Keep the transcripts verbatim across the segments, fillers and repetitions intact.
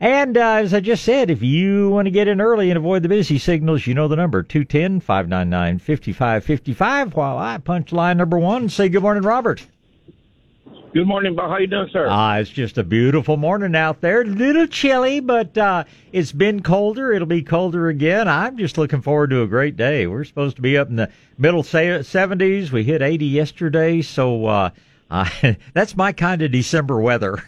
And uh, as I just said, if you want to get in early and avoid the busy signals, you know the number, two one zero, five nine nine, five five five five, while I punch line number one. Say good morning, Robert. Good morning, Bob. How you doing, sir? Ah, uh, it's just a beautiful morning out there. A little chilly, but uh, it's been colder. It'll be colder again. I'm just looking forward to a great day. We're supposed to be up in the middle seventies. We hit eighty yesterday, so uh, uh, that's my kind of December weather.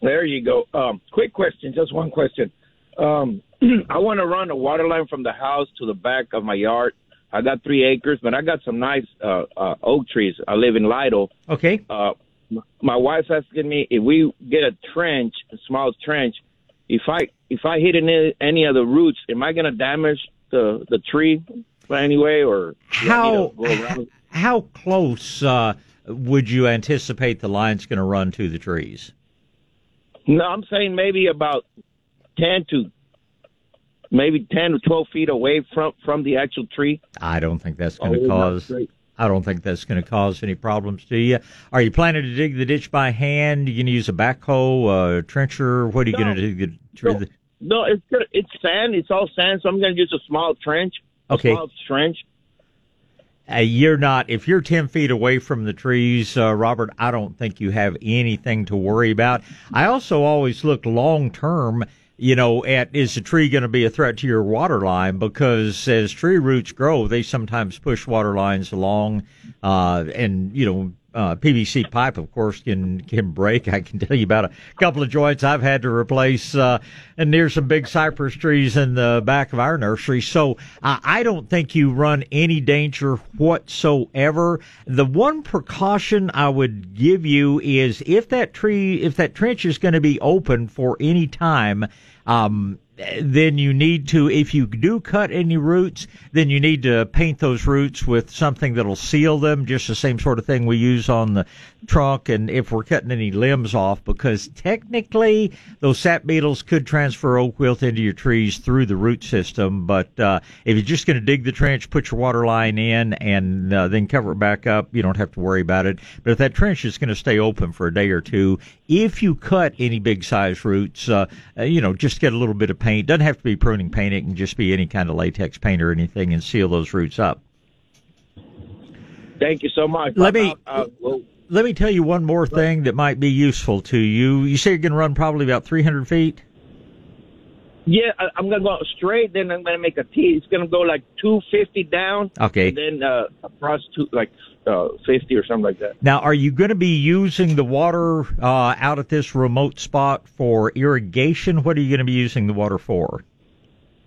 There you go. Um, quick question, just one question. Um, I want to run a water line from the house to the back of my yard. I got three acres, but I got some nice uh, uh, oak trees. I live in Lytle. Okay. Uh, my wife's asking me if we get a trench, a small trench, if I if I hit any, any of the roots, am I going to damage the, the tree by any way? Or how, how close uh, would you anticipate the line's going to run to the trees? No, I'm saying maybe about ten to maybe ten to twelve feet away from, from the actual tree. I don't think that's going to oh, cause I don't think that's going to cause any problems to you. Are you planning to dig the ditch by hand? Are you going to use a backhoe, a uh, trencher? What are you no, going to do? The tree? No, no, it's it's sand. It's all sand. So I'm going to use a small trench. A okay. Small trench. Uh, you're not, if you're ten feet away from the trees, uh, Robert, I don't think you have anything to worry about. I also always look long term, you know, at is the tree going to be a threat to your water line? Because as tree roots grow, they sometimes push water lines along, uh, and, you know, Uh, P V C pipe, of course, can can break. I can tell you about a couple of joints I've had to replace uh, and near some big cypress trees in the back of our nursery. So uh, I don't think you run any danger whatsoever. The one precaution I would give you is if that tree, if that trench is going to be open for any time, um, then you need to, if you do cut any roots, then you need to paint those roots with something that'll seal them, just the same sort of thing we use on the trunk and if we're cutting any limbs off, because technically those sap beetles could transfer oak wilt into your trees through the root system. But uh, if you're just going to dig the trench, put your water line in, and uh, then cover it back up, you don't have to worry about it. But if that trench is going to stay open for a day or two, if you cut any big size roots, uh, you know, just get a little bit of paint. It doesn't have to be pruning paint. It can just be any kind of latex paint or anything, and seal those roots up. Thank you so much. Let me uh, let me tell you one more thing that might be useful to you. You say you're going to run probably about three hundred feet? Yeah, I, I'm going to go straight, then I'm going to make a T. It's going to go like two fifty down, okay, and then uh, across to like uh, fifty or something like that. Now, are you going to be using the water uh, out at this remote spot for irrigation? What are you going to be using the water for?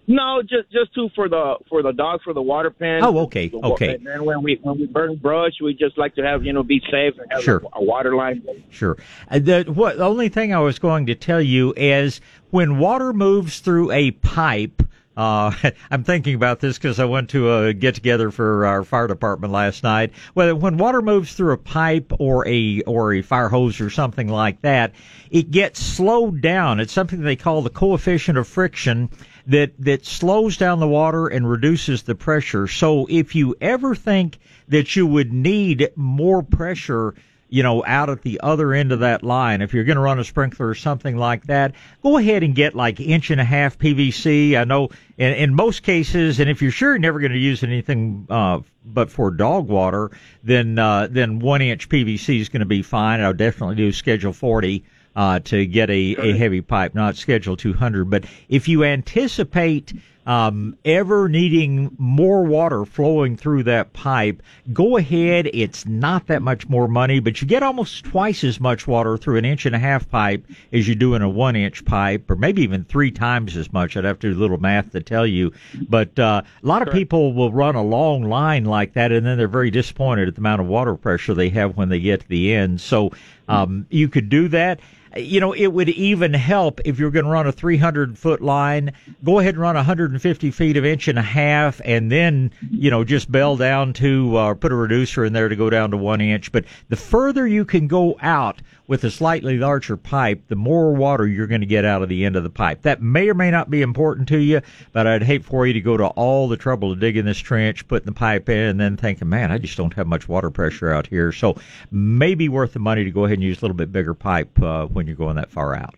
No, just just to for the for the dogs, for the water pen. Oh, okay, the, okay. And then when we when we burn brush, we just like to have, you know, be safe and have sure. a, a water line. Sure. The what the only thing I was going to tell you is when water moves through a pipe. Uh, I'm thinking about this because I went to a get-together for our fire department last night. Well, when water moves through a pipe or a or a fire hose or something like that, it gets slowed down. It's something they call the coefficient of friction that, that slows down the water and reduces the pressure. So if you ever think that you would need more pressure, you know, out at the other end of that line, if you're going to run a sprinkler or something like that, go ahead and get like inch and a half P V C. I know in, in most cases, and if you're sure you're never going to use anything uh, but for dog water, then uh, then one inch P V C is going to be fine. I'll definitely do Schedule forty uh, to get a, a heavy pipe, not Schedule two hundred. But if you anticipate Um, ever needing more water flowing through that pipe, go ahead. It's not that much more money, but you get almost twice as much water through an inch and a half pipe as you do in a one inch pipe, or maybe even three times as much. I'd have to do a little math to tell you. But uh, a lot of people will run a long line like that, and then they're very disappointed at the amount of water pressure they have when they get to the end. So um, you could do that. You know, it would even help if you're going to run a three hundred foot line. Go ahead and run one hundred fifty feet of inch and a half, and then, you know, just bell down to uh, put a reducer in there to go down to one inch. But the further you can go out with a slightly larger pipe, the more water you're going to get out of the end of the pipe. That may or may not be important to you, but I'd hate for you to go to all the trouble of digging this trench, putting the pipe in, and then thinking, man, I just don't have much water pressure out here. So maybe worth the money to go ahead and use a little bit bigger pipe uh, when you're going that far out.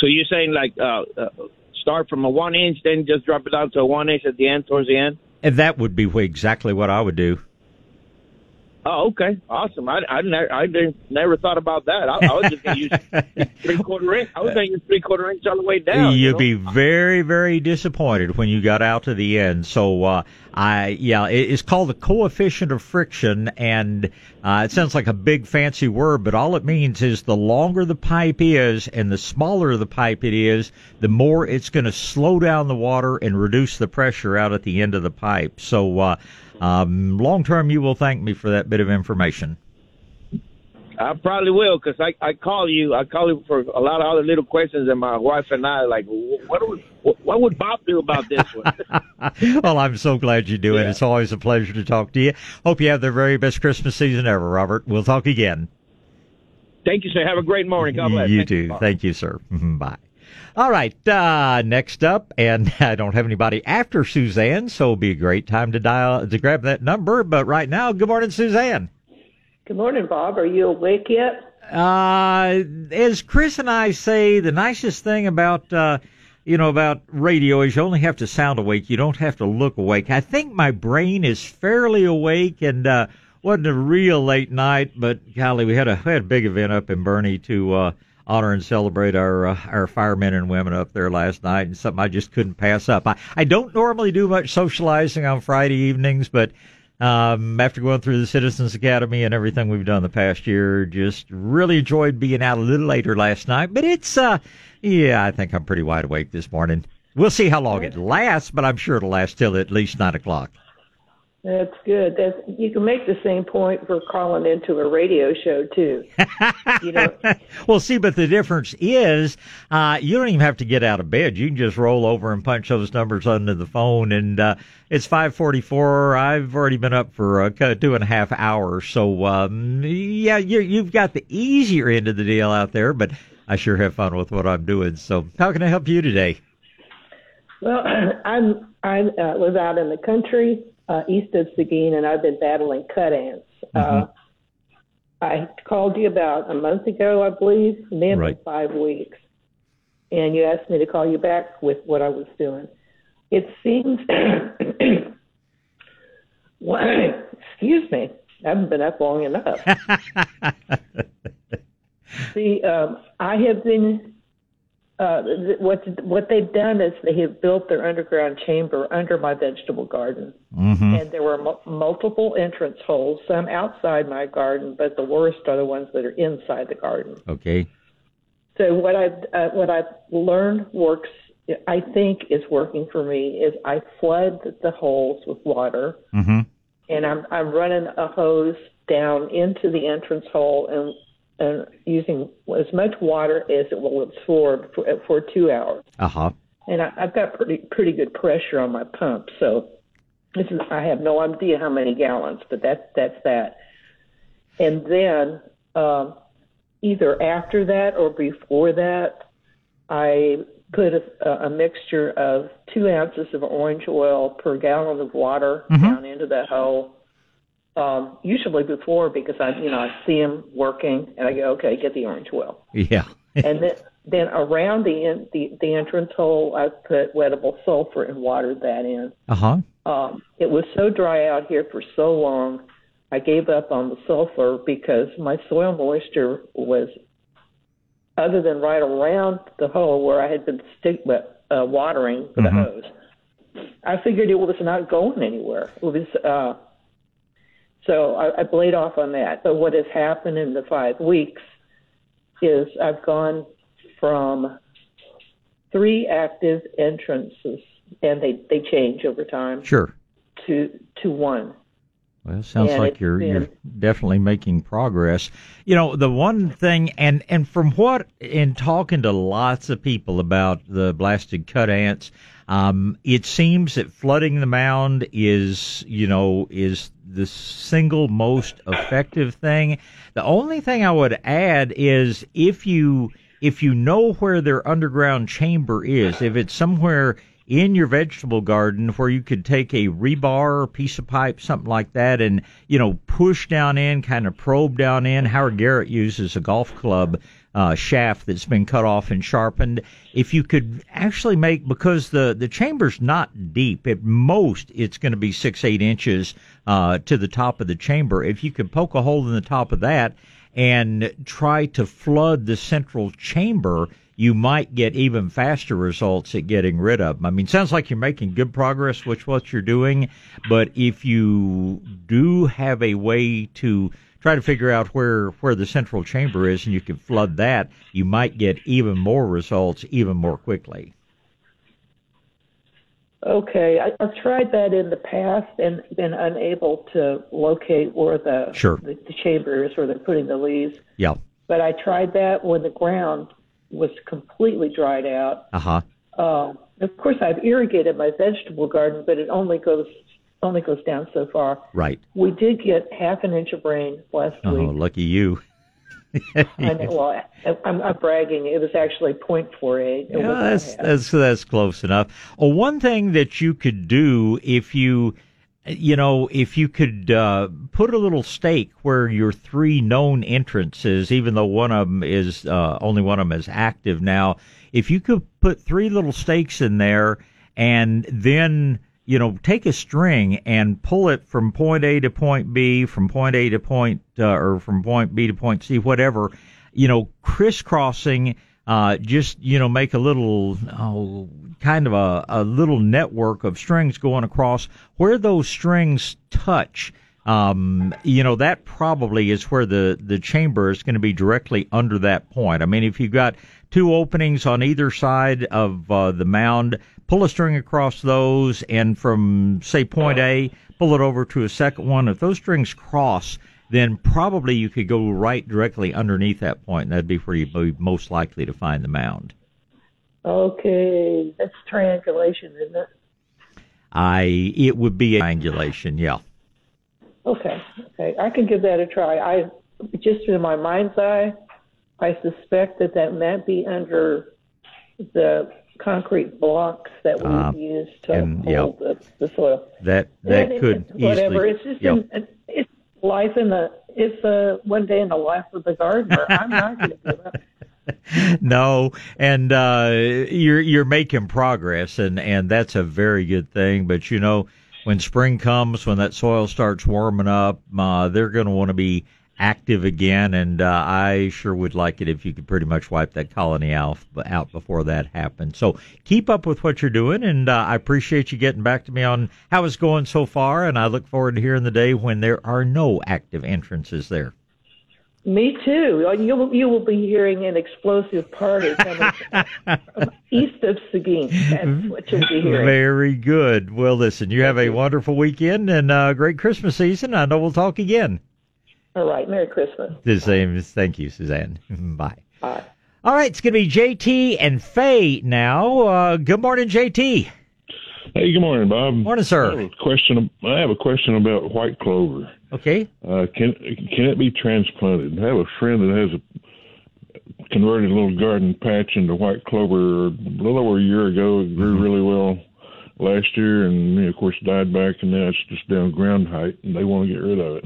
So you're saying like uh, uh, start from a one inch, then just drop it down to a one inch at the end, towards the end? And that would be exactly what I would do. Oh, okay, awesome. I I, ne- I didn't, never thought about that. I, I was just going to use three quarter inch. I was going to use three quarter inch all the way down. You'd you know? be very, very disappointed when you got out to the end. So, uh, I yeah, it, it's called the coefficient of friction, and uh, it sounds like a big fancy word, but all it means is the longer the pipe is and the smaller the pipe it is, the more it's going to slow down the water and reduce the pressure out at the end of the pipe. So. Uh, Um, long term, you will thank me for that bit of information. I probably will, because I, I call you. I call you for a lot of other little questions, and my wife and I are like, what would what would Bob do about this one? Well, I'm so glad you do yeah. it. It's always a pleasure to talk to you. Hope you have the very best Christmas season ever, Robert. We'll talk again. Thank you, sir. Have a great morning. God bless you. You too. Bob. Thank you, sir. Bye. All right, uh, next up, and I don't have anybody after Suzanne, so it'll be a great time to dial to grab that number. But right now, good morning, Suzanne. Good morning, Bob. Are you awake yet? Uh, as Chris and I say, the nicest thing about uh, you know about radio is you only have to sound awake. You don't have to look awake. I think my brain is fairly awake, and uh, wasn't a real late night, but golly, we had a we had a big event up in Boerne to. Uh, honor and celebrate our uh, our firemen and women up there last night, and something I just couldn't pass up. I, I don't normally do much socializing on Friday evenings, but um, after going through the Citizens Academy and everything we've done the past year, just really enjoyed being out a little later last night. But it's, uh, yeah, I think I'm pretty wide awake this morning. We'll see how long it lasts, but I'm sure it'll last till at least nine o'clock. That's good. That's, you can make the same point for calling into a radio show, too. You know? Well, see, but the difference is uh, you don't even have to get out of bed. You can just roll over and punch those numbers under the phone. And uh, it's five forty-four. I've already been up for uh, two and a half hours. So, um, yeah, you, you've got the easier end of the deal out there. But I sure have fun with what I'm doing. So how can I help you today? Well, I'm, I'm, uh, was out in the country. Uh, east of Seguin, and I've been battling cut ants. Mm-hmm. Uh, I called you about a month ago, I believe, maybe right. five weeks, and you asked me to call you back with what I was doing. It seems, well, excuse me, I haven't been up long enough. See, um, I have been, uh, what what they've done is they have built their underground chamber under my vegetable garden. Mm-hmm. And there were m- multiple entrance holes, some outside my garden, but the worst are the ones that are inside the garden. Okay. So what I've, uh, what I've learned works, I think is working for me, is I flood the holes with water, mm-hmm. and I'm, I'm running a hose down into the entrance hole and and using as much water as it will absorb for, for two hours. Uh-huh. And I, I've got pretty pretty good pressure on my pump, so this is, I have no idea how many gallons, but that's that's that. And then um, either after that or before that, I put a, a mixture of two ounces of orange oil per gallon of water mm-hmm. down into that hole. Um, usually before, because I, you know, I see them working, and I go, okay, get the orange oil. Yeah. And then, then around the, in, the the entrance hole, I put wettable sulfur and watered that in. Uh huh. Um, it was so dry out here for so long, I gave up on the sulfur because my soil moisture was, other than right around the hole where I had been stick uh, watering mm-hmm. the hose, I figured it was not going anywhere. It was. Uh, So I, I played off on that. But what has happened in the five weeks is I've gone from three active entrances, and they, they change over time. Sure. To to one. Well, it sounds and like you're been, you're definitely making progress. You know, the one thing, and, and from what, in talking to lots of people about the blasted cut ants, um, it seems that flooding the mound is, you know, is the single most effective thing. The only thing I would add is if you if you know where their underground chamber is, if it's somewhere in your vegetable garden where you could take a rebar or piece of pipe, something like that, and, you know, push down in, kind of probe down in. Howard Garrett uses a golf club uh, shaft that's been cut off and sharpened. If you could actually make, because the, the chamber's not deep, at most it's going to be six, eight inches uh, to the top of the chamber. If you could poke a hole in the top of that and try to flood the central chamber, you might get even faster results at getting rid of them. I mean, sounds like you're making good progress with what you're doing, but if you do have a way to try to figure out where, where the central chamber is and you can flood that, you might get even more results even more quickly. Okay, I, I've tried that in the past and been unable to locate where the, sure. the, the chamber is, where they're putting the leaves. Yeah. But I tried that when the ground was completely dried out. Uh-huh. Uh, of course, I've irrigated my vegetable garden, but it only goes only goes down so far. Right. We did get half an inch of rain last oh, week. Oh, lucky you. I know, well, I, I'm, I'm bragging. It was actually point four eight. Yeah, that's, that's, that's close enough. Well, one thing that you could do if you, you know, if you could uh, put a little stake where your three known entrances, even though one of them is, uh, only one of them is active now, if you could put three little stakes in there and then, you know, take a string and pull it from point A to point B, from point A to point, uh, or from point B to point C, whatever, you know, crisscrossing, uh, just, you know, make a little, oh, kind of a, a little network of strings going across. Where those strings touch, um, you know, that probably is where the, the chamber is going to be directly under that point. I mean, if you've got two openings on either side of uh, the mound, pull a string across those, and from, say, point A, pull it over to a second one. If those strings cross, then probably you could go right directly underneath that point, and that'd be where you'd be most likely to find the mound. Okay, that's triangulation, isn't it? I, it would be a triangulation, yeah. Okay, okay, I can give that a try. I just in my mind's eye, I suspect that that might be under the concrete blocks that we uh, use to and, hold yep. the, the soil. That that it, could whatever. Easily. It's just yep. in, it's life in the it's uh, one day in the life of the gardener. I'm not going to give up. No, and uh, you're you're making progress, and, and that's a very good thing. But you know, when spring comes, when that soil starts warming up, uh, they're going to want to be active again, and uh, I sure would like it if you could pretty much wipe that colony out, out before that happens. So keep up with what you're doing, and uh, I appreciate you getting back to me on how it's going so far, and I look forward to hearing the day when there are no active entrances there. Me too. You, you will be hearing an explosive party coming from east of Seguin. That's what you'll be hearing. Very good. Well, listen, you have a wonderful weekend and a great Christmas season. I know we'll talk again. All right. Merry Christmas. The same. Thank you, Suzanne. Bye. Bye. All right. It's going to be J T and Faye now. Uh, good morning, J T. Hey, good morning, Bob. Morning, sir. I have a question, I have a question about white clover. Okay. Uh, can can it be transplanted? I have a friend that has a converted little garden patch into white clover a little over a year ago. It grew mm-hmm. really well last year and, of course, died back, and now it's just down ground height, and they want to get rid of it.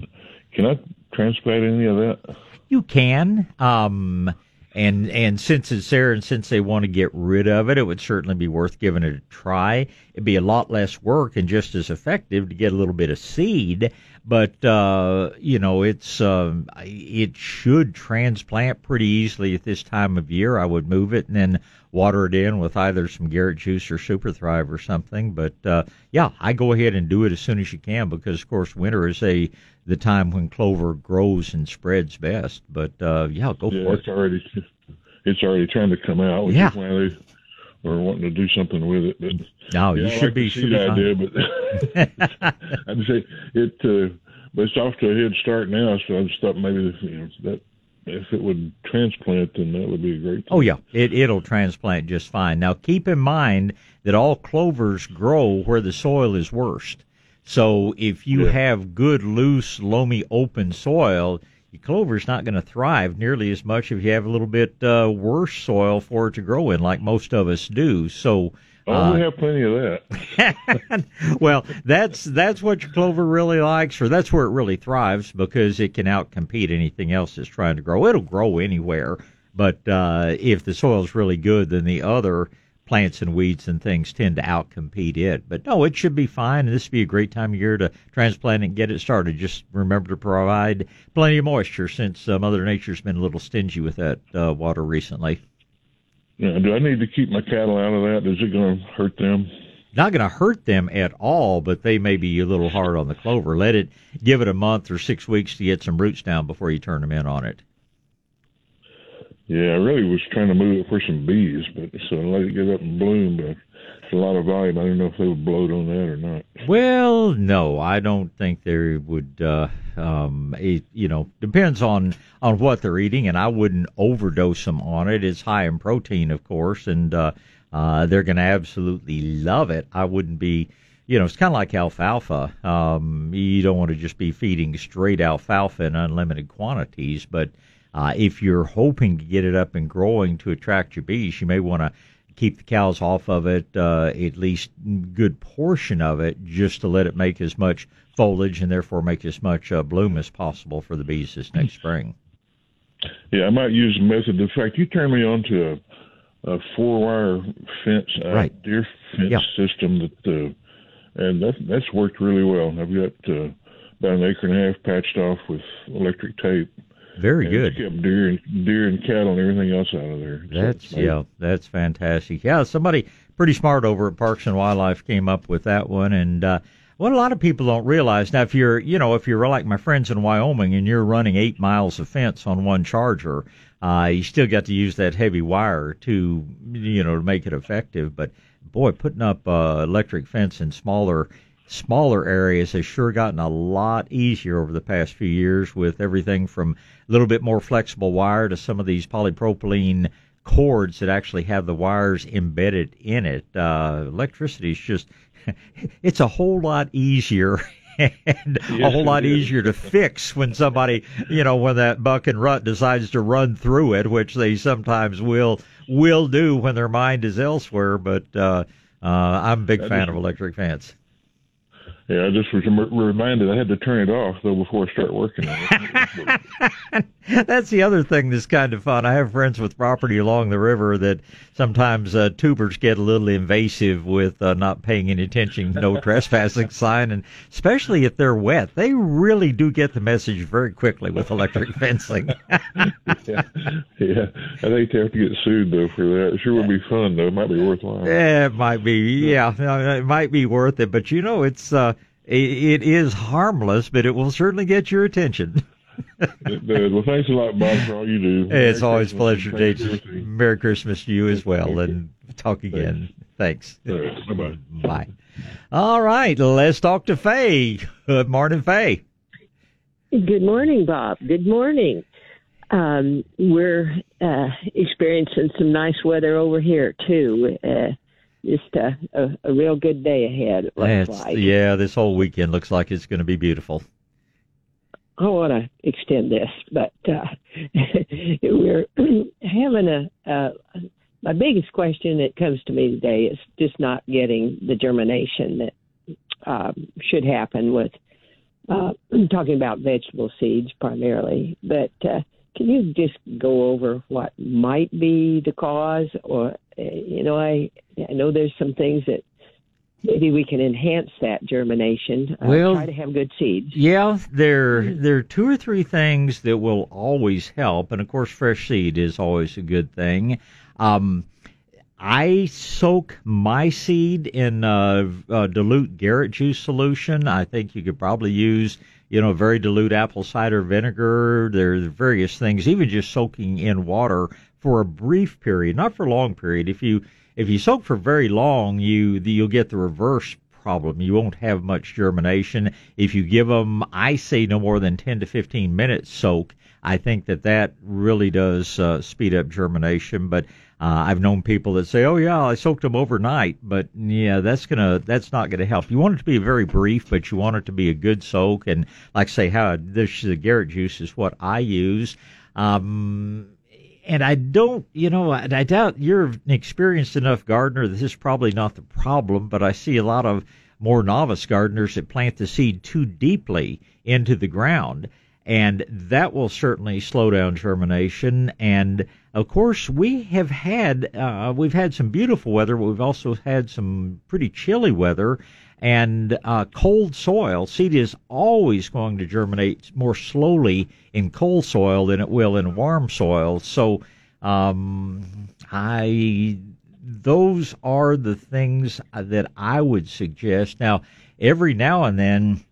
Can I transplant any of that? You can. Um, and and since it's there and since they want to get rid of it, it would certainly be worth giving it a try. It'd be a lot less work and just as effective to get a little bit of seed. But, uh, you know, it's uh, it should transplant pretty easily at this time of year. I would move it and then water it in with either some Garrett Juice or Super Thrive or something. But, uh, yeah, I go ahead and do it as soon as you can because, of course, winter is a the time when clover grows and spreads best. But, uh, yeah, go yeah, for it's it. Already, it's already trying to come out, which yeah. is why they are wanting to do something with it. But, no, yeah, you I should like be should the idea, but I'd say it, uh, but it's off to a head start now, so I just thought maybe you know, that if it would transplant, then that would be a great thing. Oh, yeah, it, it'll transplant just fine. Now, keep in mind that all clovers grow where the soil is worst. So if you yeah. have good, loose, loamy, open soil, your clover's not going to thrive nearly as much if you have a little bit uh, worse soil for it to grow in, like most of us do. So, oh, uh, we have plenty of that. Well, that's that's what your clover really likes, or that's where it really thrives because it can outcompete anything else that's trying to grow. It'll grow anywhere. But uh, if the soil's really good, then the other plants and weeds and things tend to outcompete it. But no, it should be fine, and this would be a great time of year to transplant and get it started. Just remember to provide plenty of moisture, since uh, Mother Nature's been a little stingy with that uh, water recently. Yeah, do I need to keep my cattle out of that? Is it going to hurt them? Not going to hurt them at all, but they may be a little hard on the clover. Let it give it a month or six weeks to get some roots down before you turn them in on it. Yeah, I really was trying to move it for some bees, but so I let it get up and bloom, but it's a lot of volume. I don't know if they would bloat on that or not. Well, no, I don't think they would, uh, um, it, you know, depends on, on what they're eating, and I wouldn't overdose them on it. It's high in protein, of course, and uh, uh, they're going to absolutely love it. I wouldn't be, you know, it's kind of like alfalfa. Um, you don't want to just be feeding straight alfalfa in unlimited quantities, but Uh, if you're hoping to get it up and growing to attract your bees, you may want to keep the cows off of it, uh, at least good portion of it, just to let it make as much foliage and therefore make as much uh, bloom as possible for the bees this next spring. Yeah, I might use a method. In fact, you turned me on to a, a four-wire fence, uh, right. deer fence yep. system, that, uh, and that, that's worked really well. I've got uh, about an acre and a half patched off with electric tape. Very and good. Kept deer and deer and cattle and everything else out of there. So that's yeah, that's fantastic. Yeah, somebody pretty smart over at Parks and Wildlife came up with that one, and uh, what a lot of people don't realize now, if you're you know if you're like my friends in Wyoming and you're running eight miles of fence on one charger, uh, you still got to use that heavy wire to you know to make it effective. But boy, putting up uh, electric fence in smaller. Smaller areas has sure gotten a lot easier over the past few years, with everything from a little bit more flexible wire to some of these polypropylene cords that actually have the wires embedded in it. Uh, electricity is just, it's a whole lot easier and yes, a whole lot is. easier to fix when somebody, you know, when that buck and rut decides to run through it, which they sometimes will, will do when their mind is elsewhere. But uh, uh, I'm a big that fan is- of electric fence. Yeah, I just was reminded I had to turn it off, though, before I start working on it. That's the other thing that's kind of fun. I have friends with property along the river that sometimes uh, tubers get a little invasive with uh, not paying any attention, no trespassing sign, and especially if they're wet. They really do get the message very quickly with electric fencing. yeah. yeah, I think they have to get sued, though, for that. It sure would be fun, though. It might be worthwhile. Yeah, it might be. Yeah, it might be worth it, but, you know, it's... Uh, It is harmless, but it will certainly get your attention. Well, thanks a lot, Bob, for all you do. Merry it's Christmas. Always a pleasure, J T. Merry Christmas to you as well, and talk again. Thanks. Thanks. All right. Bye-bye. Bye. All right, let's talk to Faye. Good morning, Faye. Good morning, Bob. Good morning. Um, we're uh, experiencing some nice weather over here, too. Uh, Just a, a, a real good day ahead, it looks like. Yeah, this whole weekend looks like it's going to be beautiful. I want to extend this, but uh, we're having a, uh, my biggest question that comes to me today is just not getting the germination that uh, should happen with, uh, I'm talking about vegetable seeds primarily, but uh, can you just go over what might be the cause? Or, you know, I I know there's some things that maybe we can enhance that germination. Uh, well, try to have good seeds. Yeah, there, there are two or three things that will always help. And, of course, fresh seed is always a good thing. Um, I soak my seed in uh, uh, dilute Garrett Juice solution. I think you could probably use... You know, very dilute apple cider vinegar. There's various things, even just soaking in water for a brief period, not for a long period. If you if you soak for very long, you you'll get the reverse problem. You won't have much germination. If you give them, I say, no more than ten to fifteen minutes soak, I think that that really does uh, speed up germination. But uh, I've known people that say, "Oh yeah, I soaked them overnight," but yeah, that's gonna that's not gonna help. You want it to be very brief, but you want it to be a good soak. And like I say, how this the Garrett Juice is what I use. Um, and I don't, you know, I, I doubt you're an experienced enough gardener that this is probably not the problem. But I see a lot of more novice gardeners that plant the seed too deeply into the ground. and that will certainly slow down germination. And of course, we have had uh, we've had some beautiful weather, but we've also had some pretty chilly weather and uh, cold soil. Seed is always going to germinate more slowly in cold soil than it will in warm soil. So, um, I those are the things that I would suggest. Now, every now and then,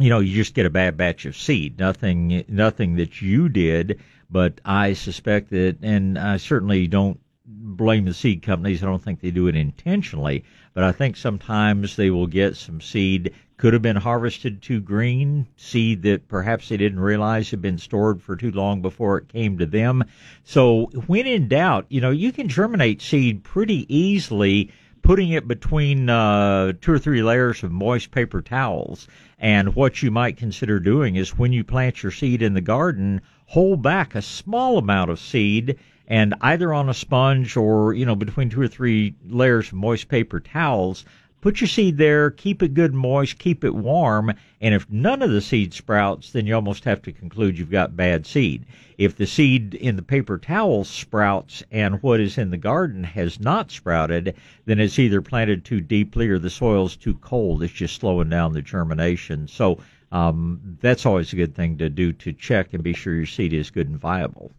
you know, you just get a bad batch of seed, nothing nothing that you did, but I suspect that, and I certainly don't blame the seed companies. I don't think they do it intentionally, but I think sometimes they will get some seed could have been harvested too green, seed that perhaps they didn't realize had been stored for too long before it came to them. So when in doubt, you know, you can germinate seed pretty easily, putting it between uh, two or three layers of moist paper towels. And what you might consider doing is when you plant your seed in the garden, hold back a small amount of seed, and either on a sponge or, you know, between two or three layers of moist paper towels, put your seed there, keep it good moist, keep it warm, and if none of the seed sprouts, then you almost have to conclude you've got bad seed. If the seed in the paper towel sprouts and what is in the garden has not sprouted, then it's either planted too deeply or the soil's too cold. It's just slowing down the germination. So um, that's always a good thing to do, to check and be sure your seed is good and viable.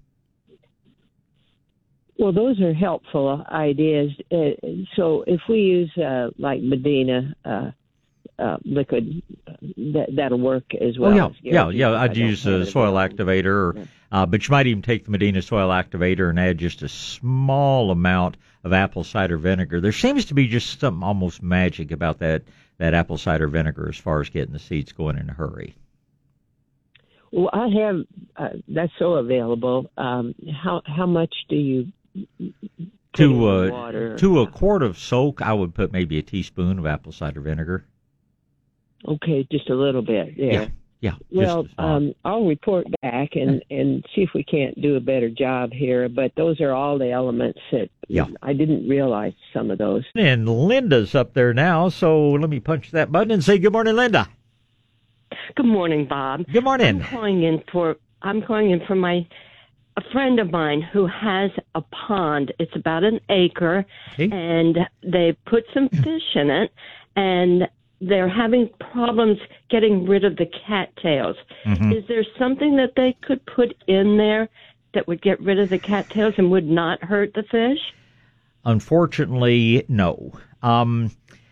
Well, those are helpful ideas. Uh, so if we use, uh, like, Medina uh, uh, liquid, that, that'll work as well. Oh, yeah, yeah, yeah. I'd use a soil activator, or, yeah. uh, but you might even take the Medina soil activator and add just a small amount of apple cider vinegar. There seems to be just something almost magic about that, that apple cider vinegar as far as getting the seeds going in a hurry. Well, I have uh, – that's so available. Um, how, how much do you – To a, to a quart of soak, I would put maybe a teaspoon of apple cider vinegar. Okay, just a little bit. Yeah. Yeah. yeah well, um, I'll report back and, and see if we can't do a better job here. But those are all the elements that yeah. I didn't realize some of those. And Linda's up there now, so let me punch that button and say good morning, Linda. Good morning, Bob. Good morning. I'm calling in for, I'm calling in for my... a friend of mine who has a pond. It's about an acre, okay. And they put some fish in it, and they're having problems getting rid of the cattails. Mm-hmm. Is there something that they could put in there that would get rid of the cattails and would not hurt the fish? Unfortunately, no. Um,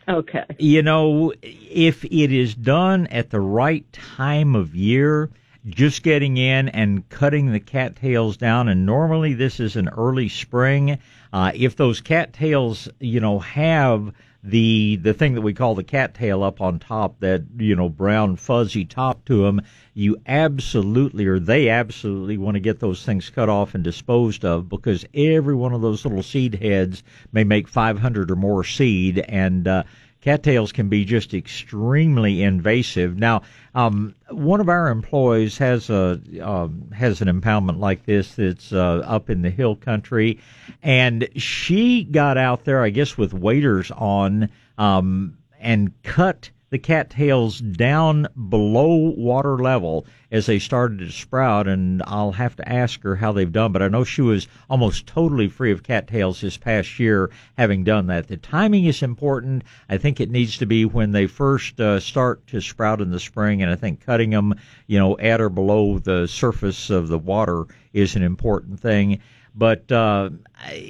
okay. You know, if it is done at the right time of year, just getting in and cutting the cattails down, and normally this is an early spring. Uh, if those cattails, you know, have the the thing that we call the cattail up on top, that, you know, brown fuzzy top to them, you absolutely, or they absolutely want to get those things cut off and disposed of, because every one of those little seed heads may make five hundred or more seed, and uh, cattails can be just extremely invasive. Now, um, one of our employees has a um, has an impoundment like this that's uh, up in the hill country, and she got out there, I guess, with waders on, um, and cut the cattails down below water level as they started to sprout, and I'll have to ask her how they've done, but I know she was almost totally free of cattails this past year having done that. The timing is important. I think it needs to be when they first uh, start to sprout in the spring, and I think cutting them, you know, at or below the surface of the water is an important thing. But uh,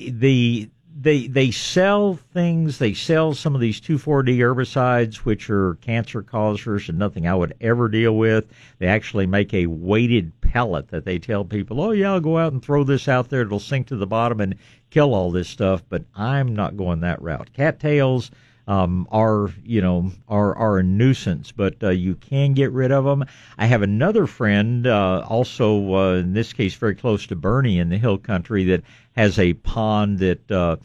the... They they sell things, they sell some of these two four-D herbicides, which are cancer causers and nothing I would ever deal with. They actually make a weighted pellet that they tell people, oh, yeah, I'll go out and throw this out there. It'll sink to the bottom and kill all this stuff, but I'm not going that route. Cattails um, are, you know, are, are a nuisance, but uh, you can get rid of them. I have another friend, uh, also uh, in this case very close to Boerne in the hill country, that has a pond that uh,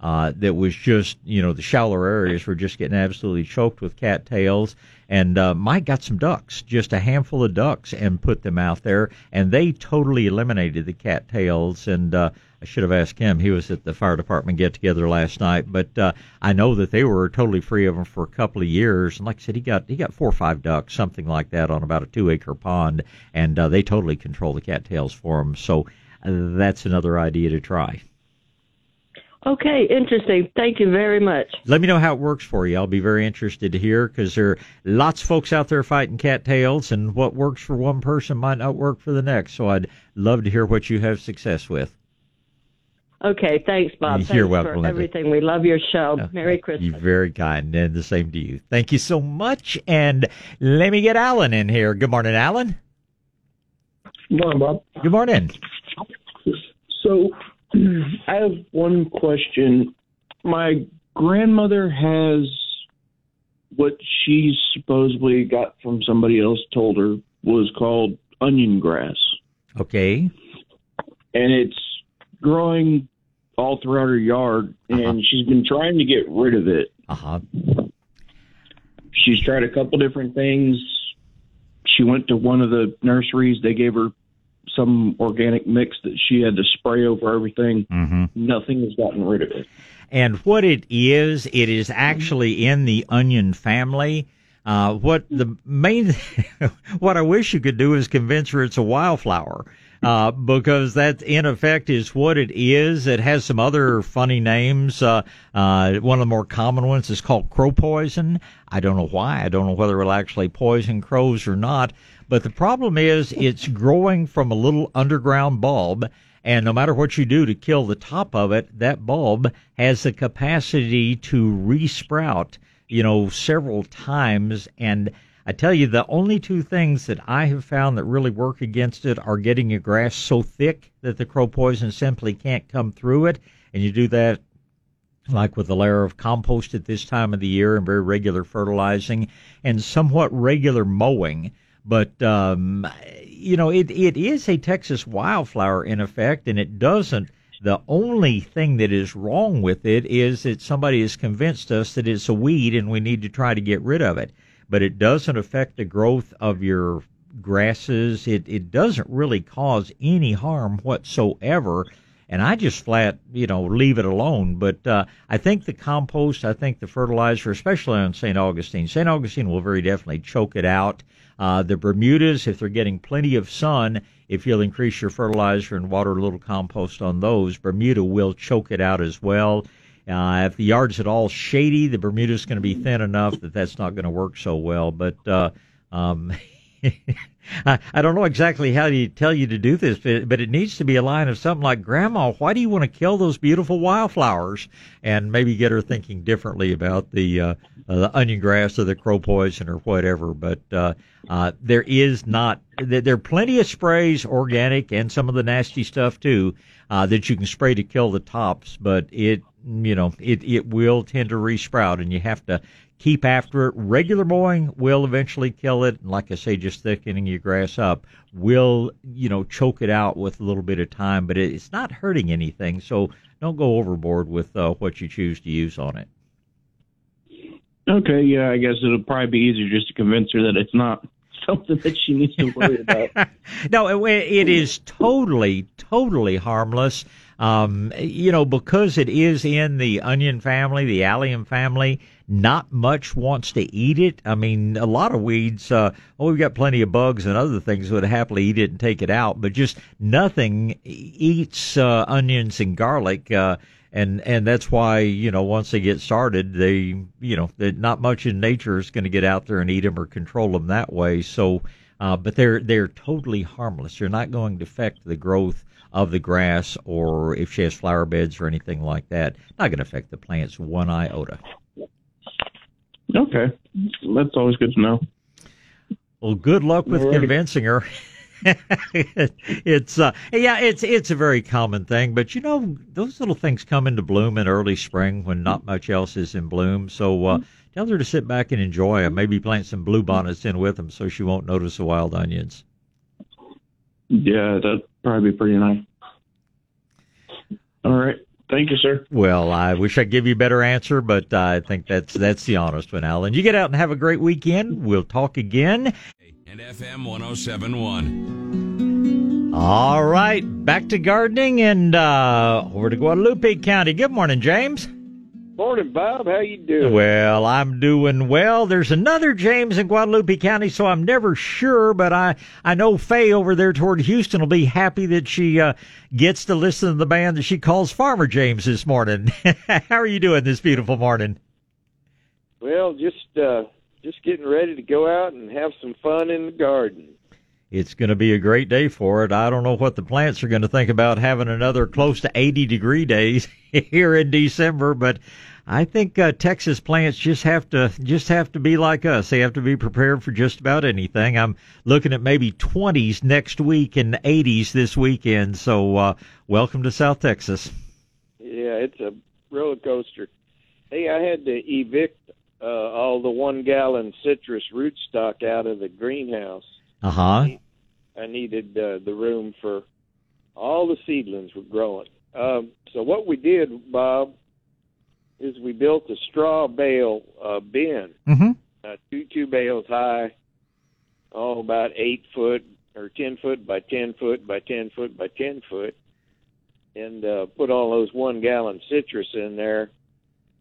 uh, that was just, you know, the shallower areas were just getting absolutely choked with cattails. And uh, Mike got some ducks, just a handful of ducks, and put them out there. And they totally eliminated the cattails. And uh, I should have asked him. He was at the fire department get-together last night. But uh, I know that they were totally free of them for a couple of years. And like I said, he got he got four or five ducks, something like that, on about a two-acre pond. And uh, they totally control the cattails for them. So that's another idea to try. Okay, interesting. Thank you very much. Let me know how it works for you. I'll be very interested to hear, because there are lots of folks out there fighting cattails, and what works for one person might not work for the next. So I'd love to hear what you have success with. Okay, thanks, Bob. Thanks You're welcome. For everything. We love your show. No, Merry Christmas. You're very kind, and the same to you. Thank you so much, and let me get Alan in here. Good morning, Alan. Good morning, Bob. Good morning. So I have one question. My grandmother has what she supposedly got from somebody else told her was called onion grass. Okay. And it's growing all throughout her yard, and uh-huh. she's been trying to get rid of it. Uh-huh. She's tried a couple different things. She went to one of the nurseries. They gave her some organic mix that she had to spray over everything. Mm-hmm. Nothing has gotten rid of it. And what it is, it is actually in the onion family. Uh, what the main, what I wish you could do is convince her it's a wildflower, uh, because that in effect is what it is. It has some other funny names. Uh, uh, one of the more common ones is called crow poison. I don't know why. I don't know whether it'll actually poison crows or not. But the problem is it's growing from a little underground bulb, and no matter what you do to kill the top of it, that bulb has the capacity to re-sprout, you know, several times. And I tell you, the only two things that I have found that really work against it are getting your grass so thick that the crow poison simply can't come through it, and you do that like with a layer of compost at this time of the year and very regular fertilizing and somewhat regular mowing. But, um, you know, it, it is a Texas wildflower in effect, and it doesn't. The only thing that is wrong with it is that somebody has convinced us that it's a weed and we need to try to get rid of it. But it doesn't affect the growth of your grasses. It, it doesn't really cause any harm whatsoever. And I just flat, you know, leave it alone. But uh, I think the compost, I think the fertilizer, especially on Saint Augustine, Saint Augustine will very definitely choke it out. Uh, the Bermudas, if they're getting plenty of sun, if you'll increase your fertilizer and water a little compost on those, Bermuda will choke it out as well. Uh, if the yard's at all shady, the Bermuda's going to be thin enough that that's not going to work so well. But, uh, um, I, I don't know exactly how you tell you to do this, but, but it needs to be a line of something like, Grandma, why do you want to kill those beautiful wildflowers? And maybe get her thinking differently about the, uh, uh, the onion grass or the crow poison or whatever. But uh, uh, there is not, there, there are plenty of sprays, organic and some of the nasty stuff too, uh, that you can spray to kill the tops. But it, you know, it, it will tend to re-sprout, and you have to keep after it. Regular mowing will eventually kill it. And like I say, just thickening your grass up will, you know, choke it out with a little bit of time, but it, it's not hurting anything. So don't go overboard with uh, what you choose to use on it. Okay. Yeah. I guess it'll probably be easier just to convince her that it's not something that she needs to worry about. No, it, it is totally, totally harmless. Um, you know, because it is in the onion family, the allium family, not much wants to eat it. I mean, a lot of weeds, uh, oh, we've got plenty of bugs and other things that would happily eat it and take it out, but just nothing eats uh, onions and garlic. Uh, and, and that's why, you know, once they get started, they, you know, not much in nature is going to get out there and eat them or control them that way. So, uh, but they're, they're totally harmless. They're not going to affect the growth of the grass, or if she has flower beds or anything like that. Not going to affect the plants one iota. Okay. That's always good to know. Well, good luck with Alrighty. convincing her. it's uh, yeah, it's it's a very common thing, but you know, those little things come into bloom in early spring when not much else is in bloom. So uh, tell her to sit back and enjoy them. Maybe plant some bluebonnets in with them so she won't notice the wild onions. Yeah, that probably be pretty nice. All right. Thank you, sir. Well, I wish I'd give you a better answer, but I think that's that's the honest one, Alan. You get out and have a great weekend. We'll talk again. And F M one oh seven point one. All right, back to gardening and uh, over to Guadalupe County. Good morning, James. Morning, Bob. How you doing? Well, I'm doing well. There's another James in Guadalupe County, so I'm never sure, but I, I know Faye over there toward Houston will be happy that she uh, gets to listen to the band that she calls Farmer James this morning. How are you doing this beautiful morning? Well, just uh, just getting ready to go out and have some fun in the garden. It's going to be a great day for it. I don't know what the plants are going to think about having another close to eighty degree days here in December, but I think uh, Texas plants just have to just have to be like us. They have to be prepared for just about anything. I'm looking at maybe twenties next week and eighties this weekend. So uh, welcome to South Texas. Yeah, it's a roller coaster. Hey, I had to evict uh, all the one-gallon citrus rootstock out of the greenhouse. Uh-huh. I needed uh, the room for all the seedlings were growing. Um, so what we did, Bob, is we built a straw bale uh, bin, mm-hmm. uh, two two bales high, oh, about eight foot or ten foot by ten foot by ten foot by ten foot, and uh, put all those one gallon citrus in there.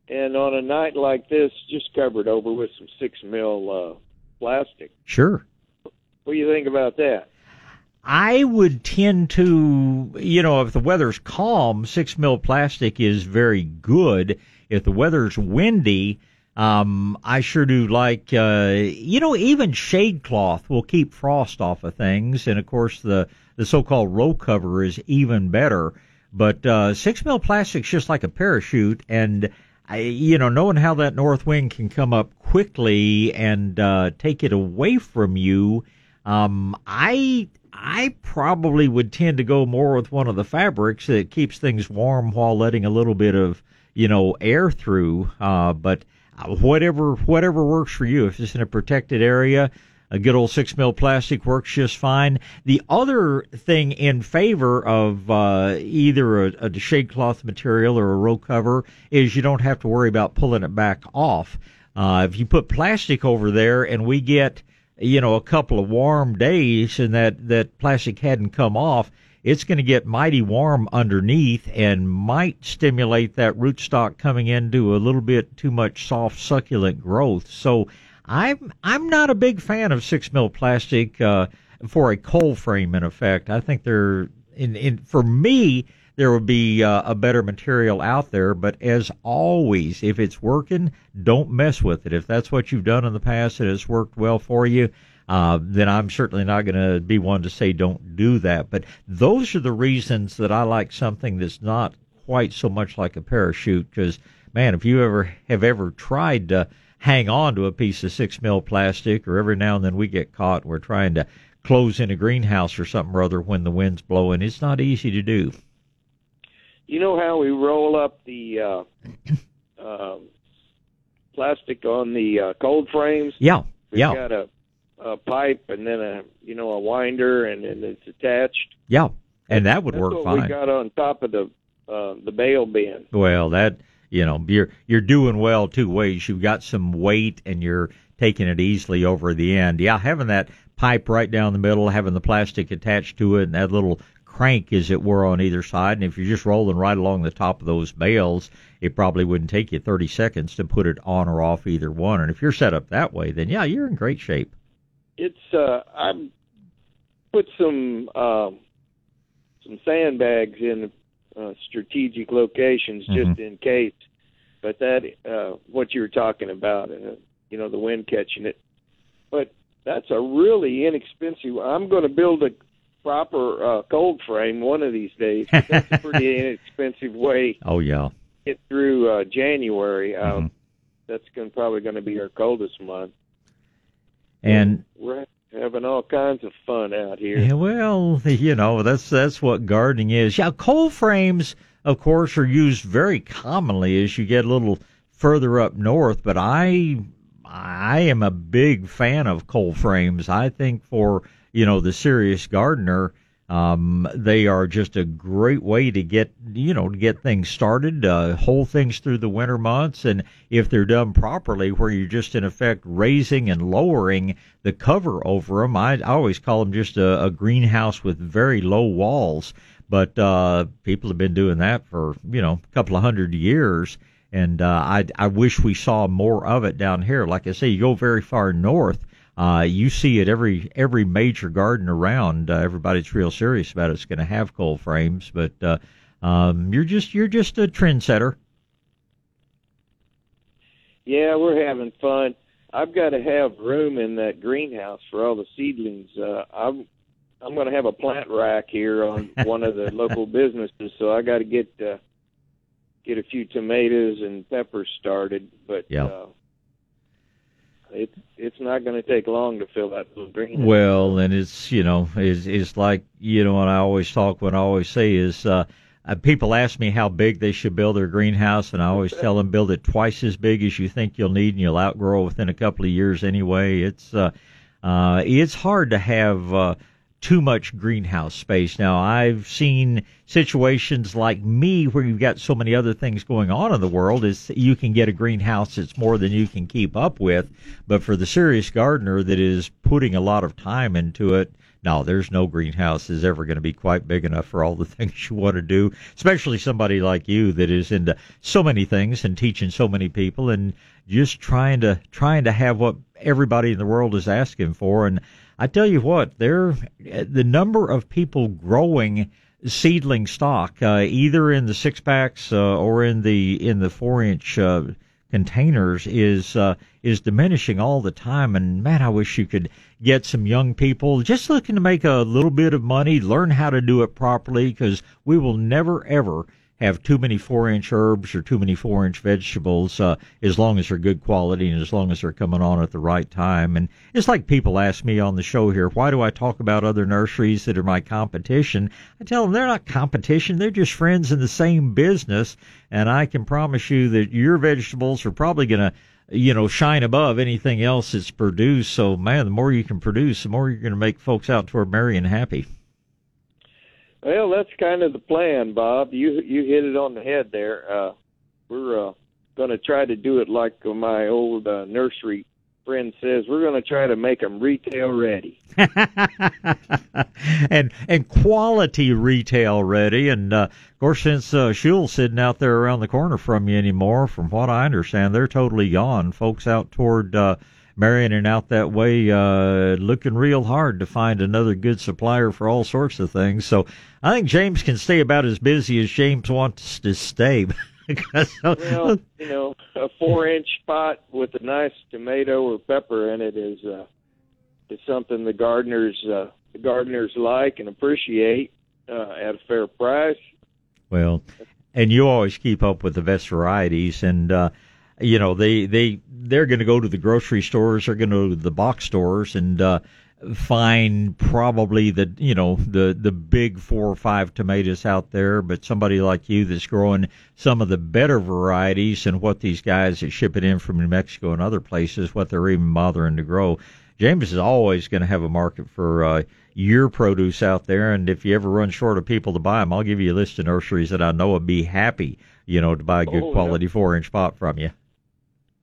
And on a night like this, just covered over with some six mil uh, plastic. Sure. What do you think about that? I would tend to, you know, if the weather's calm, six mil plastic is very good. If the weather's windy, um, I sure do like, uh, you know, even shade cloth will keep frost off of things. And, of course, the, the so-called row cover is even better. But uh, six mil plastic's just like a parachute, and I, you know, knowing how that north wind can come up quickly and uh, take it away from you, Um, I I probably would tend to go more with one of the fabrics that keeps things warm while letting a little bit of, you know, air through. Uh, but whatever whatever works for you. If it's in a protected area, a good old six mil plastic works just fine. The other thing in favor of uh, either a, a shade cloth material or a row cover is you don't have to worry about pulling it back off. Uh, if you put plastic over there and we get, you know, a couple of warm days and that, that plastic hadn't come off, it's going to get mighty warm underneath and might stimulate that rootstock coming into a little bit too much soft succulent growth. So I'm, I'm not a big fan of six mil plastic, uh, for a cold frame in effect. I think there, in, in, for me, there would be uh, a better material out there. But as always, if it's working, don't mess with it. If that's what you've done in the past and it's worked well for you, uh, then I'm certainly not going to be one to say don't do that. But those are the reasons that I like something that's not quite so much like a parachute. Because, man, if you ever have ever tried to hang on to a piece of six mil plastic, or every now and then we get caught, we're trying to close in a greenhouse or something or other when the wind's blowing, it's not easy to do. You know how we roll up the uh, uh, plastic on the uh, cold frames? Yeah, We've yeah. We've got a, a pipe and then a you know a winder and, and it's attached. Yeah, and that would That's work what fine. We got on top of the uh, the bale bin. Well, that you know you're you're doing well two ways. You've got some weight and you're taking it easily over the end. Yeah, having that pipe right down the middle, having the plastic attached to it, and that little crank, as it were, on either side. And if you're just rolling right along the top of those bales, it probably wouldn't take you thirty seconds to put it on or off either one. And if you're set up that way, then, yeah, you're in great shape. It's uh, I put some uh, some sandbags in uh, strategic locations just mm-hmm. in case. But that, uh, what you were talking about, and uh, you know, the wind catching it. But that's a really inexpensive. I'm going to build a proper uh, cold frame one of these days. But that's a pretty inexpensive way. Oh yeah, to get through uh, January. Um, mm-hmm. That's gonna, probably going to be our coldest month. And, and we're having all kinds of fun out here. Yeah, well, you know that's that's what gardening is. Yeah, cold frames, of course, are used very commonly as you get a little further up north. But I I am a big fan of cold frames. I think for you know, the serious gardener, Um, they are just a great way to get, you know, to get things started, uh, hold things through the winter months. And if they're done properly, where you're just in effect raising and lowering the cover over them, I, I always call them just a, a greenhouse with very low walls. But uh, people have been doing that for, you know, a couple of hundred years. And uh, I, I wish we saw more of it down here. Like I say, you go very far north. Uh, you see it every every major garden around. Uh, everybody's real serious about it's going to have cold frames, but uh, um, you're just you're just a trendsetter. Yeah, we're having fun. I've got to have room in that greenhouse for all the seedlings. Uh, I'm I'm going to have a plant rack here on one of the local businesses, so I got to get uh, get a few tomatoes and peppers started. But yeah. Uh, It, it's not going to take long to fill that little green. Well, and it's, you know, it's, it's like, you know, what I always talk, what I always say is uh, people ask me how big they should build their greenhouse, and I always tell them build it twice as big as you think you'll need, and you'll outgrow within a couple of years anyway. It's, uh, uh, it's hard to have uh, too much greenhouse space. Now, I've seen situations like me where you've got so many other things going on in the world is you can get a greenhouse that's more than you can keep up with. But for the serious gardener that is putting a lot of time into it, no, there's no greenhouse is ever going to be quite big enough for all the things you want to do, especially somebody like you that is into so many things and teaching so many people and just trying to trying to have what everybody in the world is asking for. And I tell you what, there the number of people growing seedling stock, uh, either in the six packs uh, or in the in the four inch uh, containers, is uh, is diminishing all the time. And man, I wish you could get some young people just looking to make a little bit of money, learn how to do it properly, because we will never ever have too many four inch herbs or too many four inch vegetables, uh, as long as they're good quality and as long as they're coming on at the right time. And it's like people ask me on the show here, why do I talk about other nurseries that are my competition? I tell them they're not competition. They're just friends in the same business. And I can promise you that your vegetables are probably going to, you know, shine above anything else that's produced. So man, the more you can produce, the more you're going to make folks out toward Mary and happy. Well, that's kind of the plan, Bob. You you hit it on the head there. Uh, we're uh, going to try to do it like my old uh, nursery friend says. We're going to try to make them retail ready, and and quality retail ready. And uh, of course, since uh, Shul's sitting out there around the corner from you anymore, from what I understand, they're totally gone. Folks out toward Uh, Marion and out that way, uh, looking real hard to find another good supplier for all sorts of things. So I think James can stay about as busy as James wants to stay. Well, you know, a four-inch pot with a nice tomato or pepper in it is uh, is something the gardeners uh, the gardeners like and appreciate uh, at a fair price. Well, and you always keep up with the best varieties and. Uh, You know, they, they, they're going to go to the grocery stores, they're going to go to the box stores and uh, find probably the, you know, the, the big four or five tomatoes out there. But somebody like you that's growing some of the better varieties and what these guys that ship it in from New Mexico and other places, what they're even bothering to grow. James is always going to have a market for uh, your produce out there, and if you ever run short of people to buy them, I'll give you a list of nurseries that I know would be happy, you know, to buy a good oh, quality no. four-inch pot from you.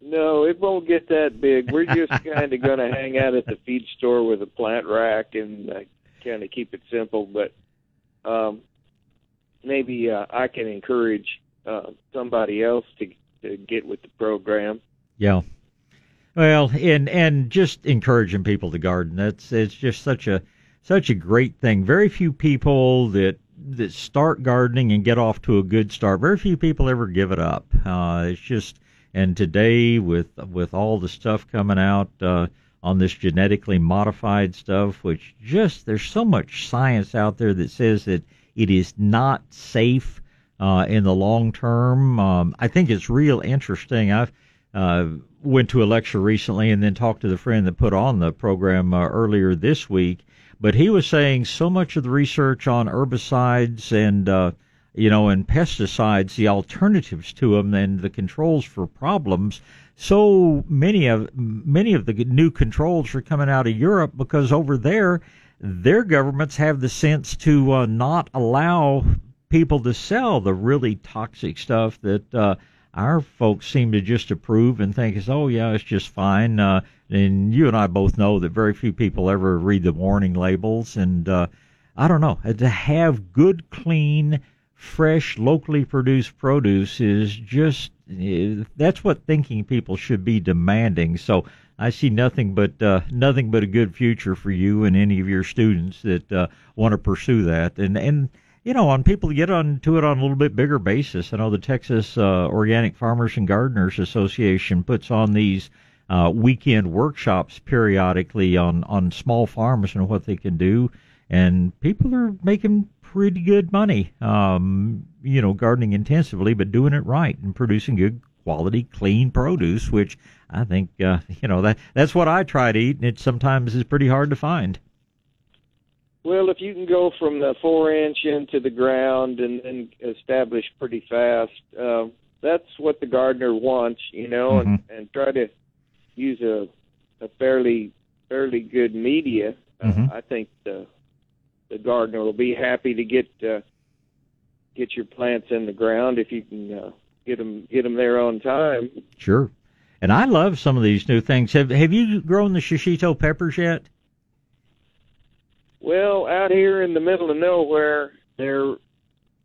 No, it won't get that big. We're just kind of going to hang out at the feed store with a plant rack and uh, kind of keep it simple, but um, maybe uh, I can encourage uh, somebody else to, to get with the program. Yeah. Well, and and just encouraging people to garden. That's it's just such a such a great thing. Very few people that that start gardening and get off to a good start. Very few people ever give it up. Uh, it's just and today with with all the stuff coming out uh, on this genetically modified stuff, which just there's so much science out there that says that it is not safe uh, in the long term. Um, I think it's real interesting. I've uh, went to a lecture recently and then talked to the friend that put on the program uh, earlier this week, but he was saying so much of the research on herbicides and uh, you know, and pesticides, the alternatives to them and the controls for problems. So many of many of the new controls are coming out of Europe because over there, their governments have the sense to uh, not allow people to sell the really toxic stuff that uh, our folks seem to just approve and think is, oh, yeah, it's just fine. Uh, and you and I both know that very few people ever read the warning labels. And uh, I don't know, to have good, clean, fresh, locally produced produce is just, that's what thinking people should be demanding. So I see nothing but uh, nothing but a good future for you and any of your students that uh, want to pursue that. And, and you know, on people to get onto it on a little bit bigger basis. I know the Texas uh, Organic Farmers and Gardeners Association puts on these uh, weekend workshops periodically on, on small farms and what they can do. And people are making pretty good money, um, you know, gardening intensively, but doing it right and producing good quality, clean produce, which I think, uh, you know, that that's what I try to eat, and it sometimes is pretty hard to find. Well, if you can go from the four-inch into the ground and, and establish pretty fast, uh, that's what the gardener wants, you know, mm-hmm. and, and try to use a, a fairly fairly good media. Mm-hmm. Uh, I think the The gardener will be happy to get uh, get your plants in the ground if you can uh, get them get them there on time. Sure, and I love some of these new things. Have Have you grown the shishito peppers yet? Well, out here in the middle of nowhere, there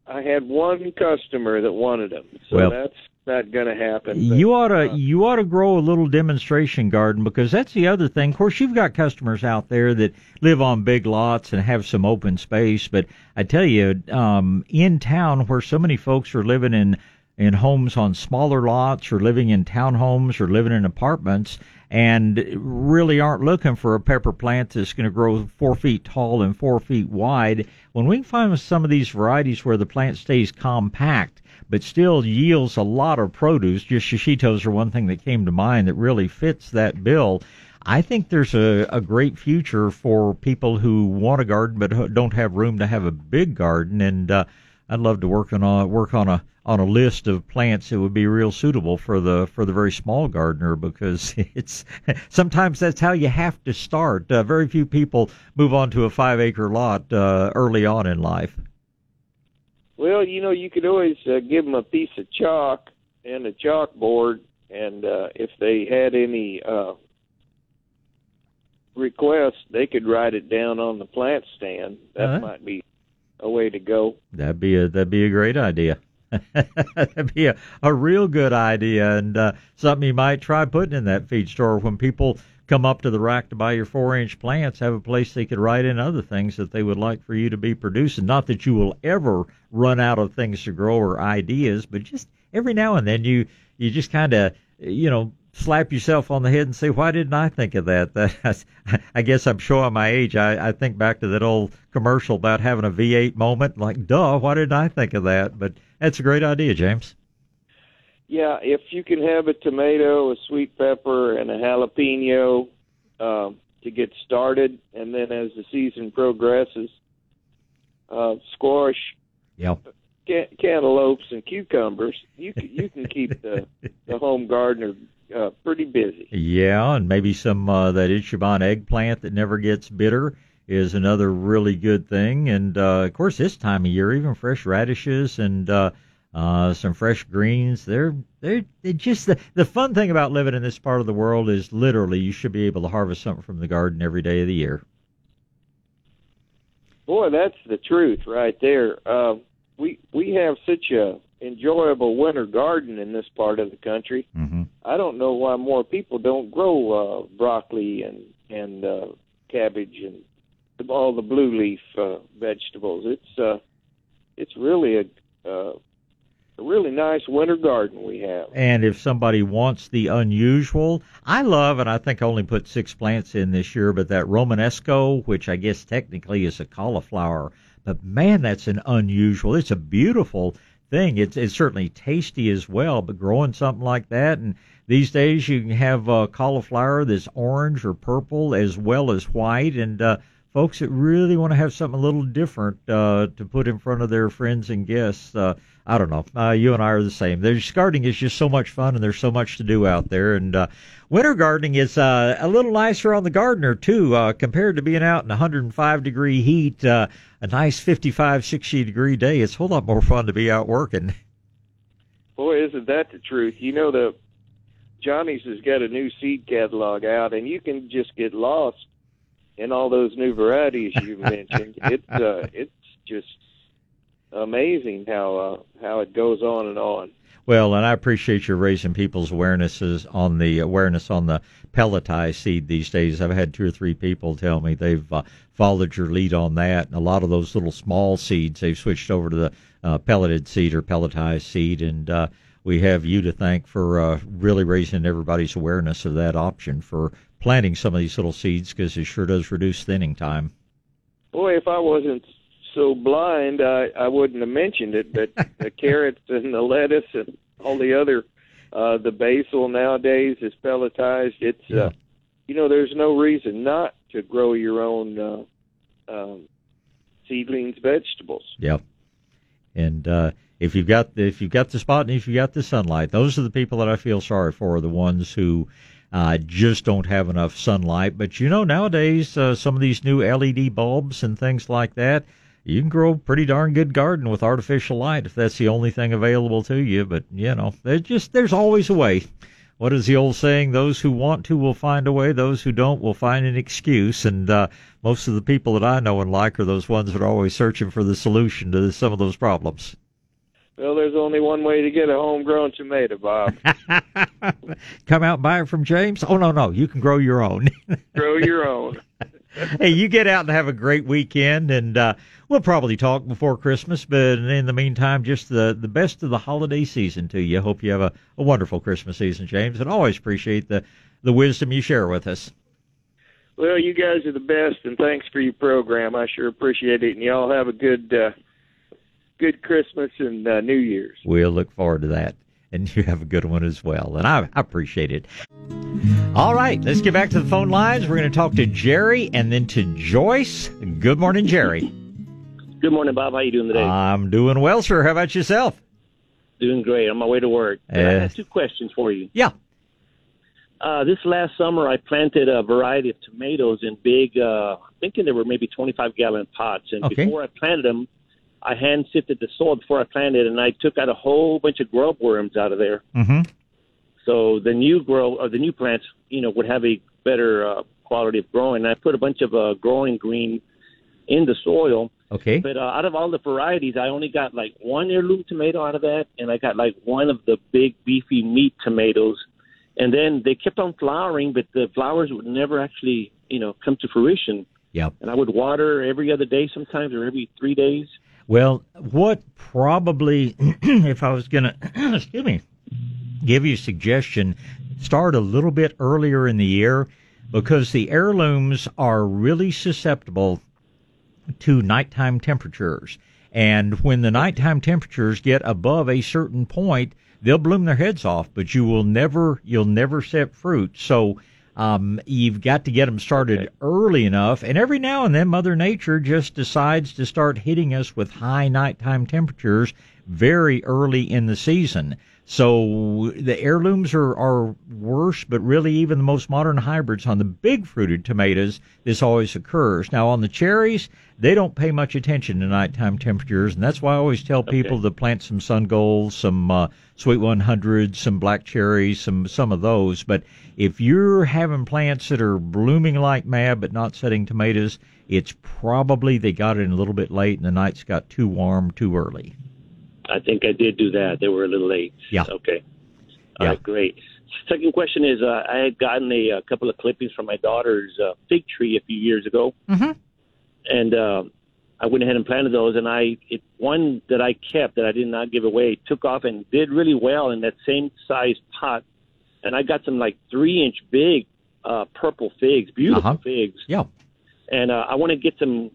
I had one customer that wanted them, so well, that's not going to happen. But, you ought to uh, you ought to grow a little demonstration garden, because that's the other thing. Of course, you've got customers out there that live on big lots and have some open space, but I tell you, um, in town where so many folks are living in in homes on smaller lots or living in townhomes or living in apartments and really aren't looking for a pepper plant that's going to grow four feet tall and four feet wide. When we find some of these varieties where the plant stays compact but still yields a lot of produce, just shishitos are one thing that came to mind that really fits that bill. I think there's a, a great future for people who want a garden but don't have room to have a big garden, and uh, I'd love to work on a, work on a on a list of plants that would be real suitable for the for the very small gardener, because it's sometimes that's how you have to start. Uh, very few people move on to a five acre lot uh, early on in life. Well, you know, you could always uh, give them a piece of chalk and a chalkboard, and uh, if they had any uh, requests, they could write it down on the plant stand. That uh-huh. might be a way to go. That'd be a that'd be a great idea. That'd be a, a real good idea, and uh, something you might try putting in that feed store when people come up to the rack to buy your four-inch plants. Have a place they could write in other things that they would like for you to be producing. Not that you will ever run out of things to grow or ideas, but just every now and then you you just kind of you know. slap yourself on the head and say, why didn't I think of that? That's, I guess I'm showing my age. I, I think back to that old commercial about having a V eight moment. Like, duh, why didn't I think of that? But that's a great idea, James. Yeah, if you can have a tomato, a sweet pepper, and a jalapeno uh, to get started, and then as the season progresses, uh, squash, yep. can- cantaloupes, and cucumbers, you can, you can keep the, the home gardener Uh, pretty busy. Yeah, and maybe some uh, that Ichiban eggplant that never gets bitter is another really good thing. And uh, of course, this time of year, even fresh radishes and uh, uh, some fresh greens. They're they're, they're just the, the fun thing about living in this part of the world is literally you should be able to harvest something from the garden every day of the year. Boy, that's the truth right there. Uh, we we have such a enjoyable winter garden in this part of the country. Mm-hmm. I don't know why more people don't grow uh, broccoli and and uh, cabbage and all the blue leaf uh, vegetables. It's uh, it's really a, uh, a really nice winter garden we have. And if somebody wants the unusual, I love, and I think I only put six plants in this year, but that Romanesco, which I guess technically is a cauliflower, but man, that's an unusual. It's a beautiful thing. It's it's certainly tasty as well, but growing something like that, and these days you can have uh, cauliflower that's orange or purple as well as white, and uh, folks that really want to have something a little different uh, to put in front of their friends and guests. Uh, I don't know. Uh, you and I are the same. There's, gardening is just so much fun, and there's so much to do out there. And uh, winter gardening is uh, a little nicer on the gardener, too, uh, compared to being out in one hundred five degree heat. Uh, a nice fifty-five, sixty degree day. It's a whole lot more fun to be out working. Boy, isn't that the truth? You know, the Johnny's has got a new seed catalog out, and you can just get lost in all those new varieties you mentioned. It's uh, it's just amazing how uh, how it goes on and on. Well, and I appreciate you raising people's awarenesses on the awareness on the pelletized seed these days. I've had two or three people tell me they've uh, followed your lead on that, and a lot of those little small seeds they've switched over to the uh, pelleted seed or pelletized seed, and uh, we have you to thank for uh, really raising everybody's awareness of that option for planting some of these little seeds, because it sure does reduce thinning time. Boy, if I wasn't so blind, I, I wouldn't have mentioned it, but the carrots and the lettuce and all the other, uh, the basil nowadays is pelletized. It's, yeah. uh, you know, there's no reason not to grow your own uh, um, seedlings, vegetables. Yep. And uh, if you've got the, if you've got the spot and if you've got the sunlight, those are the people that I feel sorry for, the ones who uh, just don't have enough sunlight. But, you know, nowadays, uh, some of these new L E D bulbs and things like that, you can grow a pretty darn good garden with artificial light if that's the only thing available to you. But, you know, there's just there's always a way. What is the old saying? Those who want to will find a way. Those who don't will find an excuse. And uh, most of the people that I know and like are those ones that are always searching for the solution to some of those problems. Well, there's only one way to get a homegrown tomato, Bob. Come out and buy it from James? Oh, no, no. You can grow your own. Grow your own. Hey, you get out and have a great weekend, and uh, we'll probably talk before Christmas. But in the meantime, just the, the best of the holiday season to you. Hope you have a, a wonderful Christmas season, James, and always appreciate the, the wisdom you share with us. Well, you guys are the best, and thanks for your program. I sure appreciate it, and y'all have a good uh, good Christmas and uh, New Year's. We'll look forward to that. And you have a good one as well. And I, I appreciate it. All right, let's get back to the phone lines. We're going to talk to Jerry and then to Joyce. Good morning, Jerry. Good morning, Bob. How you doing today? I'm doing well, sir. How about yourself? Doing great. On my way to work. Uh, I have two questions for you. Yeah. Uh, this last summer, I planted a variety of tomatoes in big, uh, I'm thinking there were maybe twenty-five gallon pots. And okay. Before I planted them, I hand sifted the soil before I planted, and I took out a whole bunch of grub worms out of there. Mm-hmm. So the new grow or the new plants, you know, would have a better uh, quality of growing. And I put a bunch of uh, growing green in the soil. Okay. But uh, out of all the varieties, I only got like one heirloom tomato out of that, and I got like one of the big beefy meat tomatoes. And then they kept on flowering, but the flowers would never actually, you know, come to fruition. Yep. And I would water every other day sometimes, or every three days. Well, what probably, if I was going to, excuse me, give you a suggestion, start a little bit earlier in the year, because the heirlooms are really susceptible to nighttime temperatures. And when the nighttime temperatures get above a certain point, they'll bloom their heads off, but you will never, you'll never set fruit. So Um, you've got to get them started okay. early enough. And every now and then, Mother Nature just decides to start hitting us with high nighttime temperatures very early in the season. So the heirlooms are, are worse, but really even the most modern hybrids on the big-fruited tomatoes, this always occurs. Now, on the cherries, they don't pay much attention to nighttime temperatures, and that's why I always tell people okay. to plant some sun gold, some uh, sweet one hundred, some black cherries, some some of those. But if you're having plants that are blooming like mad but not setting tomatoes, it's probably they got it in a little bit late and the nights got too warm too early. I think I did do that. They were a little late. Yeah. Okay. All yeah. right, great. Second question is uh, I had gotten a, a couple of clippings from my daughter's uh, fig tree a few years ago. Mm-hmm. And uh, I went ahead and planted those, and I it, one that I kept that I did not give away took off and did really well in that same size pot. And I got some like three inch big uh, purple figs, beautiful uh-huh. figs. Yeah. And uh, I want to get some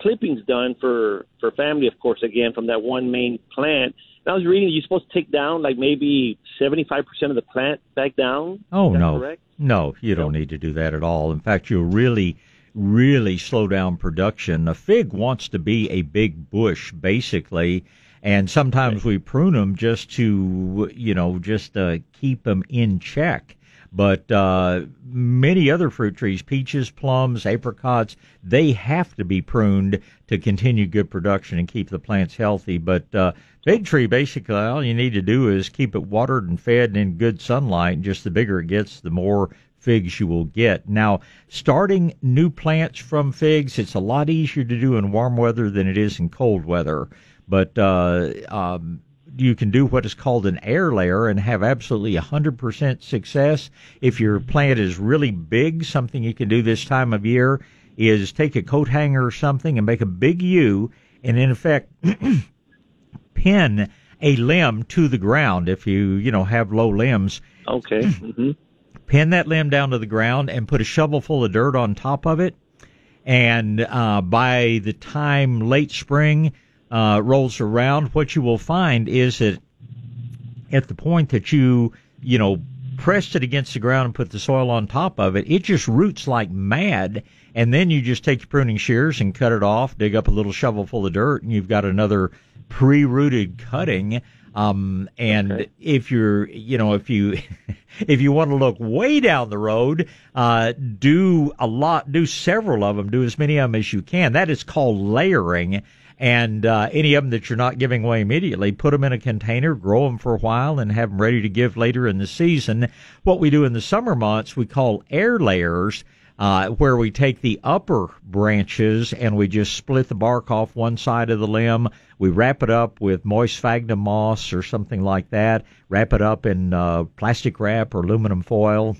clippings done for, for family, of course, again, from that one main plant. And I was reading you're supposed to take down like maybe seventy-five percent of the plant back down. Oh, no. Correct? No, you don't no. need to do that at all. In fact, you'll really... really slow down production. A fig wants to be a big bush, basically, and sometimes right. we prune them just to, you know, just uh, keep them in check. But uh, many other fruit trees, peaches, plums, apricots, they have to be pruned to continue good production and keep the plants healthy. But uh, fig tree, basically, all you need to do is keep it watered and fed and in good sunlight. Just the bigger it gets, the more figs you will get. Now, starting new plants from figs, it's a lot easier to do in warm weather than it is in cold weather. But uh, um you can do what is called an air layer and have absolutely one hundred percent success. If your plant is really big, something you can do this time of year is take a coat hanger or something and make a big U and, in effect, pin a limb to the ground if you, you know, have low limbs. Okay. Mm-hmm. Pin that limb down to the ground and put a shovelful of dirt on top of it. And uh, by the time late spring Uh, rolls around, what you will find is that at the point that you, you know, pressed it against the ground and put the soil on top of it, it just roots like mad. And then you just take your pruning shears and cut it off, dig up a little shovelful of dirt, and you've got another pre-rooted cutting. Um, and okay. if you're, you know, if you, if you want to look way down the road, uh, do a lot, do several of them, do as many of them as you can. That is called layering. And uh, any of them that you're not giving away immediately, put them in a container, grow them for a while, and have them ready to give later in the season. What we do in the summer months, we call air layers, uh, where we take the upper branches and we just split the bark off one side of the limb. We wrap it up with moist sphagnum moss or something like that, wrap it up in uh, plastic wrap or aluminum foil.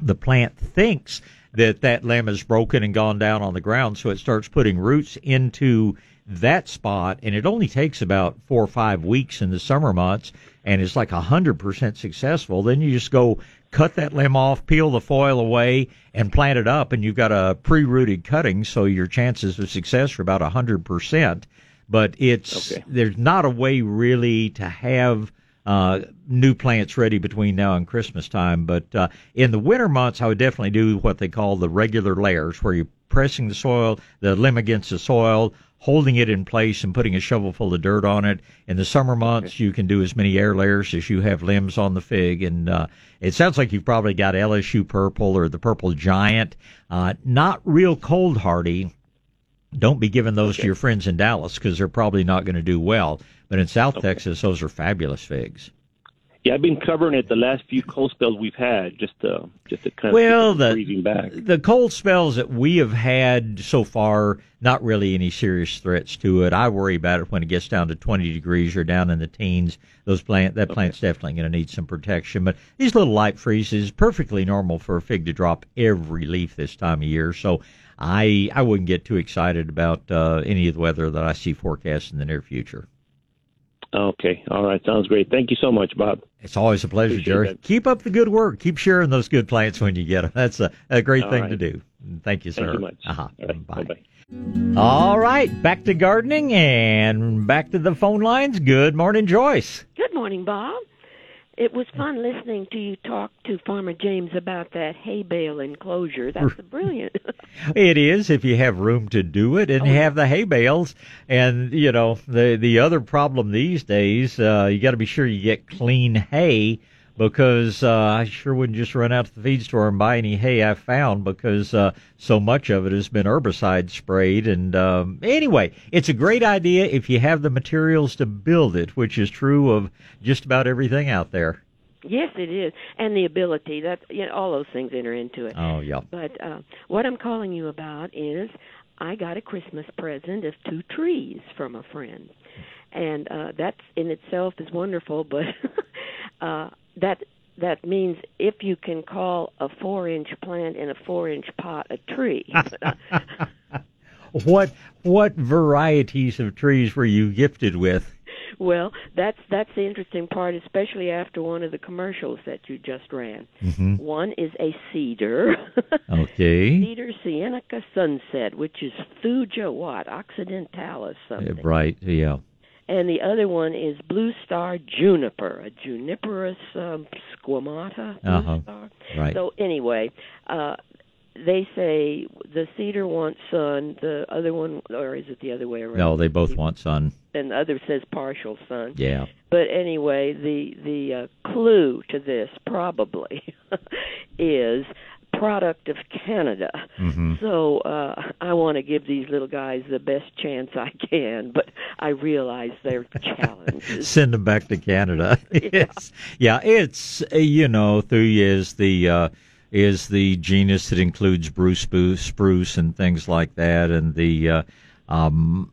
The plant thinks that that limb is broken and gone down on the ground, so it starts putting roots into that spot, and it only takes about four or five weeks in the summer months, and it's like one hundred percent successful. Then you just go cut that limb off, peel the foil away, and plant it up, and you've got a pre-rooted cutting, so your chances of success are about one hundred percent. But it's okay. There's not a way really to have uh, new plants ready between now and Christmas time. But uh, in the winter months, I would definitely do what they call the regular layers, where you're pressing the soil, the limb against the soil, holding it in place and putting a shovelful of dirt on it. In the summer months, you can do as many air layers as you have limbs on the fig. And uh, it sounds like you've probably got L S U purple or the purple giant. Uh, not real cold hardy. Don't be giving those okay. to your friends in Dallas because they're probably not going to do well. But in South okay. Texas, those are fabulous figs. Yeah, I've been covering it the last few cold spells we've had, just to, just to kind of well, the, freezing back. The cold spells that we have had so far, not really any serious threats to it. I worry about it when it gets down to twenty degrees or down in the teens. Those plant That okay. plant's definitely going to need some protection. But these little light freezes, perfectly normal for a fig to drop every leaf this time of year. So I, I wouldn't get too excited about uh, any of the weather that I see forecast in the near future. Okay. All right. Sounds great. Thank you so much, Bob. It's always a pleasure, Appreciate Jerry. That. Keep up the good work. Keep sharing those good plants when you get them. That's a, a great All thing right. to do. Thank you, sir. Thank you much. Uh-huh. All right. Bye. Bye-bye. All right. Back to gardening and back to the phone lines. Good morning, Joyce. Good morning, Bob. It was fun listening to you talk to Farmer James about that hay bale enclosure. That's brilliant. It is, if you have room to do it and oh, have the hay bales. And, you know, the, the other problem these days, uh, you got to be sure you get clean hay because uh, I sure wouldn't just run out to the feed store and buy any hay I found because uh, so much of it has been herbicide sprayed. And um, anyway, it's a great idea if you have the materials to build it, which is true of just about everything out there. Yes, it is, and the ability. That you know, all those things enter into it. Oh, yeah. But uh, what I'm calling you about is I got a Christmas present of two trees from a friend, and uh, that in itself is wonderful, but uh That that means if you can call a four-inch plant in a four-inch pot a tree. What what varieties of trees were you gifted with? Well, that's that's the interesting part, especially after one of the commercials that you just ran. Mm-hmm. One is a cedar. Okay. Cedar Sienica Sunset, which is Thuja Wat Occidentalis something. Right, yeah. And the other one is Blue Star Juniper, a Juniperus um, squamata. Blue uh-huh. Star. Right. So anyway, uh, they say the cedar wants sun, the other one, or is it the other way around? No, they both want sun. And the other says partial sun. Yeah. But anyway, the, the uh, clue to this probably is product of Canada. Mm-hmm. So uh, I want to give these little guys the best chance I can, but I realize they're challenges. Send them back to Canada. Yeah. It's, yeah, it's, you know, thuya is the... Uh, is the genus that includes Bruce spruce and things like that, and the uh, um,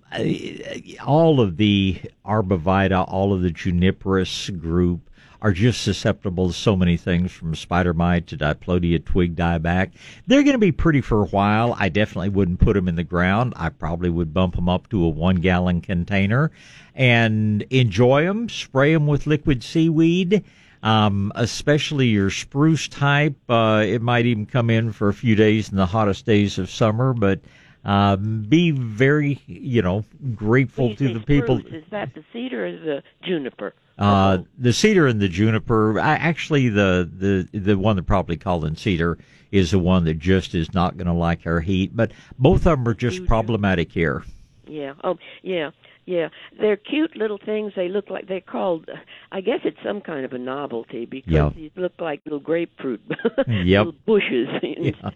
all of the Arbovita, all of the juniperous group are just susceptible to so many things, from spider mite to diplodia twig dieback. They're going to be pretty for a while. I definitely wouldn't put them in the ground. I probably would bump them up to a one-gallon container and enjoy them, spray them with liquid seaweed. Um, especially your spruce type, uh, it might even come in for a few days in the hottest days of summer, but uh, be very, you know, grateful to the spruce, people. Is that the cedar or the juniper? Uh, oh. The cedar and the juniper, I, actually the, the, the one they're probably calling cedar is the one that just is not going to like our heat, but both of them are just problematic here. Yeah, oh, yeah. Yeah, they're cute little things. They look like they're called, I guess it's some kind of a novelty because yeah. these look like little grapefruit, yep. little bushes. Yeah.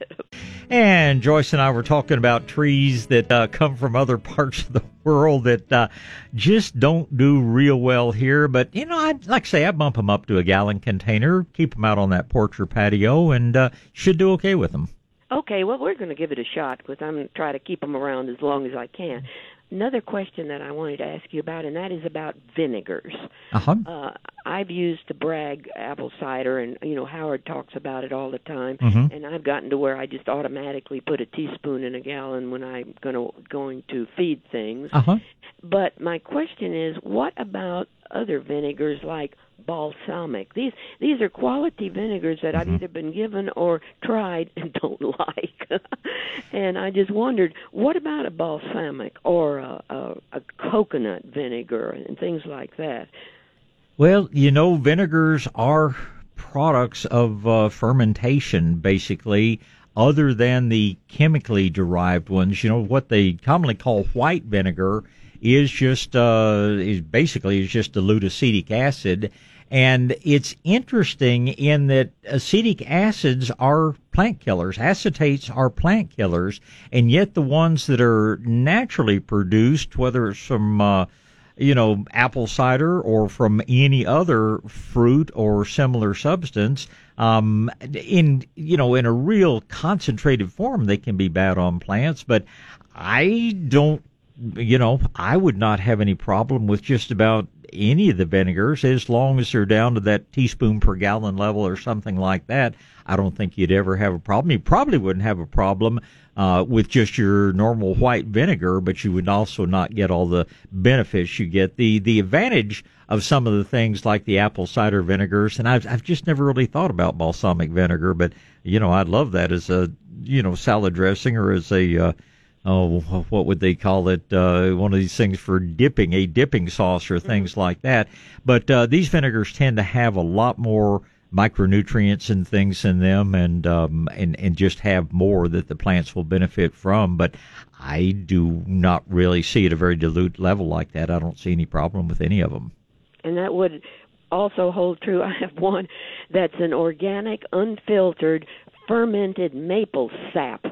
And Joyce and I were talking about trees that uh, come from other parts of the world that uh, just don't do real well here. But, you know, I'd, like I say, I bump them up to a gallon container, keep them out on that porch or patio, and uh, should do okay with them. Okay, well, we're going to give it a shot because I'm going to try to keep them around as long as I can. Another question that I wanted to ask you about, and that is about vinegars. Uh-huh. Uh, I've used the Bragg apple cider, and, you know, Howard talks about it all the time, mm-hmm. and I've gotten to where I just automatically put a teaspoon in a gallon when I'm gonna, going to feed things. Uh-huh. But my question is, what about other vinegars like balsamic? These these are quality vinegars that I've mm-hmm. either been given or tried and don't like. And I just wondered, what about a balsamic or a, a, a coconut vinegar and things like that? Well, you know, vinegars are products of uh, fermentation, basically, other than the chemically derived ones. You know, what they commonly call white vinegar is just uh, is basically is just dilute acetic acid, and it's interesting in that acetic acids are plant killers, acetates are plant killers, and yet the ones that are naturally produced, whether it's from uh, you know apple cider or from any other fruit or similar substance, um, in you know in a real concentrated form, they can be bad on plants. But I don't. You know, I would not have any problem with just about any of the vinegars as long as they're down to that teaspoon per gallon level or something like that. I don't think you'd ever have a problem. You probably wouldn't have a problem uh, with just your normal white vinegar, but you would also not get all the benefits you get. The the advantage of some of the things like the apple cider vinegars, and I've I've just never really thought about balsamic vinegar, but you know, I'd love that as a you know salad dressing or as a uh, Oh, what would they call it? Uh, one of these things for dipping, a dipping sauce or things mm-hmm. like that. But uh, these vinegars tend to have a lot more micronutrients and things in them, and um, and and just have more that the plants will benefit from. But I do not really see at a very dilute level like that. I don't see any problem with any of them. And that would also hold true. I have one that's an organic, unfiltered, fermented maple sap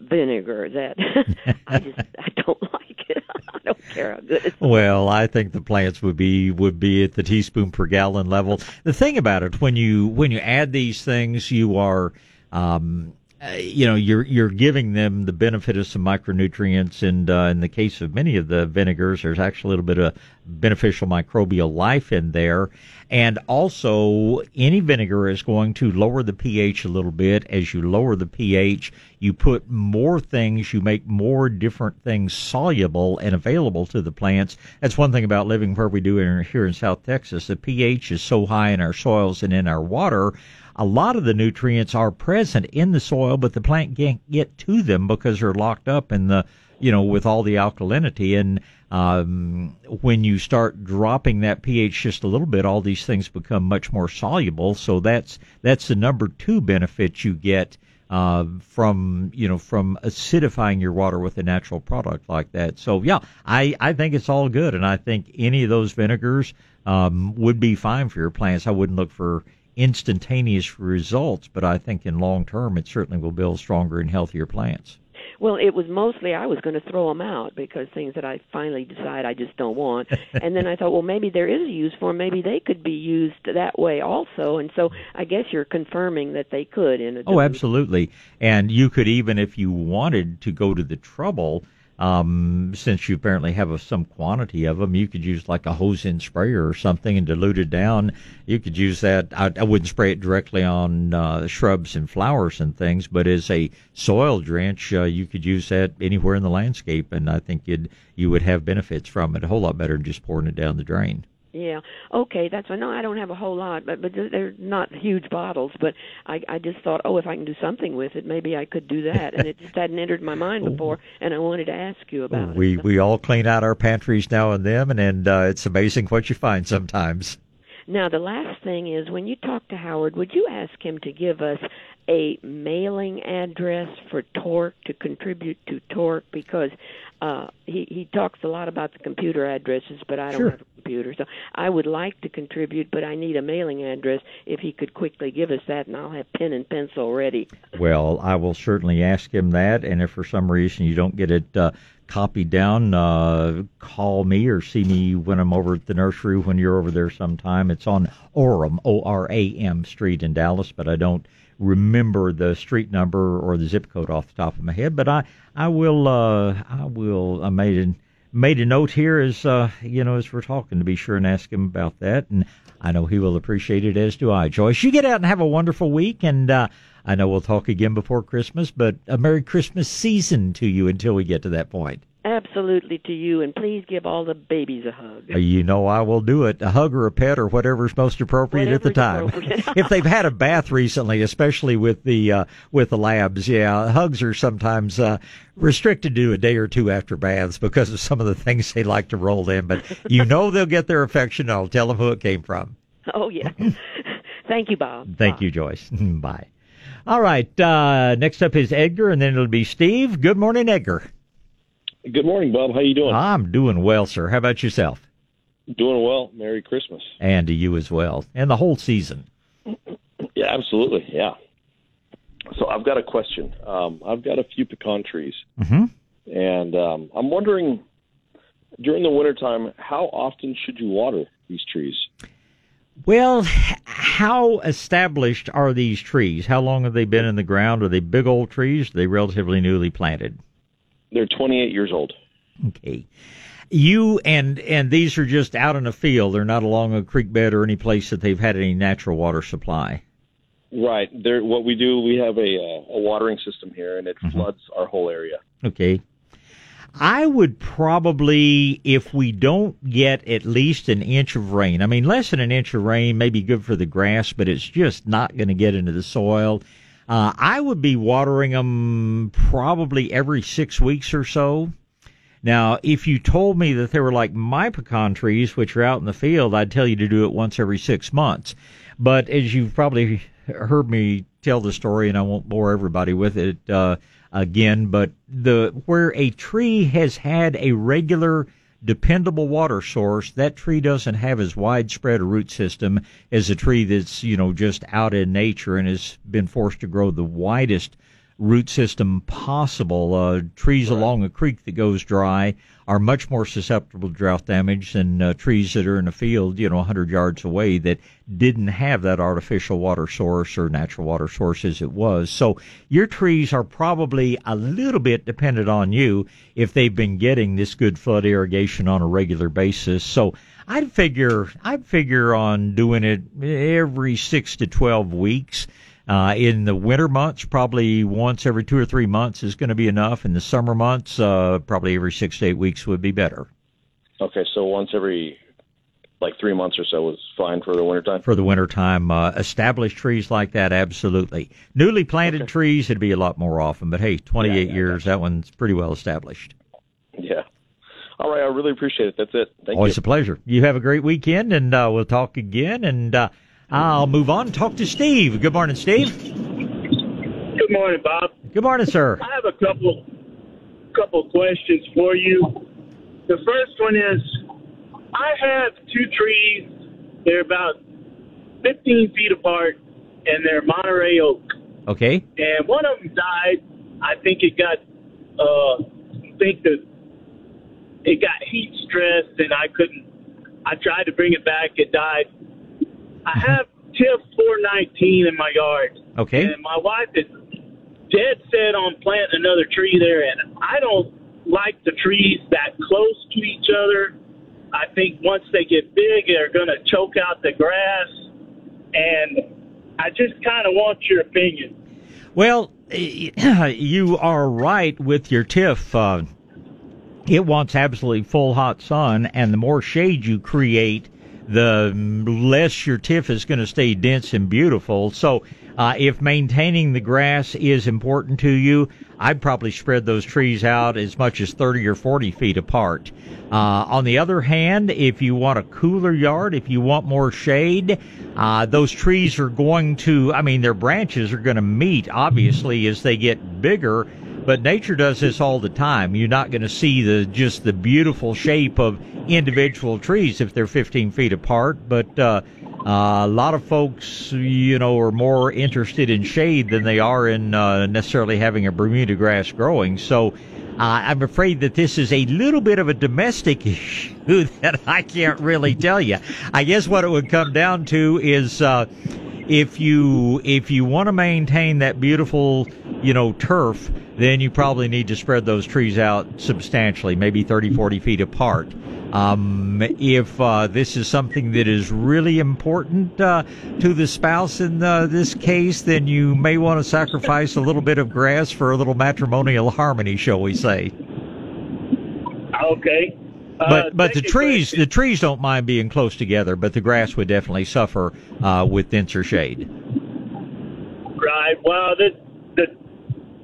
vinegar that I just I don't like it. I don't care how good it's. Well, I think the plants would be would be at the teaspoon per gallon level. The thing about it, when you when you add these things, you are um you know you're you're giving them the benefit of some micronutrients, and uh, in the case of many of the vinegars, there's actually a little bit of beneficial microbial life in there. And also, any vinegar is going to lower the pH a little bit. As you lower the pH, you put more things, you make more different things soluble and available to the plants. That's one thing about living where we do in, here in South Texas. The pH is so high in our soils and in our water, a lot of the nutrients are present in the soil, but the plant can't get to them because they're locked up in the you know, with all the alkalinity. And um, when you start dropping that pH just a little bit, all these things become much more soluble. So that's that's the number two benefit you get uh, from, you know, from acidifying your water with a natural product like that. So, yeah, I, I think it's all good. And I think any of those vinegars um, would be fine for your plants. I wouldn't look for instantaneous results, but I think in long term, it certainly will build stronger and healthier plants. Well, it was mostly I was going to throw them out because things that I finally decide I just don't want. And then I thought, well, maybe there is a use for them. Maybe they could be used that way also. And so I guess you're confirming that they could. In a oh, absolutely. And you could even, if you wanted to go to the trouble, um, since you apparently have a, some quantity of them, you could use like a hose-in sprayer or something and dilute it down. You could use that. I, I wouldn't spray it directly on uh, shrubs and flowers and things, but as a soil drench, uh, you could use that anywhere in the landscape, and I think you'd you would have benefits from it a whole lot better than just pouring it down the drain. Yeah. Okay. That's why. No, I don't have a whole lot, but but they're not huge bottles. But I I just thought, oh, if I can do something with it, maybe I could do that. And it just hadn't entered my mind before, and I wanted to ask you about oh, it. We we all clean out our pantries now and then, and, and uh, it's amazing what you find sometimes. Now, the last thing is, when you talk to Howard, would you ask him to give us a mailing address for TORC to contribute to TORC? Because uh, he, he talks a lot about the computer addresses, but I don't sure. have a computer. So I would like to contribute, but I need a mailing address. If he could quickly give us that, and I'll have pen and pencil ready. Well, I will certainly ask him that, and if for some reason you don't get it uh, copied down, uh, call me or see me when I'm over at the nursery when you're over there sometime. It's on Orem, O R A M Street in Dallas, but I don't remember the street number or the zip code off the top of my head, but I I will uh, I will I made a, made a note here as uh, you know as we're talking to be sure and ask him about that, and I know he will appreciate it, as do I. Joyce, you get out and have a wonderful week, and uh, I know we'll talk again before Christmas, but a Merry Christmas season to you until we get to that point. Absolutely to you, and please give all the babies a hug. You know I will do it. A hug or a pet or whatever's most appropriate whatever's at the time. If they've had a bath recently, especially with the uh, with the labs, yeah, hugs are sometimes uh, restricted to a day or two after baths because of some of the things they like to roll in. But you know they'll get their affection. I'll tell them who it came from. Oh, yeah. Thank you, Bob. Thank Bob. you, Joyce. Bye. All right. Uh, next up is Edgar, and then it'll be Steve. Good morning, Edgar. Good morning, Bob. How you doing? I'm doing well, sir. How about yourself? Doing well. Merry Christmas. And to you as well. And the whole season. Yeah, absolutely. Yeah. So I've got a question. Um, I've got a few pecan trees. Mm-hmm. And um, I'm wondering, during the wintertime, how often should you water these trees? Well, how established are these trees? How long have they been in the ground? Are they big old trees? Are they relatively newly planted? They're twenty-eight years old. Okay. You and and these are just out in a field. They're not along a creek bed or any place that they've had any natural water supply. Right. They're, what we do, we have a, uh, a watering system here, and it mm-hmm. floods our whole area. Okay. I would probably, if we don't get at least an inch of rain, I mean, less than an inch of rain may be good for the grass, but it's just not going to get into the soil. Uh, I would be watering them probably every six weeks or so. Now, if you told me that they were like my pecan trees, which are out in the field, I'd tell you to do it once every six months. But as you've probably heard me tell the story, and I won't bore everybody with it uh, again, but the where a tree has had a regular dependable water source, that tree doesn't have as widespread a root system as a tree that's, you know, just out in nature and has been forced to grow the widest root system possible. Uh, trees right. along a creek that goes dry are much more susceptible to drought damage than uh, trees that are in a field, you know, one hundred yards away that didn't have that artificial water source or natural water source as it was. So your trees are probably a little bit dependent on you if they've been getting this good flood irrigation on a regular basis. So I'd figure, I'd figure on doing it every six to twelve weeks. Uh, in the winter months, probably once every two or three months is going to be enough. In the summer months, uh, probably every six to eight weeks would be better. Okay, so once every, like, three months or so is fine for the wintertime? For the wintertime, uh, established trees like that, absolutely. Newly planted okay. trees, it'd be a lot more often. But, hey, twenty-eight yeah, yeah, years, that one's pretty well established. Yeah. All right, I really appreciate it. That's it. Thank Always you. Always a pleasure. You have a great weekend, and uh, we'll talk again, and... Uh, I'll move on. Talk to Steve. Good morning, Steve. Good morning, Bob. Good morning, sir. I have a couple couple questions for you. The first one is, I have two trees. They're about fifteen feet apart, and they're Monterey oak. Okay. And one of them died. I think it got, uh, I think the, it got heat stressed, and I couldn't, I tried to bring it back. It died. I have TIFF four nineteen in my yard. Okay. And my wife is dead set on planting another tree there, and I don't like the trees that close to each other. I think once they get big, they're going to choke out the grass, and I just kind of want your opinion. Well, you are right with your TIFF. Uh, it wants absolutely full hot sun, and the more shade you create, the less your TIFF is going to stay dense and beautiful. So uh, if maintaining the grass is important to you, I'd probably spread those trees out as much as thirty or forty feet apart. Uh, on the other hand, if you want a cooler yard, if you want more shade, uh, those trees are going to, I mean, their branches are going to meet, obviously, as they get bigger. But nature does this all the time. You're not going to see the just the beautiful shape of individual trees if they're fifteen feet apart. But uh, uh, a lot of folks, you know, are more interested in shade than they are in uh, necessarily having a Bermuda grass growing. So uh, I'm afraid that this is a little bit of a domestic issue that I can't really tell you. I guess what it would come down to is uh, if you if you want to maintain that beautiful, you know, turf, then you probably need to spread those trees out substantially, maybe thirty, forty feet apart. Um, if uh, this is something that is really important uh, to the spouse in uh, this case, then you may want to sacrifice a little bit of grass for a little matrimonial harmony, shall we say. Okay. Uh, but but the trees, the trees don't mind being close together, but the grass would definitely suffer uh, with denser shade. Right. Well, this, the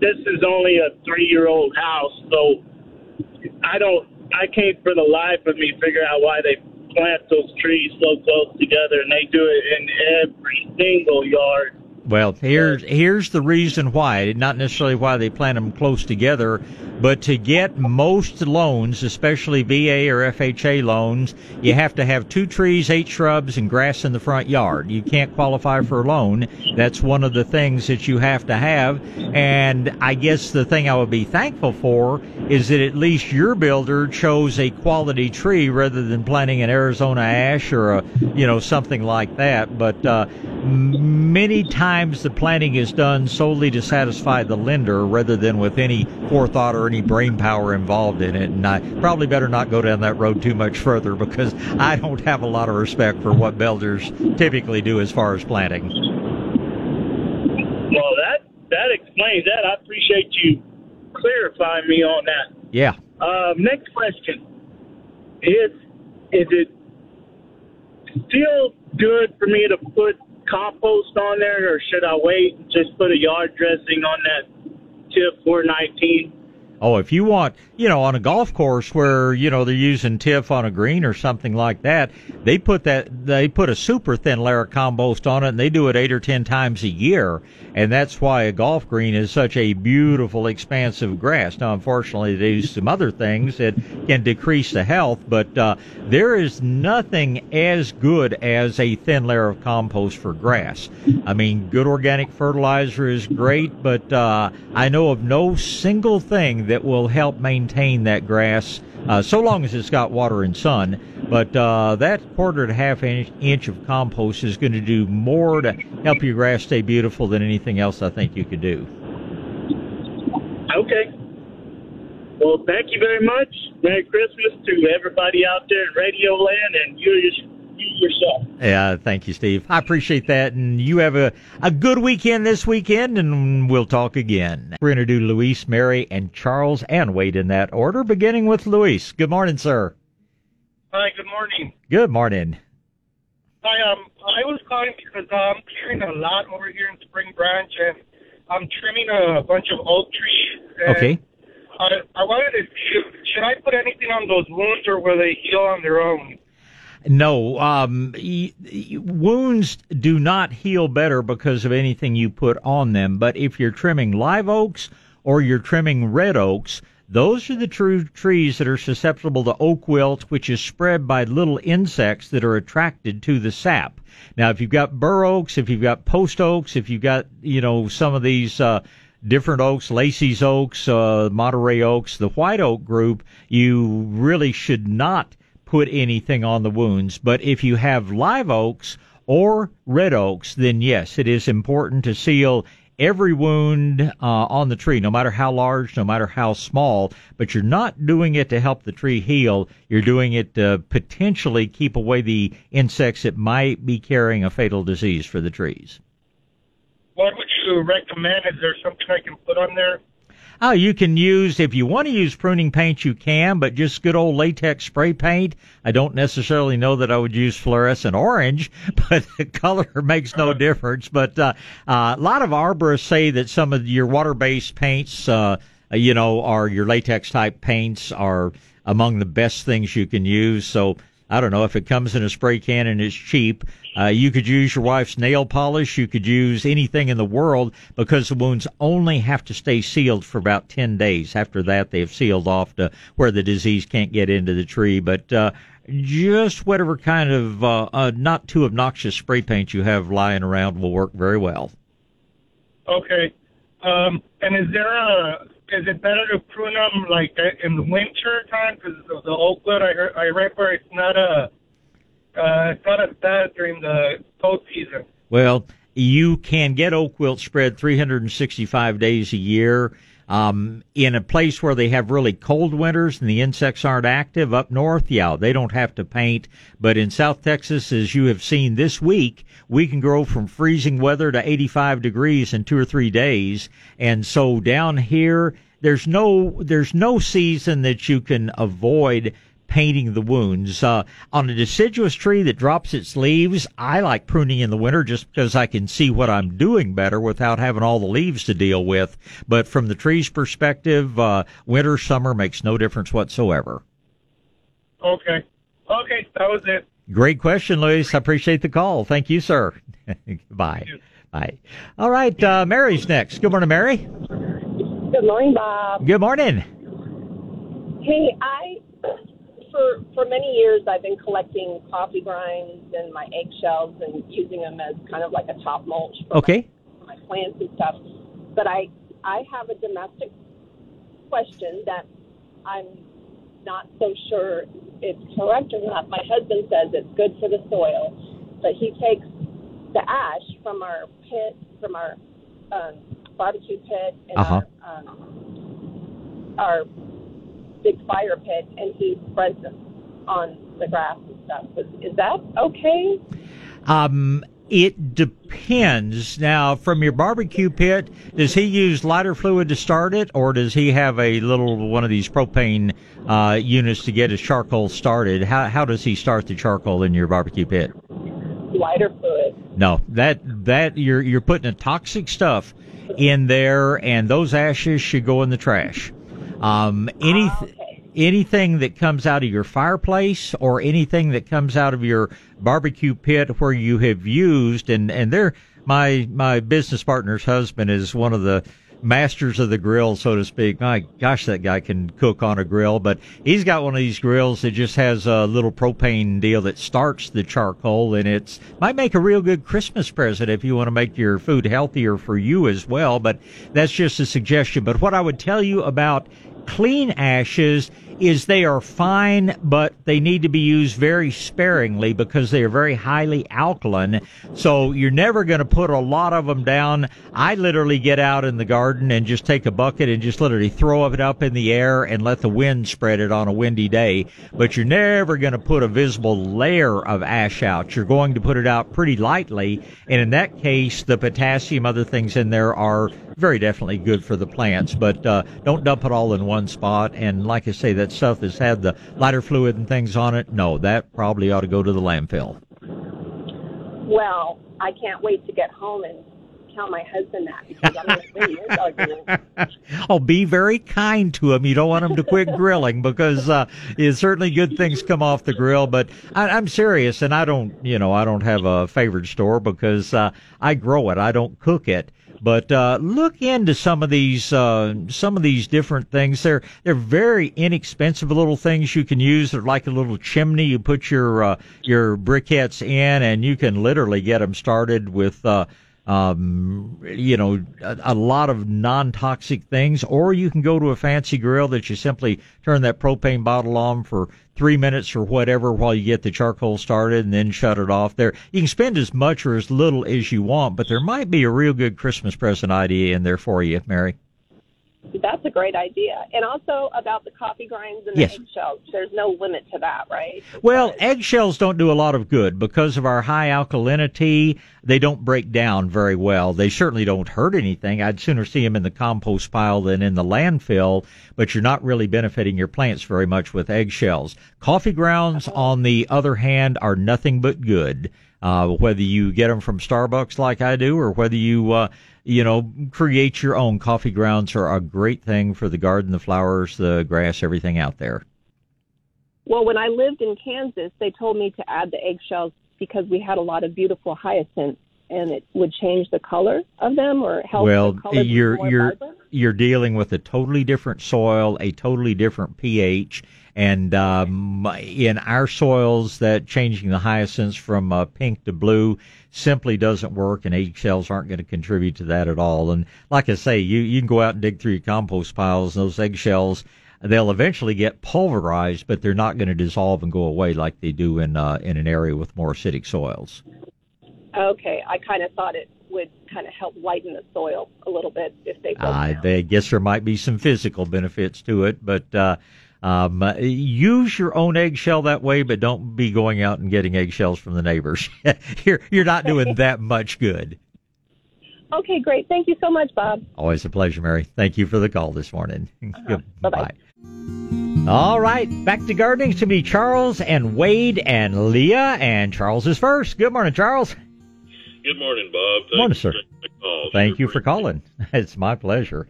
This is only a three-year-old house, so I don't, I can't for the life of me figure out why they plant those trees so close together, and they do it in every single yard. Well, here's here's the reason why. Not necessarily why they plant them close together, but to get most loans, especially V A or F H A loans, you have to have two trees, eight shrubs, and grass in the front yard. You can't qualify for a loan. That's one of the things that you have to have. And I guess the thing I would be thankful for is that at least your builder chose a quality tree rather than planting an Arizona ash or a, you know, something like that. But uh, many times the planting is done solely to satisfy the lender rather than with any forethought or any brain power involved in it. And I probably better not go down that road too much further because I don't have a lot of respect for what builders typically do as far as planting. Well, that, that explains that. I appreciate you clarifying me on that. Yeah. Uh, next question. Is, is it still good for me to put compost on there, or should I wait and just put a yard dressing on that TIFF four nineteen? Oh, if you want, you know, on a golf course where, you know, they're using TIFF on a green or something like that, they put that, they put a super thin layer of compost on it, and they do it eight or ten times a year. And that's why a golf green is such a beautiful, expansive grass. Now, unfortunately, they do some other things that can decrease the health, but uh, there is nothing as good as a thin layer of compost for grass. I mean, good organic fertilizer is great, but uh, I know of no single thing that will help maintain that grass uh, so long as it's got water and sun. But uh, that quarter to half inch, inch of compost is going to do more to help your grass stay beautiful than anything else I think you could do. Okay. Well, thank you very much. Merry Christmas to everybody out there in Radio Land and you yourself. Yourself. Yeah, thank you, Steve. I appreciate that, and you have a, a good weekend this weekend, and we'll talk again. We're going to do Luis, Mary, and Charles, and Wade in that order, beginning with Luis. Good morning, sir. Hi, good morning. Good morning. Hi, um, I was calling because uh, I'm clearing a lot over here in Spring Branch, and I'm trimming a bunch of oak trees. And okay. I, I wanted to, should, should I put anything on those wounds, or will they heal on their own? No, um, y- y- wounds do not heal better because of anything you put on them. But if you're trimming live oaks or you're trimming red oaks, those are the true trees that are susceptible to oak wilt, which is spread by little insects that are attracted to the sap. Now, if you've got bur oaks, if you've got post oaks, if you've got, you know, some of these uh, different oaks, Lacey's oaks, uh, Monterey oaks, the white oak group, you really should not put anything on the wounds. But if you have live oaks or red oaks, then yes, it is important to seal every wound uh, on the tree, no matter how large, no matter how small. But you're not doing it to help the tree heal. You're doing it to potentially keep away the insects that might be carrying a fatal disease for the trees. What would you recommend? Is there something I can put on there? Oh, you can use, if you want to use pruning paint, you can, but just good old latex spray paint. I don't necessarily know that I would use fluorescent orange, but the color makes no difference. But uh, uh, a lot of arborists say that some of your water-based paints, uh, you know, or your latex-type paints are among the best things you can use. So, I don't know, if it comes in a spray can and it's cheap, uh, you could use your wife's nail polish. You could use anything in the world, because the wounds only have to stay sealed for about ten days. After that, they have sealed off to where the disease can't get into the tree. But uh, just whatever kind of uh, uh, not too obnoxious spray paint you have lying around will work very well. Okay. Um, and is there a... Is it better to prune them like in the winter time? Because of the oak wood, I heard, I read where it's not a, uh, it's not as bad during the cold season. Well, you can get oak wilt spread three hundred sixty-five days a year. Um, in a place where they have really cold winters and the insects aren't active up north, yeah, they don't have to paint. But in South Texas, as you have seen this week, we can grow from freezing weather to eighty-five degrees in two or three days. And so down here, there's no, there's no season that you can avoid painting the wounds. Uh, on a deciduous tree that drops its leaves, I like pruning in the winter just because I can see what I'm doing better without having all the leaves to deal with. But from the tree's perspective, uh, winter, summer makes no difference whatsoever. Okay. Okay, that was it. Great question, Luis. I appreciate the call. Thank you, sir. Bye. You. Bye. All right, uh, Mary's next. Good morning, Mary. Good morning, Bob. Good morning. Hey, I... For, for many years, I've been collecting coffee grinds and my eggshells and using them as kind of like a top mulch for okay. my, my plants and stuff. But I, I have a domestic question that I'm not so sure it's correct or not. My husband says it's good for the soil, but he takes the ash from our pit, from our um, barbecue pit and uh-huh. our... Um, our big fire pit, and he spreads them on the grass and stuff. Is that okay? Um, it depends. Now, from your barbecue pit, does he use lighter fluid to start it, or does he have a little one of these propane uh, units to get his charcoal started? How how does he start the charcoal in your barbecue pit? Lighter fluid. No, that that you're you're putting a toxic stuff in there, and those ashes should go in the trash. Um, any, ah, okay. Anything that comes out of your fireplace or anything that comes out of your barbecue pit where you have used, and, and they're, my, my business partner's husband is one of the masters of the grill, so to speak. My gosh, that guy can cook on a grill, but he's got one of these grills that just has a little propane deal that starts the charcoal, and it's might make a real good Christmas present if you want to make your food healthier for you as well. But that's just a suggestion. But what I would tell you about clean ashes is they are fine, but they need to be used very sparingly because they are very highly alkaline. So you're never going to put a lot of them down. I literally get out in the garden and just take a bucket and just literally throw it up in the air and let the wind spread it on a windy day. But you're never going to put a visible layer of ash out. You're going to put it out pretty lightly. And in that case, the potassium, other things in there are very definitely good for the plants. But uh, don't dump it all in one spot. And like I say, that's stuff that's had the lighter fluid and things on it, no, that probably ought to go to the landfill. Well, I can't wait to get home and tell my husband that because I'm going to see his argument. Oh, be very kind to him. You don't want him to quit grilling because uh, certainly good things come off the grill. But I, I'm serious, and I don't, you know, I don't have a favorite store because uh, I grow it. I don't cook it. But uh, look into some of these uh, some of these different things. They're they're very inexpensive little things you can use. They're like a little chimney. You put your uh, your briquettes in, and you can literally get them started with uh, um, you know a, a lot of non-toxic things. Or you can go to a fancy grill that you simply turn that propane bottle on for three minutes or whatever while you get the charcoal started and then shut it off there. You can spend as much or as little as you want, but there might be a real good Christmas present idea in there for you, Mary. That's a great idea. And also about the coffee grinds and the yes. eggshells. There's no limit to that, right? Well, because eggshells don't do a lot of good because of our high alkalinity. They don't break down very well. They certainly don't hurt anything. I'd sooner see them in the compost pile than in the landfill, but you're not really benefiting your plants very much with eggshells. Coffee grounds, uh-huh. on the other hand, are nothing but good. Uh, whether you get them from Starbucks like I do or whether you, uh, you know, create your own, coffee grounds are a great thing for the garden, the flowers, the grass, everything out there. Well, when I lived in Kansas, they told me to add the eggshells because we had a lot of beautiful hyacinths and it would change the color of them or help well, the color Well, you're, you're, you're dealing with a totally different soil, a totally different pH. And um, in our soils, that changing the hyacinths from uh, pink to blue simply doesn't work, and eggshells aren't going to contribute to that at all. And like I say, you, you can go out and dig through your compost piles, and those eggshells, they'll eventually get pulverized, but they're not going to dissolve and go away like they do in uh, in an area with more acidic soils. Okay, I kind of thought it would kind of help lighten the soil a little bit if they go I, I guess there might be some physical benefits to it, but uh, um, use your own eggshell that way, but don't be going out and getting eggshells from the neighbors. you're, you're not okay. doing that much good. Okay, great. Thank you so much, Bob. Always a pleasure, Mary. Thank you for the call this morning. Uh-huh. Bye-bye. Bye. All right, back to gardening. It's going to be Charles and Wade and Leah, and Charles is first. Good morning, Charles. Good morning, Bob. Good morning, sir. Thank you for calling. It's my pleasure.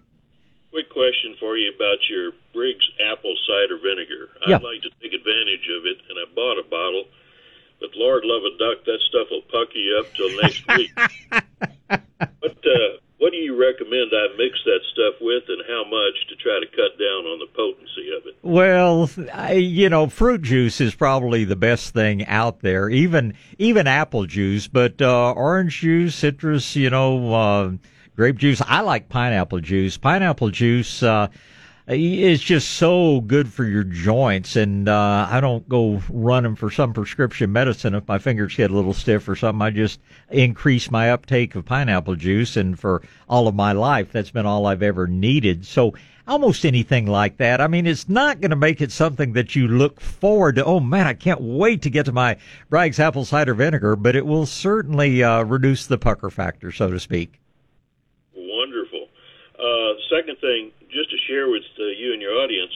Quick question for you about your Briggs apple cider vinegar. I'd yeah. like to take advantage of it, and I bought a bottle. But Lord love a duck, that stuff will puck you up till next week. But uh, what do you recommend I mix that stuff with, and how much to try to cut down on the potency of it? Well, I, you know, fruit juice is probably the best thing out there, even even apple juice. But uh, orange juice, citrus, you know, uh, grape juice. I like pineapple juice. Pineapple juice. Uh, It's just so good for your joints, and uh, I don't go running for some prescription medicine if my fingers get a little stiff or something. I just increase my uptake of pineapple juice, and for all of my life, that's been all I've ever needed. So almost anything like that. I mean, it's not going to make it something that you look forward to. Oh, man, I can't wait to get to my Bragg's apple cider vinegar, but it will certainly uh, reduce the pucker factor, so to speak. Wonderful. Uh, second thing, just to share with uh, you and your audience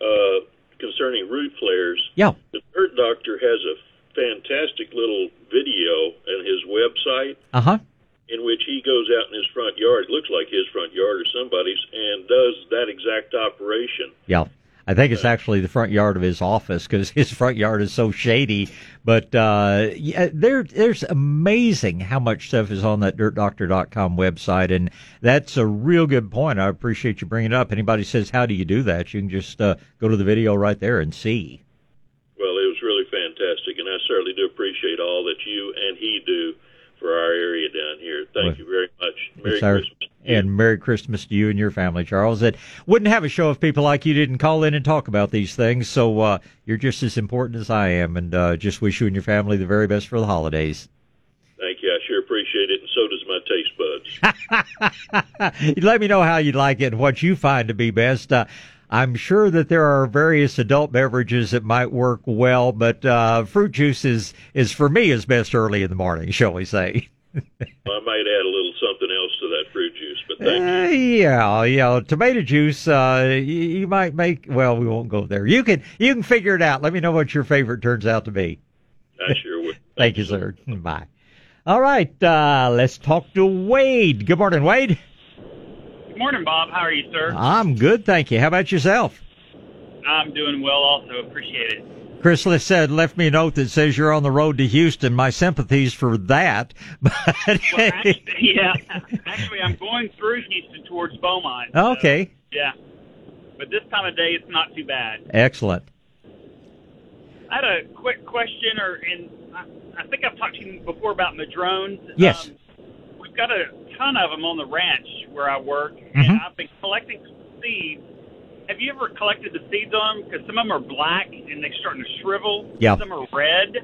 uh, concerning root flares, yeah. the Dirt Doctor has a fantastic little video on his website uh-huh. in which he goes out in his front yard, it looks like his front yard or somebody's, and does that exact operation. Yeah. I think it's actually the front yard of his office because his front yard is so shady. But uh, yeah, there, there's amazing how much stuff is on that Dirt Doctor dot com website, and that's a real good point. I appreciate you bringing it up. Anybody says, how do you do that? You can just uh, go to the video right there and see. Well, it was really fantastic, and I certainly do appreciate all that you and he do for our area down here. Thank well, you very much. Merry our, Christmas. And Merry Christmas to you and your family, Charles. It wouldn't have a show if people like you didn't call in and talk about these things, so uh, you're just as important as I am, and uh, just wish you and your family the very best for the holidays. Thank you. I sure appreciate it, and so does my taste buds. Let me know how you like it and what you find to be best. Uh, I'm sure that there are various adult beverages that might work well, but uh, fruit juice is, is, for me, is best early in the morning, shall we say. I might add a little something else to that fruit juice, but thank uh, you. Yeah, yeah. Tomato juice, uh, you, you might make, well, we won't go there. You can you can figure it out. Let me know what your favorite turns out to be. I sure will. Thank, thank you, sir. Bye. All right, uh, let's talk to Wade. Good morning, Wade. Good morning, Bob. How are you, sir? I'm good, thank you. How about yourself? I'm doing well also. Appreciate it. Chris said, left me a note that says you're on the road to Houston. My sympathies for that. But well, actually, yeah, actually, I'm going through Houston towards Beaumont. So, okay. Yeah. But this time of day, it's not too bad. Excellent. I had a quick question, or and I, I think I've talked to you before about madrones. Yes. Um, we've got a ton of them on the ranch where I work, mm-hmm. and I've been collecting seeds. Have you ever collected the seeds on them? Because some of them are black, and they're starting to shrivel. Yeah. Some are red.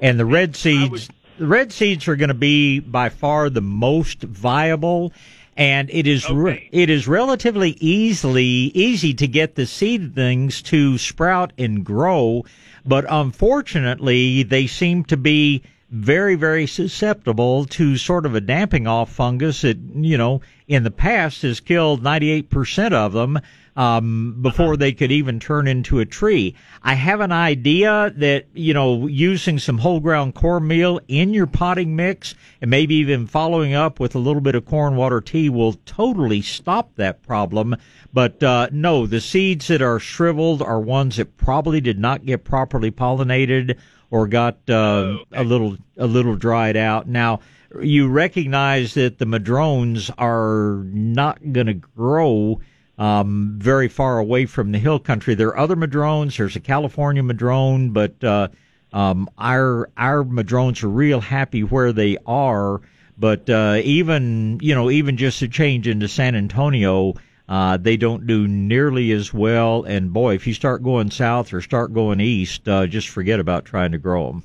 And the red seeds, would... the red seeds are going to be by far the most viable, and it is okay. re- it is relatively easily easy to get the seedlings to sprout and grow, but unfortunately, they seem to be very, very susceptible to sort of a damping off fungus that, you know, in the past has killed ninety-eight percent of them um, before they could even turn into a tree. I have an idea that, you know, using some whole ground cornmeal in your potting mix and maybe even following up with a little bit of corn water tea will totally stop that problem. But uh, no, the seeds that are shriveled are ones that probably did not get properly pollinated or got uh, oh, okay. a little a little dried out. Now, you recognize that the madrones are not going to grow um, very far away from the hill country. There are other madrones. There's a California madrone, but uh, um, our our madrones are real happy where they are. But uh, even you know even just a change into San Antonio. Uh, they don't do nearly as well, and boy, if you start going south or start going east, uh, just forget about trying to grow them.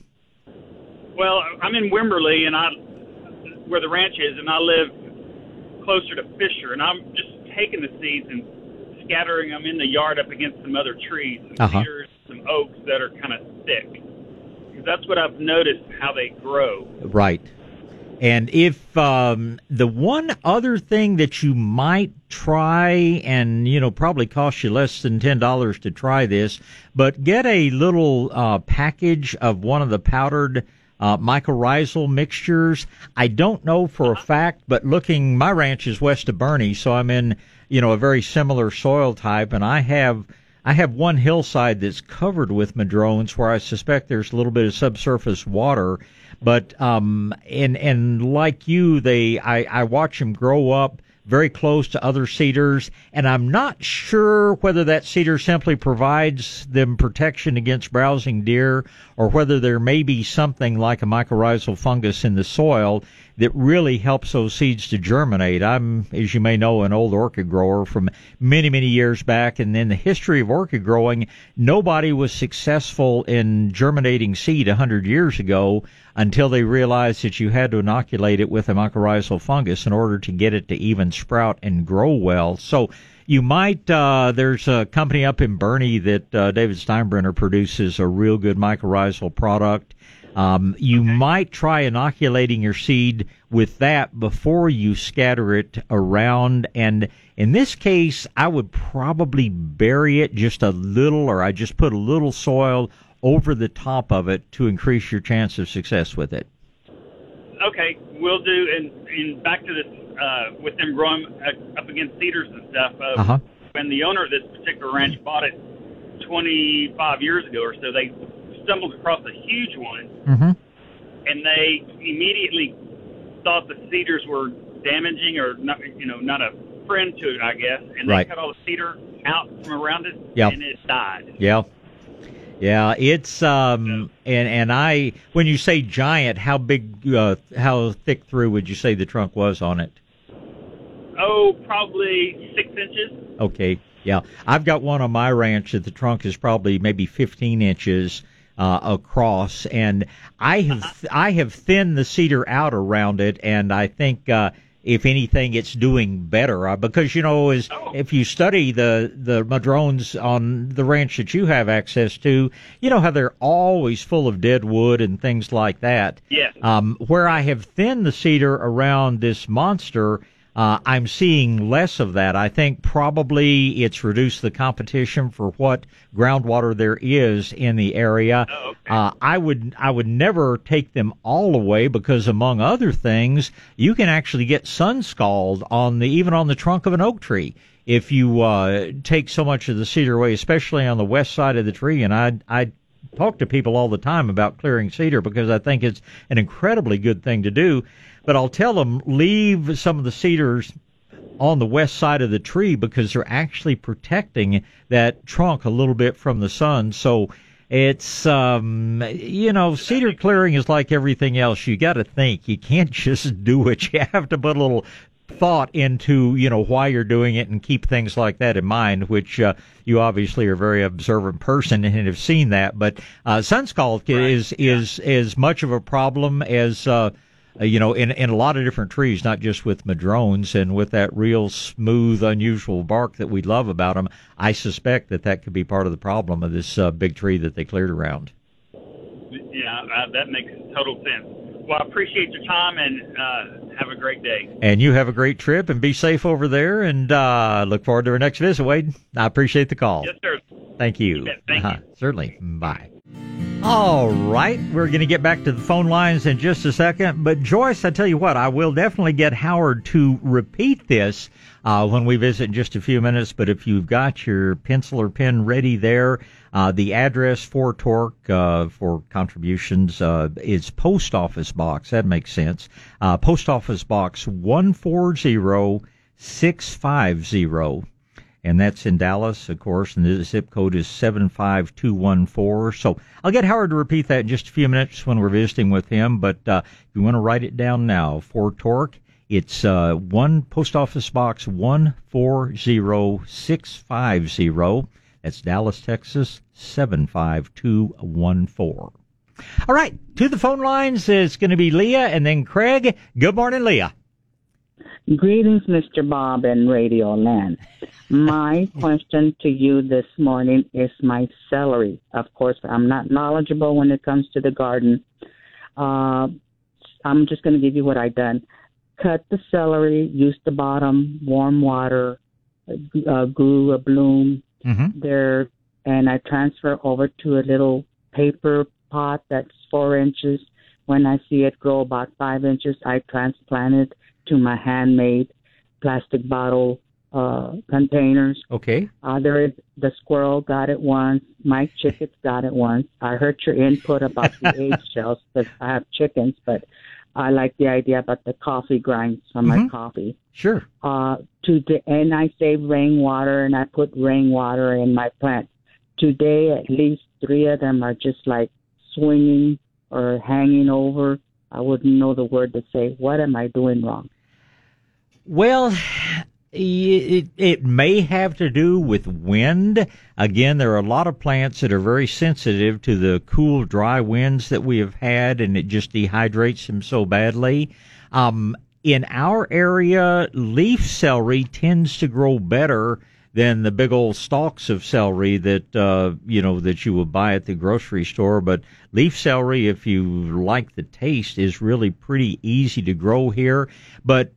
Well, I'm in Wimberley, and I, where the ranch is, and I live closer to Fisher, and I'm just taking the seeds and scattering them in the yard up against some other trees, some uh-huh. cedars, some oaks that are kind of thick. Because that's what I've noticed, how they grow. Right. And if um, the one other thing that you might try, and, you know, probably cost you less than ten dollars to try this, but get a little uh, package of one of the powdered uh, mycorrhizal mixtures. I don't know for a fact, but looking, my ranch is west of Boerne, so I'm in, you know, a very similar soil type, and I have... I have one hillside that's covered with madrones where I suspect there's a little bit of subsurface water, but um, and and like you, they I, I watch them grow up very close to other cedars, and I'm not sure whether that cedar simply provides them protection against browsing deer or whether there may be something like a mycorrhizal fungus in the soil that really helps those seeds to germinate. I'm, as you may know, an old orchid grower from many, many years back. And in the history of orchid growing, nobody was successful in germinating seed one hundred years ago until they realized that you had to inoculate it with a mycorrhizal fungus in order to get it to even sprout and grow well. So you might, uh, there's a company up in Boerne that uh, David Steinbrenner produces a real good mycorrhizal product. Um, you okay. might try inoculating your seed with that before you scatter it around. And in this case, I would probably bury it just a little, or I just put a little soil over the top of it to increase your chance of success with it. Okay, will do. And, and back to this, uh, with them growing up against cedars and stuff, uh, uh-huh. when the owner of this particular ranch bought it twenty-five years ago or so, they stumbled across a huge one, mm-hmm. and they immediately thought the cedars were damaging or not, you know, not a friend to it, I guess, and right. they cut all the cedar out from around it, yep. and it died. Yeah, yeah, it's um, so, and and I when you say giant, how big, uh, how thick through would you say the trunk was on it? Oh, probably six inches. Okay, yeah, I've got one on my ranch that the trunk is probably maybe fifteen inches. Uh, across, and I have th- I have thinned the cedar out around it, and I think uh, if anything, it's doing better uh, because you know, as oh. if you study the the madrones on the ranch that you have access to, you know how they're always full of dead wood and things like that. Yeah. Um, where I have thinned the cedar around this monster. Uh, I'm seeing less of that. I think probably it's reduced the competition for what groundwater there is in the area. Oh, okay. uh, I would I would never take them all away because, among other things, you can actually get sun scald on the even on the trunk of an oak tree if you uh, take so much of the cedar away, especially on the west side of the tree. And I I talk to people all the time about clearing cedar because I think it's an incredibly good thing to do. But I'll tell them, leave some of the cedars on the west side of the tree because they're actually protecting that trunk a little bit from the sun. So it's, um, you know, cedar clearing is like everything else. You got to think. You can't just do it. You have to put a little thought into, you know, why you're doing it and keep things like that in mind, which uh, you obviously are a very observant person and have seen that. But uh, sun scald right. is, is, yeah. is much of a problem as, uh, Uh, you know, in, in a lot of different trees, not just with madrones and with that real smooth, unusual bark that we love about them. I suspect that that could be part of the problem of this uh, big tree that they cleared around. Yeah, uh, that makes total sense. Well, I appreciate your time and uh, have a great day. And you have a great trip and be safe over there. And uh, look forward to our next visit, Wade. I appreciate the call. Yes, sir. Thank you. you, Thank uh-huh. you. Certainly. Bye. All right, we're going to get back to the phone lines in just a second. But, Joyce, I tell you what, I will definitely get Howard to repeat this uh, when we visit in just a few minutes. But if you've got your pencil or pen ready there, uh, the address for Torque uh, for contributions uh, is Post Office Box. That makes sense. Uh, Post Office Box one four zero six five zero. And that's in Dallas, of course, and the zip code is seven five two one four. So I'll get Howard to repeat that in just a few minutes when we're visiting with him. But uh, if you want to write it down now, for Torque, it's uh, one Post Office Box one four zero six five zero. That's Dallas, Texas, seven five two one four. All right, to the phone lines is going to be Leah and then Craig. Good morning, Leah. Greetings, Mister Bob and Radio Land. My question to you this morning is my celery. Of course, I'm not knowledgeable when it comes to the garden. Uh, I'm just going to give you what I've done. Cut the celery, use the bottom, warm water, uh, grew a bloom mm-hmm. there, and I transfer over to a little paper pot that's four inches. When I see it grow about five inches, I transplant it to my handmade plastic bottle uh, containers. Okay. Uh, there is, the squirrel got it once. My chickens got it once. I heard your input about the eggshells because I have chickens, but I like the idea about the coffee grinds on mm-hmm. my coffee. Sure. Uh, to the, and I save rainwater, and I put rainwater in my plants. Today, at least three of them are just like swinging or hanging over. I wouldn't know the word to say. What am I doing wrong? Well, it, it may have to do with wind. Again, there are a lot of plants that are very sensitive to the cool, dry winds that we have had, and it just dehydrates them so badly. Um, in our area, leaf celery tends to grow better than the big old stalks of celery that, uh, you know, that you would buy at the grocery store. But leaf celery, if you like the taste, is really pretty easy to grow here. But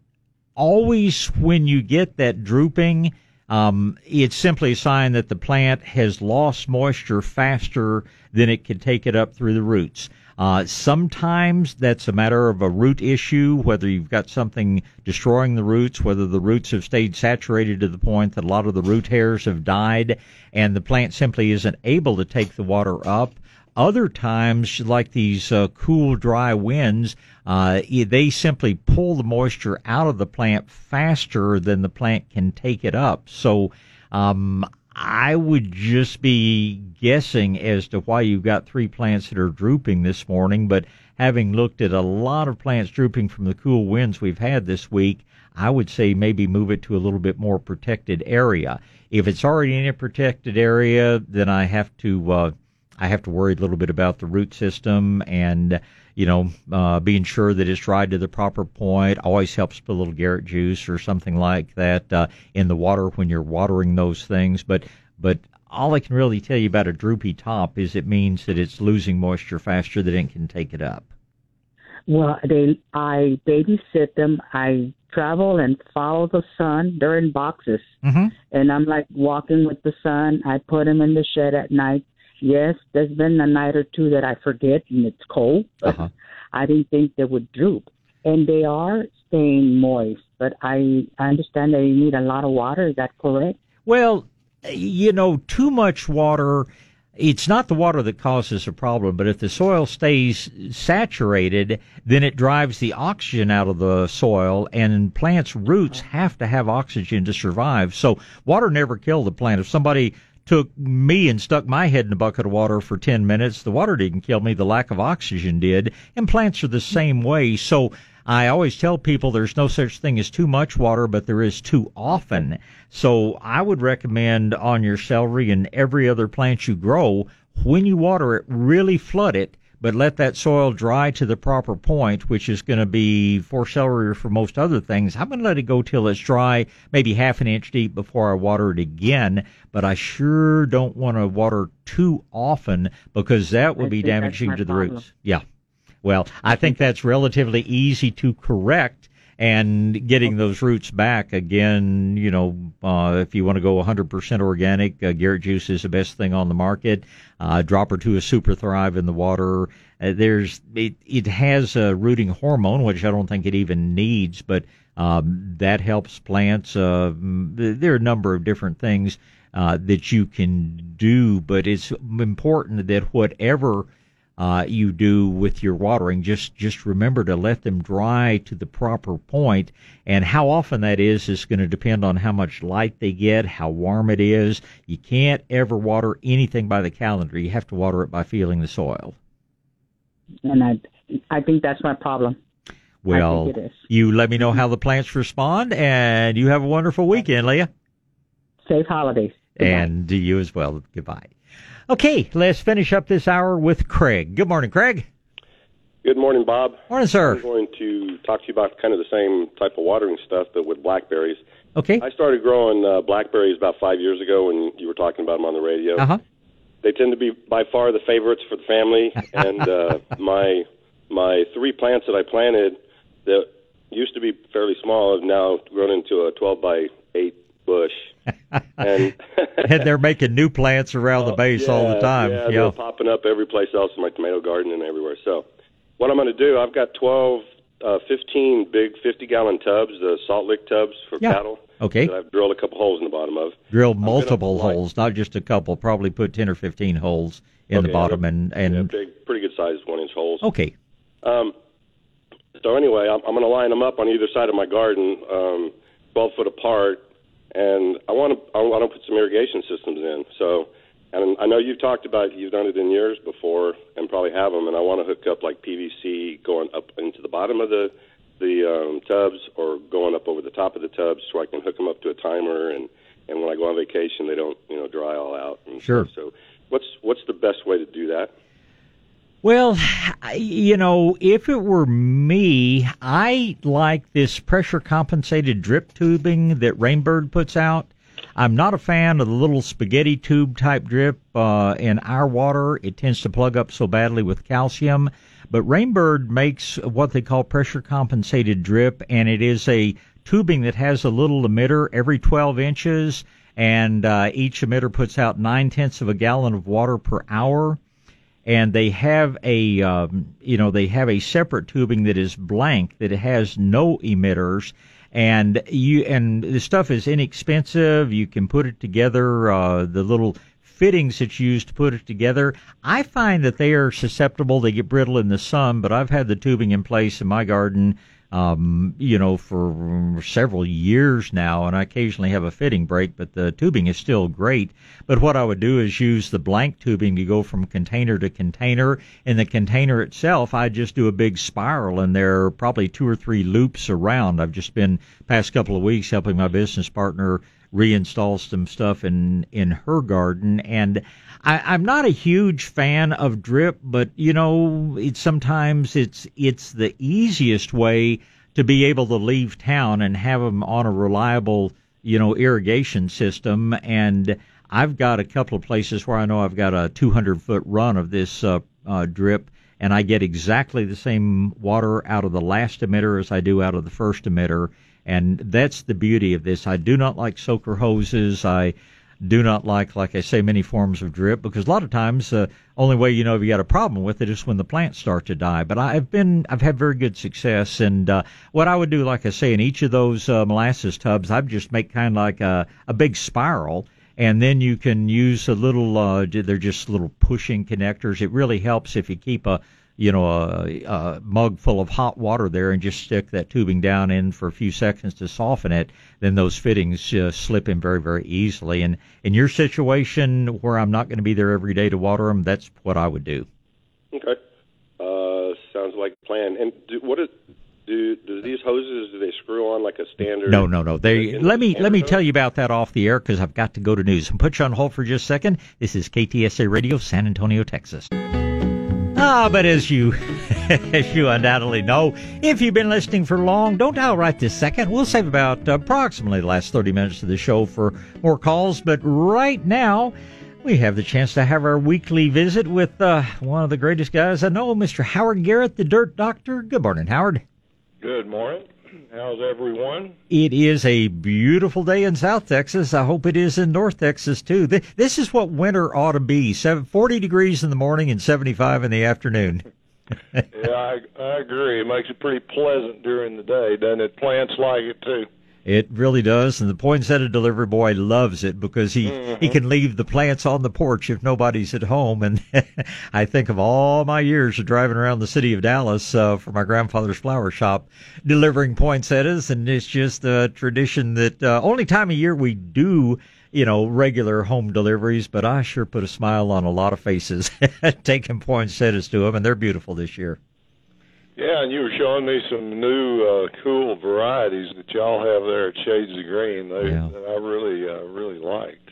always when you get that drooping, um, it's simply a sign that the plant has lost moisture faster than it could take it up through the roots. Uh, sometimes that's a matter of a root issue, whether you've got something destroying the roots, whether the roots have stayed saturated to the point that a lot of the root hairs have died and the plant simply isn't able to take the water up. Other times, like these uh, cool, dry winds, uh, they simply pull the moisture out of the plant faster than the plant can take it up. So, um, I would just be guessing as to why you've got three plants that are drooping this morning, but having looked at a lot of plants drooping from the cool winds we've had this week, I would say maybe move it to a little bit more protected area. If it's already in a protected area, then I have to uh, I have to worry a little bit about the root system and, you know, uh, being sure that it's dried to the proper point. Always helps put a little Garrett juice or something like that uh, in the water when you're watering those things. But but all I can really tell you about a droopy top is it means that it's losing moisture faster than it can take it up. Well, they I babysit them. I travel and follow the sun. They're in boxes. Mm-hmm. And I'm like walking with the sun. I put them in the shed at night. Yes, there's been a night or two that I forget and it's cold, but uh-huh. I didn't think they would droop. And they are staying moist, but I, I understand that you need a lot of water. Is that correct? Well, you know, too much water, it's not the water that causes a problem, but if the soil stays saturated, then it drives the oxygen out of the soil, and plants' roots have to have oxygen to survive. So water never killed the plant. If somebody took me and stuck my head in a bucket of water for ten minutes, the water didn't kill me. The lack of oxygen did, and plants are the same way. So I always tell people there's no such thing as too much water, but there is too often. So I would recommend on your celery and every other plant you grow, when you water it, really flood it, but let that soil dry to the proper point, which is going to be for celery or for most other things. I'm going to let it go till it's dry, maybe half an inch deep before I water it again. But I sure don't want to water too often because that would be damaging to the roots. Yeah. Well, I think that's relatively easy to correct, and getting those roots back again, you know, uh, if you want to go one hundred percent organic, uh, Garrett Juice is the best thing on the market. Uh, drop or two of Super Thrive in the water. Uh, there's it, it has a rooting hormone, which I don't think it even needs, but um, that helps plants. Uh, there are a number of different things uh, that you can do, but it's important that whatever Uh, you do with your watering, just just remember to let them dry to the proper point. And how often that is is going to depend on how much light they get, how warm it is. You can't ever water anything by the calendar. You have to water it by feeling the soil. And I, I think that's my problem. Well, I think it is. You let me know how the plants respond, and you have a wonderful weekend, Leah. Safe holidays. Goodbye. And to you as well. Goodbye. Okay, let's finish up this hour with Craig. Good morning, Craig. Good morning, Bob. Morning, sir. I'm going to talk to you about kind of the same type of watering stuff, but with blackberries. Okay. I started growing uh, blackberries about five years ago when you were talking about them on the radio. Uh-huh. They tend to be by far the favorites for the family, and uh, my my three plants that I planted that used to be fairly small have now grown into a twelve by eight bush. and, and they're making new plants around oh, the base yeah, all the time. Yeah, yeah, they're popping up every place else in my tomato garden and everywhere. So what I'm going to do, I've got twelve, fifteen big fifty-gallon tubs, the salt lick tubs for yeah. cattle. Okay. That I've drilled a couple holes in the bottom of. Drilled multiple holes, not just a couple. Probably put ten or fifteen holes in okay, the bottom. Yeah, and, and yeah, big, pretty good-sized one-inch holes. Okay. Um, so anyway, I'm, I'm going to line them up on either side of my garden, um, twelve foot apart. And I want to I want to put some irrigation systems in. So, and I know you've talked about you've done it in years before, and probably have them. And I want to hook up like P V C going up into the bottom of the the um, tubs, or going up over the top of the tubs, so I can hook them up to a timer. And, and when I go on vacation, they don't you know dry all out. And sure. So, what's what's the best way to do that? Well, you know, if it were me, I like this pressure-compensated drip tubing that Rainbird puts out. I'm not a fan of the little spaghetti tube-type drip uh, in our water. It tends to plug up so badly with calcium. But Rainbird makes what they call pressure-compensated drip, and it is a tubing that has a little emitter every twelve inches, and uh, each emitter puts out nine-tenths of a gallon of water per hour. And they have a, um, you know, they have a separate tubing that is blank, that has no emitters, and you and the stuff is inexpensive. You can put it together. Uh, the little fittings that you use to put it together, I find that they are susceptible. They get brittle in the sun, but I've had the tubing in place in my garden, um, you know, for several years now, and I occasionally have a fitting break, but the tubing is still great. But what I would do is use the blank tubing to go from container to container. In the container itself, I just do a big spiral, and there are probably two or three loops around. I've just been, past couple of weeks, helping my business partner reinstall some stuff in, in her garden, and I, I'm not a huge fan of drip, but you know, it's sometimes it's it's the easiest way to be able to leave town and have them on a reliable, you know, irrigation system. And I've got a couple of places where I know I've got a two hundred foot run of this uh, uh, drip, and I get exactly the same water out of the last emitter as I do out of the first emitter. And that's the beauty of this. I do not like soaker hoses. I do not like, like I say, many forms of drip, because a lot of times the uh, only way you know if you got a problem with it is when the plants start to die. But I've been, I've had very good success. And uh, what I would do, like I say, in each of those uh, molasses tubs, I'd just make kind of like a, a big spiral. And then you can use a little, uh, they're just little pushing connectors. It really helps if you keep a, you know, a, a mug full of hot water there and just stick that tubing down in for a few seconds to soften it. Then those fittings uh, slip in very, very easily. And in your situation where I'm not going to be there every day to water them, that's what I would do. Okay. Uh, sounds like a plan. And do, what is... Do, do these hoses, do they screw on like a standard? No, no, no. They, let me let me hose? tell you about that off the air, because I've got to go to news. I'll put you on hold for just a second. This is K T S A Radio, San Antonio, Texas. Ah, but as you, as you undoubtedly know, if you've been listening for long, don't dial right this second. We'll save about approximately the last thirty minutes of the show for more calls. But right now, we have the chance to have our weekly visit with uh, one of the greatest guys I know, Mister Howard Garrett, the Dirt Doctor. Good morning, Howard. Good morning. How's everyone? It is a beautiful day in South Texas. I hope it is in North Texas, too. This is what winter ought to be, forty degrees in the morning and seventy-five in the afternoon. Yeah, I, I agree. It makes it pretty pleasant during the day, doesn't it? Plants like it, too. It really does, and the poinsettia delivery boy loves it because he, mm-hmm. he can leave the plants on the porch if nobody's at home. And I think of all my years of driving around the city of Dallas uh, for my grandfather's flower shop, delivering poinsettias, and it's just a tradition that uh, only time of year we do, you know, regular home deliveries, but I sure put a smile on a lot of faces taking poinsettias to them, and they're beautiful this year. Yeah, and you were showing me some new uh, cool varieties that y'all have there at Shades of Green that, yeah. that I really, uh, really liked.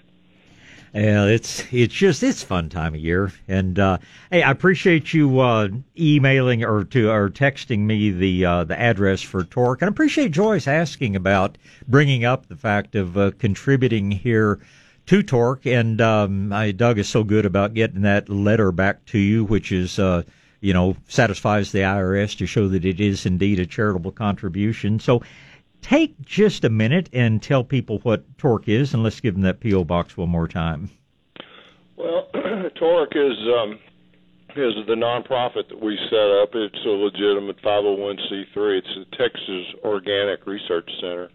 Yeah, it's it's just it's fun time of year, and uh, hey, I appreciate you uh, emailing or to or texting me the uh, the address for Torque, and I appreciate Joyce asking about bringing up the fact of uh, contributing here to Torque, and um, I, Doug is so good about getting that letter back to you, which is. Uh, you know, satisfies the I R S to show that it is indeed a charitable contribution. So take just a minute and tell people what Torque is, and let's give them that P O box one more time. Well, Torque is um, is the nonprofit that we set up. It's a legitimate five oh one c three. It's the Texas Organic Research Center.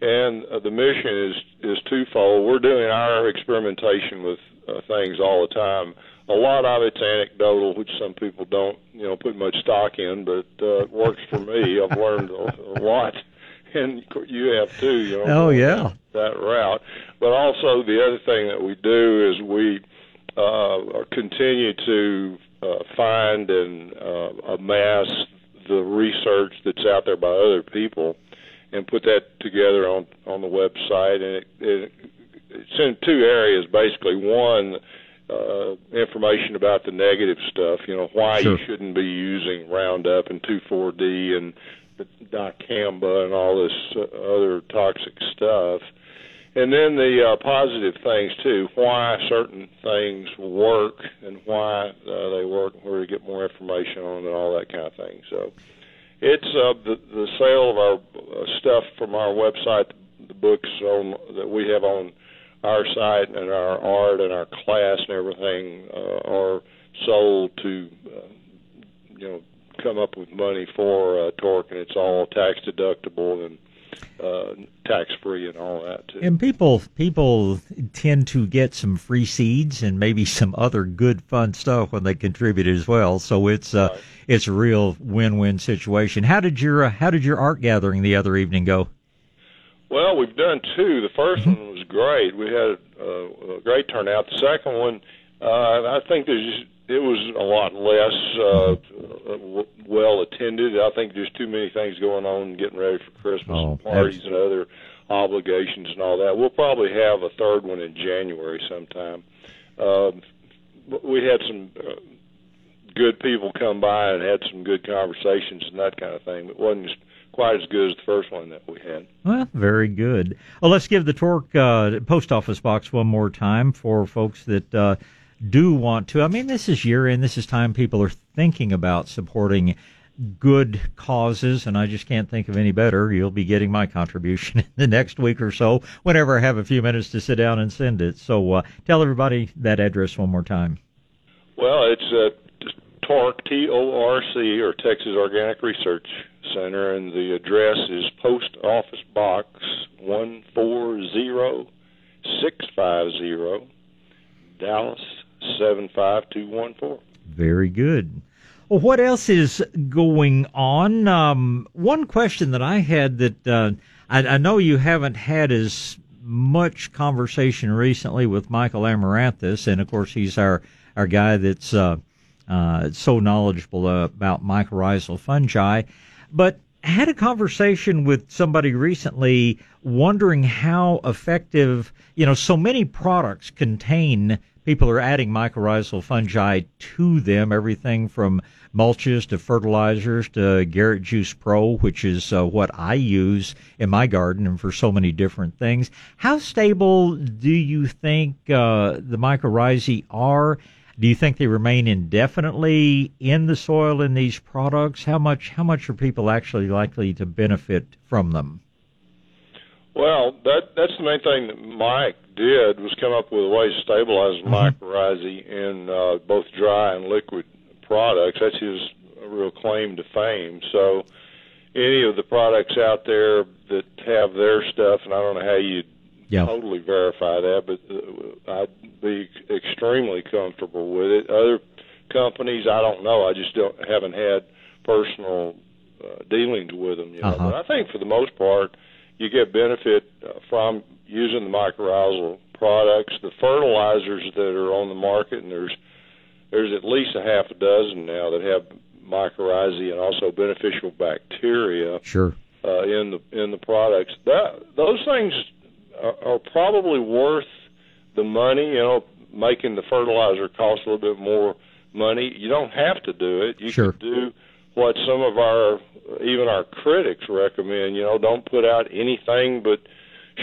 And uh, the mission is, is twofold. We're doing our experimentation with uh, things all the time. A lot of it's anecdotal, which some people don't, you know, put much stock in, but uh, it works for me. I've learned a lot, and you have too. You know, oh yeah, that route. But also the other thing that we do is we uh, continue to uh, find and uh, amass the research that's out there by other people, and put that together on on the website. And it, it, it's in two areas basically. One. Uh, information about the negative stuff, you know, why sure. you shouldn't be using Roundup and two four-D and dicamba and all this uh, other toxic stuff. And then the uh, positive things, too, why certain things work and why uh, they work, where to get more information on and all that kind of thing. So it's uh, the, the sale of our uh, stuff from our website, the books on, that we have on our site and our art and our class and everything uh, are sold to, uh, you know, come up with money for uh, Torque, and it's all tax deductible and uh, tax free and all that too. And people people tend to get some free seeds and maybe some other good fun stuff when they contribute as well. So it's uh, right. it's a real win-win situation. How did your uh, how did your art gathering the other evening go? Well, we've done two. The first one was great. We had a, a great turnout. The second one, uh, I think there's it was a lot less uh, well attended. I think there's too many things going on, getting ready for Christmas oh, and parties absolutely. and other obligations and all that. We'll probably have a third one in January sometime. Um, we had some uh, good people come by and had some good conversations and that kind of thing. But it wasn't just quite as good as the first one that we had. Well, very good. Well, let's give the Torque uh, post office box one more time for folks that uh, do want to. I mean, this is year-end. This is time people are thinking about supporting good causes, and I just can't think of any better. You'll be getting my contribution in the next week or so, whenever I have a few minutes to sit down and send it. So uh, tell everybody that address one more time. Well, it's uh, TORC, T O R C, or Texas Organic Research Center, and the address is Post Office Box one four zero six five zero, Dallas seven five two one four. Very good. Well, what else is going on? Um, one question that I had that uh, I, I know you haven't had as much conversation recently with Michael Amaranthus, and of course he's our, our guy that's uh, uh, so knowledgeable uh, about mycorrhizal fungi, but I had a conversation with somebody recently wondering how effective, you know, so many products contain. People are adding mycorrhizal fungi to them, everything from mulches to fertilizers to Garrett Juice Pro, which is uh, what I use in my garden and for so many different things. How stable do you think uh, the mycorrhizae are? Do you think they remain indefinitely in the soil in these products? How much, how much are people actually likely to benefit from them? Well, that that's the main thing that Mike did was come up with a way to stabilize mm-hmm. mycorrhizae in uh, both dry and liquid products. That's his real claim to fame. So any of the products out there that have their stuff, and I don't know how you'd yeah. totally verify that, but I'd be extremely comfortable with it. Other companies, I don't know. I just don't haven't had personal uh, dealings with them. You know? uh-huh. But I think for the most part, you get benefit from using the mycorrhizal products. The fertilizers that are on the market, and there's there's at least a half a dozen now that have mycorrhizae and also beneficial bacteria sure. uh, in the in the products. That, those things are, are probably worth the money. You know, making the fertilizer cost a little bit more money. You don't have to do it. You sure. can do what some of our, even our critics recommend, you know, don't put out anything but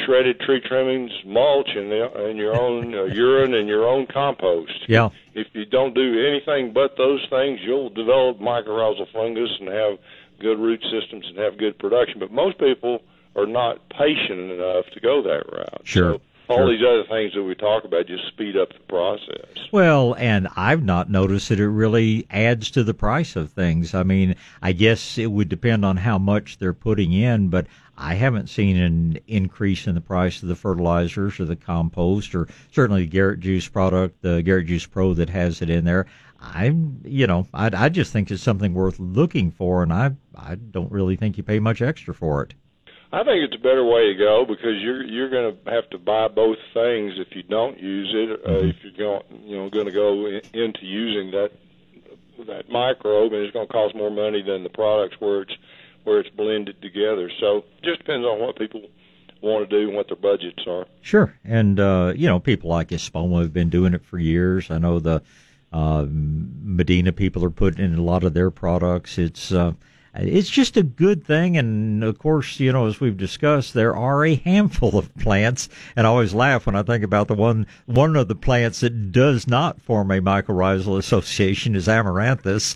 shredded tree trimmings, mulch, and, and your own uh, urine and your own compost. Yeah. If you don't do anything but those things, you'll develop mycorrhizal fungus and have good root systems and have good production. But most people are not patient enough to go that route. Sure. So, all these other things that we talk about just speed up the process. Well, and I've not noticed that it really adds to the price of things. I mean, I guess it would depend on how much they're putting in, but I haven't seen an increase in the price of the fertilizers or the compost or certainly the Garrett Juice product, the Garrett Juice Pro that has it in there. I'm, you know, I, I just think it's something worth looking for, and I, I don't really think you pay much extra for it. I think it's a better way to go because you're you're going to have to buy both things if you don't use it. Uh, if you're going you know going to go in, into using that that microbe, and it's going to cost more money than the products where it's where it's blended together. So it just depends on what people want to do and what their budgets are. Sure, and uh, you know people like Espoma have been doing it for years. I know the uh, Medina people are putting in a lot of their products. It's uh, It's just a good thing, and of course, you know, as we've discussed, there are a handful of plants, and I always laugh when I think about the one, one of the plants that does not form a mycorrhizal association is Amaranthus.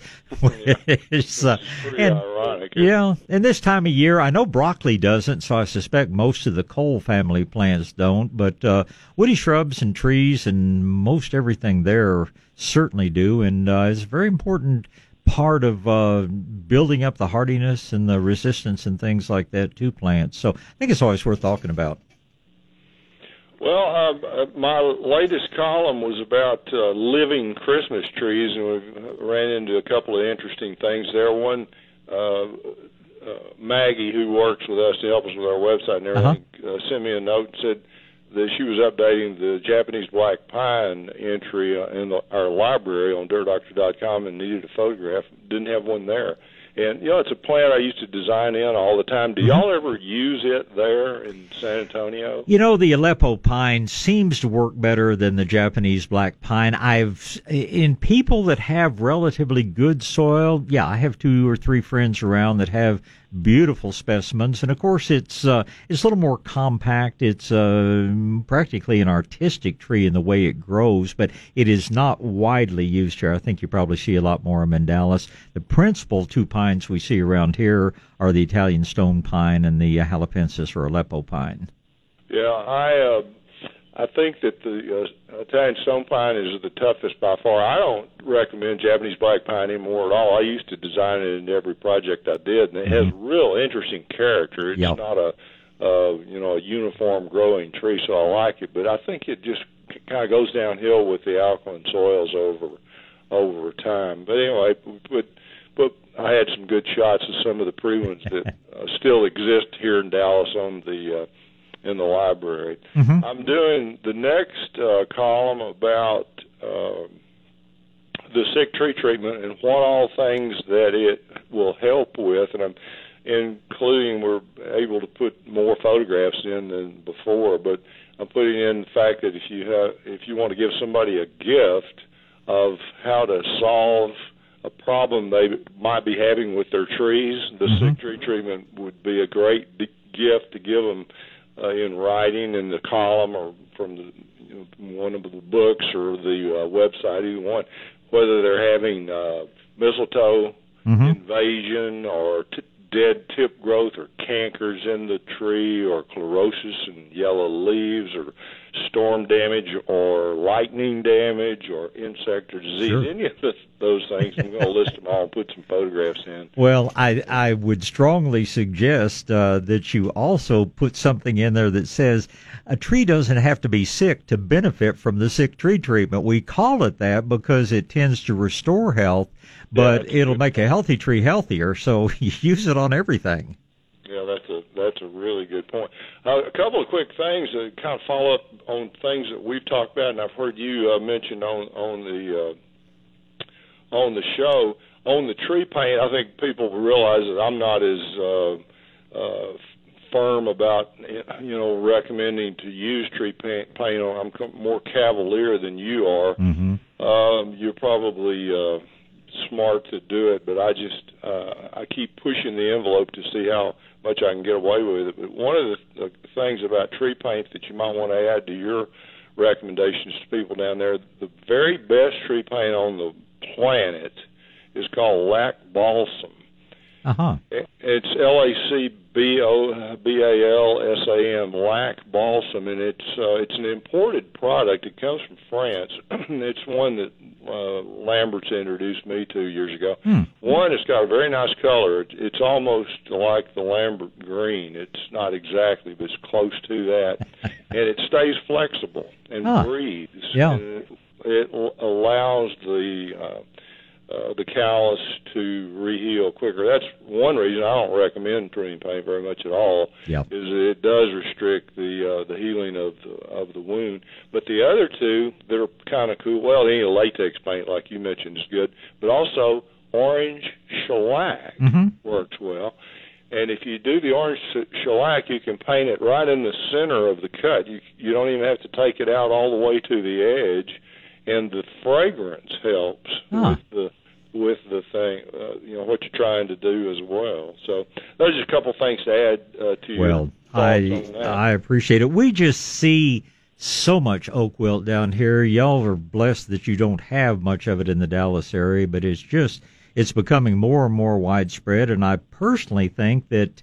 Yeah. It's uh, pretty and, ironic. Yeah. yeah, and this time of year, I know broccoli doesn't, so I suspect most of the cole family plants don't, but uh, woody shrubs and trees and most everything there certainly do, and uh, it's very important part of uh, building up the hardiness and the resistance and things like that to plants. So I think it's always worth talking about. Well, uh, my latest column was about uh, living Christmas trees, and we ran into a couple of interesting things there. One, uh, uh, Maggie, who works with us to help us with our website and everything, uh-huh. uh, sent me a note and said that she was updating the Japanese black pine entry in the, our library on Dirt Doctor dot com and needed a photograph. Didn't have one there. And, you know, it's a plant I used to design in all the time. Do y'all ever use it there in San Antonio? You know, the Aleppo pine seems to work better than the Japanese black pine. I've, in people that have relatively good soil, yeah, I have two or three friends around that have beautiful specimens, and of course it's uh, it's a little more compact. It's uh, practically an artistic tree in the way it grows, but it is not widely used here. I think you probably see a lot more of them in Dallas. The principal two pine pines we see around here are the Italian stone pine and the halepensis or Aleppo pine. Yeah, I uh, I think that the uh, Italian stone pine is the toughest by far. I don't recommend Japanese black pine anymore at all. I used to design it in every project I did, and it mm-hmm. has real interesting character. It's yep. not a uh, you know a uniform growing tree, so I like it. But I think it just kind of goes downhill with the alkaline soils over over time. But anyway, but, but I had some good shots of some of the pre-ones that uh, still exist here in Dallas on the uh, in the library. Mm-hmm. I'm doing the next uh, column about uh, the sick tree treatment and what all things that it will help with, and I'm including we're able to put more photographs in than before, but I'm putting in the fact that if you have, if you want to give somebody a gift of how to solve a problem they might be having with their trees, the mm-hmm. sick tree treatment would be a great gift to give them uh, in writing in the column or from the, you know, one of the books or the uh, website you want, whether they're having uh, mistletoe mm-hmm. invasion or t- dead tip growth or cankers in the tree or chlorosis and yellow leaves or storm damage or lightning damage or insect or disease, sure. any of those things. I'm going to list them all and put some photographs in. Well, I, I would strongly suggest uh, that you also put something in there that says a tree doesn't have to be sick to benefit from the sick tree treatment. We call it that because it tends to restore health, but yeah, it'll make a healthy tree healthier, so you use it on everything. Yeah, that's a that's a really good point. Uh, a couple of quick things that kind of follow up on things that we've talked about, and I've heard you uh, mention on on the uh, on the show on the tree paint. I think people realize that I'm not as uh, uh, firm about you know recommending to use tree paint. paint on. I'm more cavalier than you are. Mm-hmm. Um, you're probably uh, smart to do it, but I just uh, I keep pushing the envelope to see how much I can get away with it. But one of the, the things about tree paint that you might want to add to your recommendations to people down there, the very best tree paint on the planet is called Lac Balsam. Uh-huh. It's L A C B O B A L S A M, Lac Balsam, and it's uh, it's an imported product. It comes from France. It's one that uh, Lambert's introduced me to years ago. Mm. One, it's got a very nice color. It's almost like the Lambert green. It's not exactly, but it's close to that. And it stays flexible and huh. breathes. Yeah. And it, it allows the... Uh, Uh, the callus to reheal quicker. That's one reason I don't recommend tree paint very much at all. Yep. Is that it does restrict the uh, the healing of the, of the wound. But the other two that are kind of cool. Well, any latex paint like you mentioned is good, but also orange shellac mm-hmm. works well. And if you do the orange shellac, you can paint it right in the center of the cut. You you don't even have to take it out all the way to the edge. And the fragrance helps huh. with the with the thing, uh, you know, what you're trying to do as well. So those are a couple of things to add uh, to your well, I I appreciate it. We just see so much oak wilt down here. Y'all are blessed that you don't have much of it in the Dallas area, but it's just it's becoming more and more widespread. And I personally think that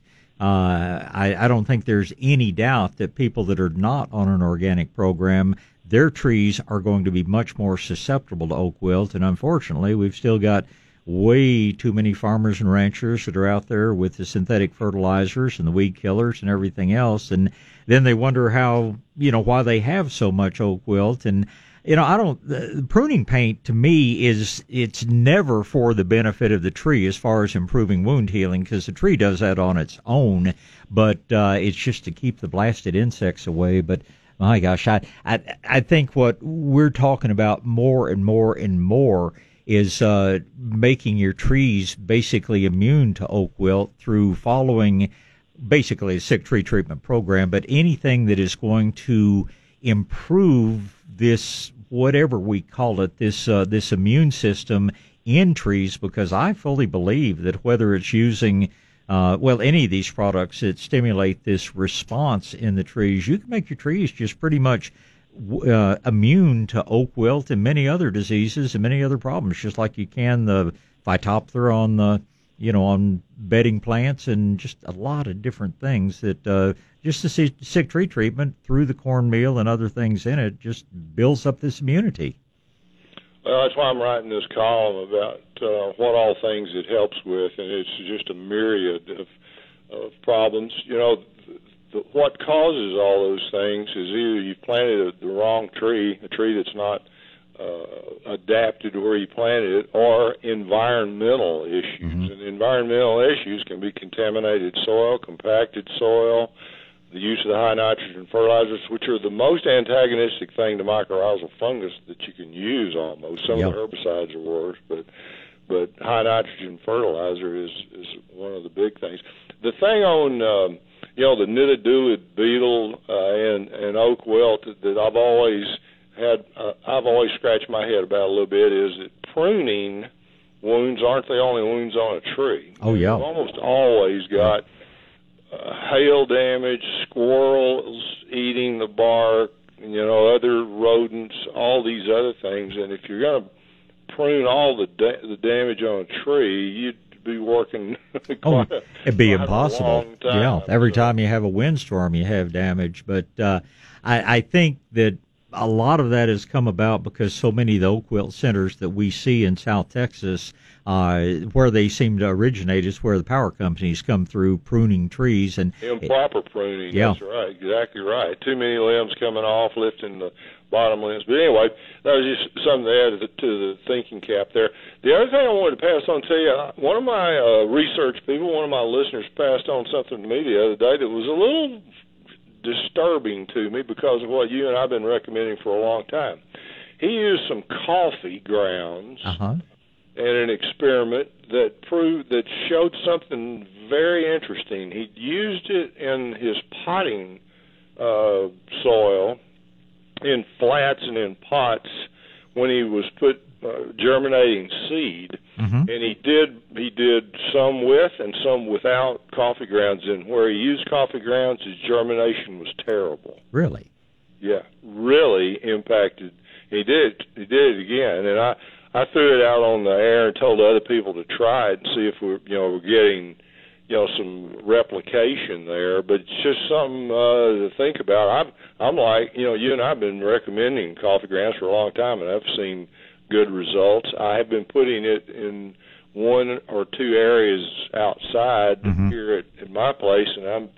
uh, I, I don't think there's any doubt that people that are not on an organic program, their trees are going to be much more susceptible to oak wilt, and unfortunately, we've still got way too many farmers and ranchers that are out there with the synthetic fertilizers and the weed killers and everything else, and then they wonder how, you know, why they have so much oak wilt. And, you know, I don't, the pruning paint to me is, it's never for the benefit of the tree as far as improving wound healing, because the tree does that on its own, but uh, it's just to keep the blasted insects away. But my gosh, I, I I think what we're talking about more and more and more is uh, making your trees basically immune to oak wilt through following basically a sick tree treatment program. But anything that is going to improve this, whatever we call it, this uh, this immune system in trees, because I fully believe that whether it's using Uh, well, any of these products that stimulate this response in the trees, you can make your trees just pretty much uh, immune to oak wilt and many other diseases and many other problems, just like you can the Phytophthora on the you know, on bedding plants and just a lot of different things that uh, just the sick tree treatment through the cornmeal and other things in it just builds up this immunity. Well, that's why I'm writing this column about uh, what all things it helps with, and it's just a myriad of, of problems. You know, th- th- what causes all those things is either you planted a, the wrong tree, a tree that's not uh, adapted to where you planted it, or environmental issues. Mm-hmm. And environmental issues can be contaminated soil, compacted soil, the use of the high nitrogen fertilizers, which are the most antagonistic thing to mycorrhizal fungus that you can use almost. Some yep. of the herbicides are worse, but but high nitrogen fertilizer is, is one of the big things. The thing on, um, you know, the knitted dewid beetle uh, and, and oak wilt that I've always had, uh, I've always scratched my head about a little bit is that pruning wounds aren't the only wounds on a tree. Oh, yeah. You've almost always got Uh, hail damage, squirrels eating the bark, you know, other rodents, all these other things. And if you're going to prune all the da- the damage on a tree, you'd be working quite oh, a, it'd be quite impossible. A long time. Yeah, every so. time you have a windstorm, you have damage. But uh, I, I think that a lot of that has come about because so many of the oak wilt centers that we see in South Texas, uh, where they seem to originate is where the power companies come through pruning trees. And improper pruning, yeah. That's right, exactly right. Too many limbs coming off, lifting the bottom limbs. But anyway, that was just something to add to the, to the thinking cap there. The other thing I wanted to pass on to you, one of my uh, research people, one of my listeners passed on something to me the other day that was a little disturbing to me because of what you and I have been recommending for a long time. He used some coffee grounds uh-huh. in an experiment that proved that showed something very interesting. He used it in his potting uh, soil in flats and in pots when he was put uh, germinating seed, mm-hmm. and he did he did some with and some without coffee grounds. And where he used coffee grounds, his germination was terrible. Really? Yeah, really impacted. He did he did it again, and I I threw it out on the air and told other people to try it and see if we're you know we're getting you know some replication there. But it's just something uh, to think about. I'm I'm like you know you and I've been recommending coffee grounds for a long time, and I've seen good results. I have been putting it in one or two areas outside mm-hmm. here at, at my place, and I'm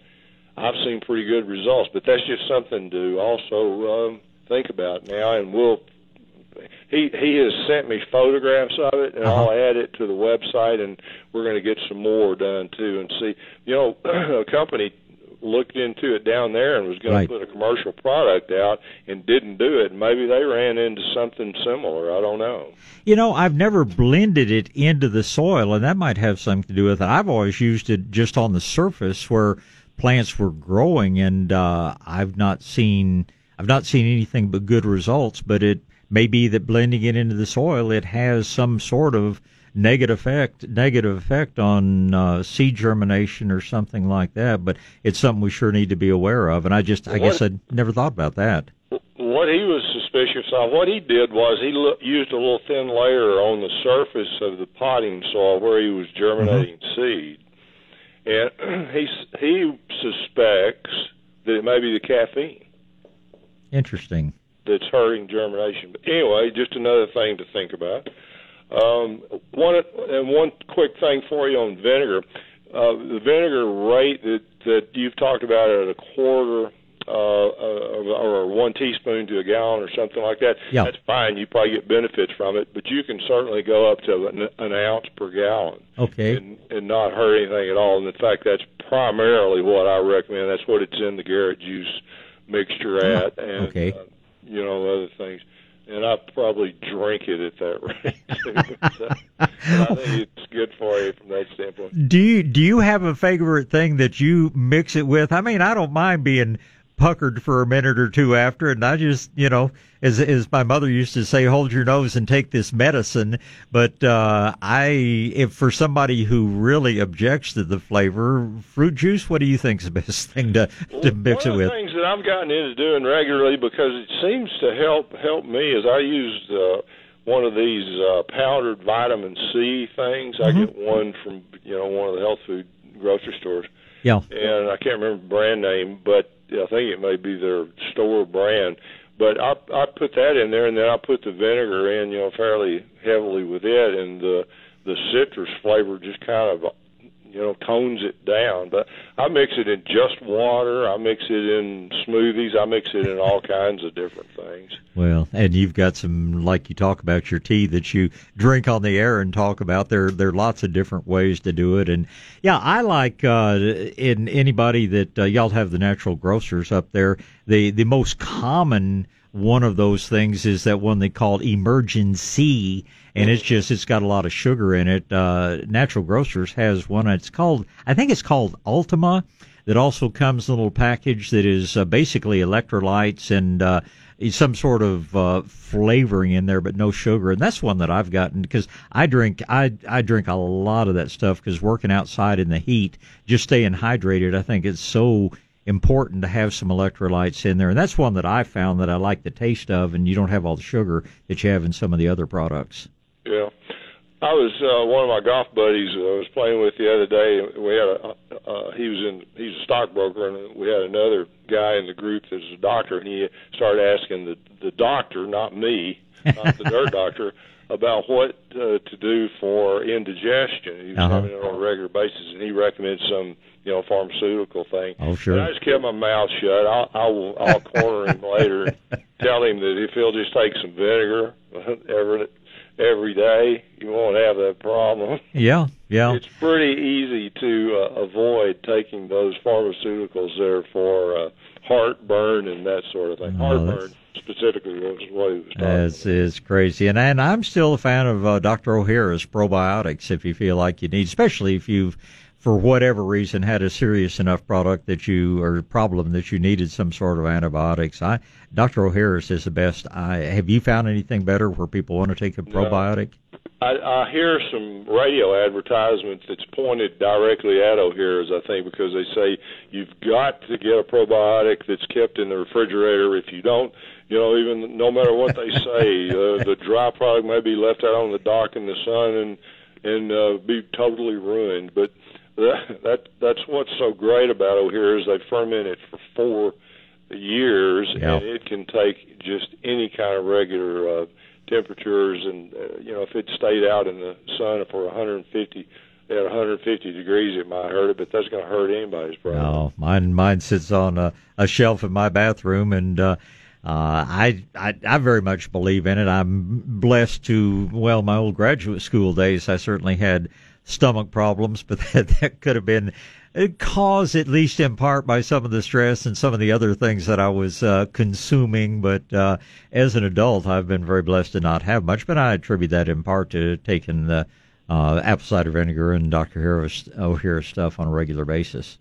I've seen pretty good results. But that's just something to also um, think about now. And we'll he he has sent me photographs of it, and uh-huh. I'll add it to the website, and we're going to get some more done too, and see. You know, a company looked into it down there and was going right. to put a commercial product out and didn't do it. Maybe they ran into something similar. I don't know. You know, I've never blended it into the soil, and that might have something to do with it. I've always used it just on the surface where plants were growing, and uh, I've not seen I've not seen anything but good results. But it may be that blending it into the soil, it has some sort of negative effect, negative effect on uh, seed germination or something like that, but it's something we sure need to be aware of, and I just, I what, guess I'd never thought about that. What he was suspicious of, what he did was he lo- used a little thin layer on the surface of the potting soil where he was germinating mm-hmm. seed, and he, he suspects that it may be the caffeine. Interesting. That's hurting germination. But anyway, just another thing to think about. Um, one and one quick thing for you on vinegar. Uh, the vinegar rate that, that you've talked about at a quarter uh, or one teaspoon to a gallon or something like that, yep. that's fine. You probably get benefits from it, but you can certainly go up to an, an ounce per gallon okay. and, and not hurt anything at all. And in fact, that's primarily what I recommend. That's what it's in the Garrett Juice mixture at and, okay. uh, you know, other things. And I probably drink it at that rate, too. So, I think it's good for you from that standpoint. Do you, do you have a favorite thing that you mix it with? I mean, I don't mind being puckered for a minute or two after, and I just, you know, as as my mother used to say, hold your nose and take this medicine. But uh, I, if for somebody who really objects to the flavor, fruit juice, what do you think is the best thing to, to mix it with? One of the things that I've gotten into doing regularly because it seems to help help me is I use uh, one of these uh, powdered vitamin C things. Mm-hmm. I get one from you know, one of the health food grocery stores. Yeah. And I can't remember the brand name, but I think it may be their store brand. But I I put that in there, and then I put the vinegar in, you know, fairly heavily with it, and the the citrus flavor just kind of, you know, tones it down. But I mix it in just water. I mix it in smoothies. I mix it in all kinds of different things. Well, and you've got some, like you talk about your tea that you drink on the air and talk about. There, there are lots of different ways to do it. And, yeah, I like uh, in anybody that uh, y'all have the natural grocers up there, the, the most common one of those things is that one they call Emergency, and it's just, it's got a lot of sugar in it. Uh, Natural Grocers has one. It's called, I think it's called Ultima, that also comes in a little package that is uh, basically electrolytes and uh, some sort of uh, flavoring in there, but no sugar. And that's one that I've gotten because I drink, I, I drink a lot of that stuff because working outside in the heat, just staying hydrated, I think it's so important to have some electrolytes in there, and that's one that I found that I like the taste of, and you don't have all the sugar that you have in some of the other products. Yeah. I was, uh, one of my golf buddies I was playing with the other day, we had a, uh, he was in, he's a stockbroker, and we had another guy in the group that's a doctor, and he started asking the, the doctor, not me, not the dirt doctor, about what uh, to do for indigestion. He was uh-huh. having it on a regular basis, and he recommended some, you know, pharmaceutical thing. Oh, sure. And I just kept my mouth shut. I'll, I'll, I'll corner him later and tell him that if he'll just take some vinegar every, every day, you won't have that problem. Yeah, yeah. It's pretty easy to uh, avoid taking those pharmaceuticals there for uh, heartburn and that sort of thing. Oh, heartburn. Specifically, that's what he was talking As about. Is crazy. And, and I'm still a fan of uh, Doctor O'Hara's probiotics if you feel like you need, especially if you've, for whatever reason, had a serious enough product that you, or problem that you needed some sort of antibiotics. I, Doctor O'Hara is the best. I, have you found anything better where people want to take a probiotic? No. I, I hear some radio advertisements that's pointed directly at O'Hara's, I think, because they say you've got to get a probiotic that's kept in the refrigerator. If you don't, you know, even no matter what they say, uh, the dry product may be left out on the dock in the sun and and uh, be totally ruined. But That, that that's what's so great about O'Hara is they ferment it for four years, yeah. and it can take just any kind of regular uh, temperatures. And, uh, you know, if it stayed out in the sun for one hundred fifty at one hundred fifty degrees, it might hurt it, but that's going to hurt anybody's problem. No, mine, mine sits on a, a shelf in my bathroom, and uh, Uh, I, I, I very much believe in it. I'm blessed to, well, my old graduate school days, I certainly had stomach problems, but that, that could have been caused at least in part by some of the stress and some of the other things that I was uh, consuming. But uh, as an adult, I've been very blessed to not have much, but I attribute that in part to taking the uh, apple cider vinegar and Doctor O'Hara stuff on a regular basis.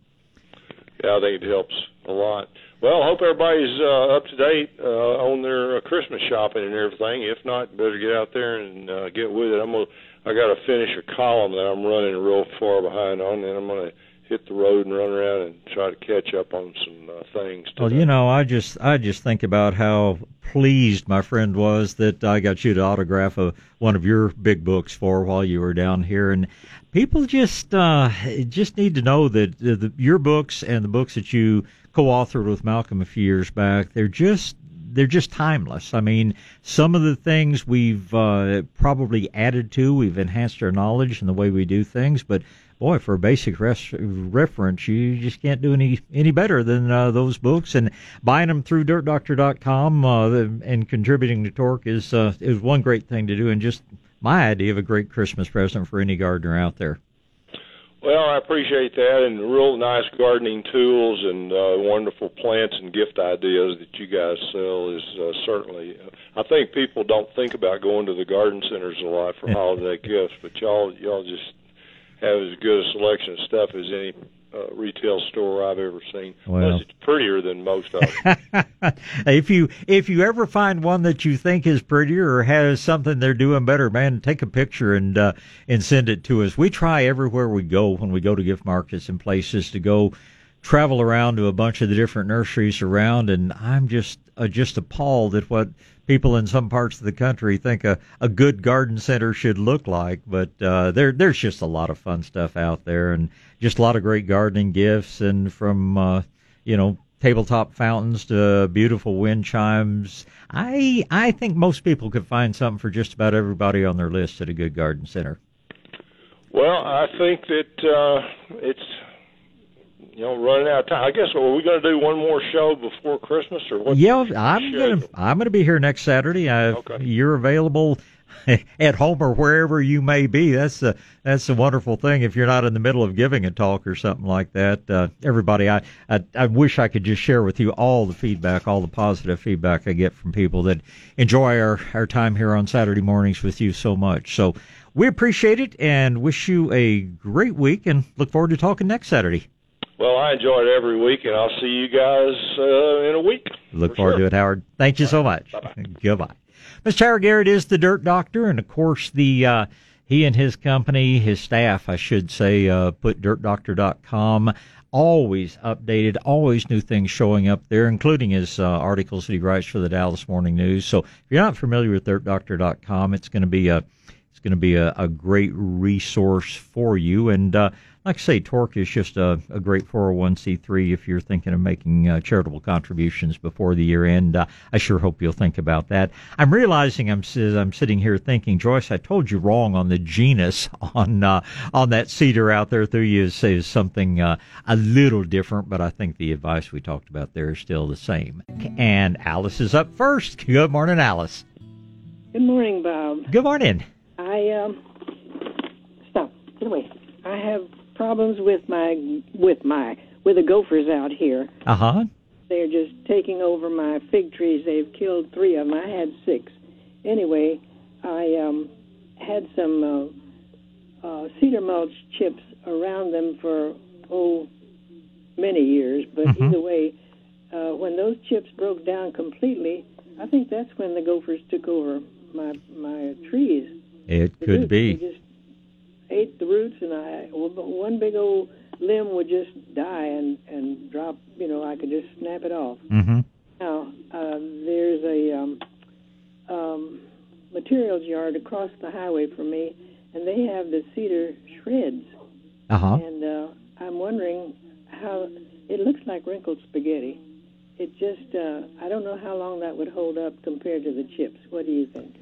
Yeah, I think it helps a lot. Well, I hope everybody's uh, up to date uh, on their uh, Christmas shopping and everything. If not, better get out there and uh, get with it. I'm gonna, I got to finish a column that I'm running real far behind on, and I'm going to hit the road and run around and try to catch up on some uh, things today. Well, you know, I just I just think about how pleased my friend was that I got you to autograph a, one of your big books for while you were down here, and people just uh, just need to know that the, the, your books and the books that you co-authored with Malcolm a few years back, they're just they're just timeless. I mean, some of the things we've uh, probably added to, we've enhanced our knowledge and the way we do things, but boy, for a basic res- reference, you just can't do any any better than uh, those books. And buying them through Dirt Doctor dot com uh, and contributing to Torque is uh, is one great thing to do, and just my idea of a great Christmas present for any gardener out there. Well, I appreciate that, and real nice gardening tools and uh, wonderful plants and gift ideas that you guys sell is uh, certainly. Uh, I think people don't think about going to the garden centers a lot for holiday gifts, but y'all y'all just have as good a selection of stuff as any uh, retail store I've ever seen. Well, it's prettier than most of them. if you if you ever find one that you think is prettier or has something they're doing better, man, take a picture and uh, and send it to us. We try everywhere we go when we go to gift markets and places to go travel around to a bunch of the different nurseries around, and I'm just uh, just appalled at what people in some parts of the country think a, a good garden center should look like. But uh, there there's just a lot of fun stuff out there, and just a lot of great gardening gifts, and from uh, you know tabletop fountains to beautiful wind chimes. I I think most people could find something for just about everybody on their list at a good garden center. Well, I think that uh, it's. You know, running out of time. I guess, well, are we going to do one more show before Christmas, or what? Yeah, I'm going to I'm going to be here next Saturday. I, okay. You're available at home or wherever you may be. That's the that's the wonderful thing. If you're not in the middle of giving a talk or something like that, uh, everybody, I, I I wish I could just share with you all the feedback, all the positive feedback I get from people that enjoy our our time here on Saturday mornings with you so much. So we appreciate it and wish you a great week, and look forward to talking next Saturday. Well, I enjoy it every week, and I'll see you guys uh, in a week. Look forward sure. to it, Howard. Thank you All so much. Right. Bye-bye. Goodbye. Mister Howard Garrett is the Dirt Doctor, and, of course, the uh, he and his company, his staff, I should say, uh, put Dirt Doctor dot com. Always updated, always new things showing up there, including his uh, articles that he writes for the Dallas Morning News. So if you're not familiar with Dirt Doctor dot com, it's going to be a it's going to be a, a great resource for you. And uh, like I say, Torque is just a, a great four oh one c three if you're thinking of making uh, charitable contributions before the year end. Uh, I sure hope you'll think about that. I'm realizing I'm I'm sitting here thinking, Joyce, I told you wrong on the genus on uh, on that cedar out there through you. Is, is something uh, a little different, but I think the advice we talked about there is still the same. And Alice is up first. Good morning, Alice. Good morning, Bob. Good morning. I, um, stop, get away. I have problems with my, with my, with the gophers out here. Uh-huh. They're just taking over my fig trees. They've killed three of them. I had six. Anyway, I, um, had some, uh, uh, cedar mulch chips around them for, oh, many years. But mm-hmm. either way, uh, when those chips broke down completely, I think that's when the gophers took over my, my trees. It the could roots. be. They just ate the roots, and I well, one big old limb would just die and, and drop. You know, I could just snap it off. Mm-hmm. Now, uh, there's a um, um, materials yard across the highway from me, and they have the cedar shreds. Uh-huh. And uh, I'm wondering how it looks like wrinkled spaghetti. It just, uh, I don't know how long that would hold up compared to the chips. What do you think?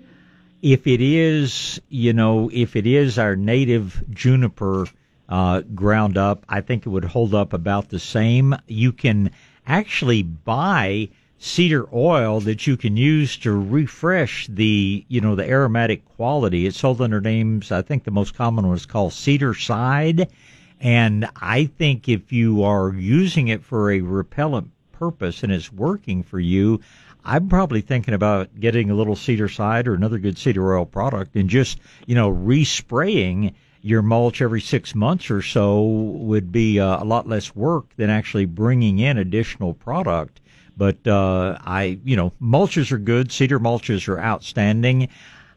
If it is, you know, if it is our native juniper uh, ground up, I think it would hold up about the same. You can actually buy cedar oil that you can use to refresh the, you know, the aromatic quality. It's sold under names, I think the most common one is called Cedar Side. And I think if you are using it for a repellent purpose and it's working for you, I'm probably thinking about getting a little cedar side or another good cedar oil product and just, you know, respraying your mulch every six months or so would be uh, a lot less work than actually bringing in additional product. But, uh, I, you know, mulches are good. Cedar mulches are outstanding.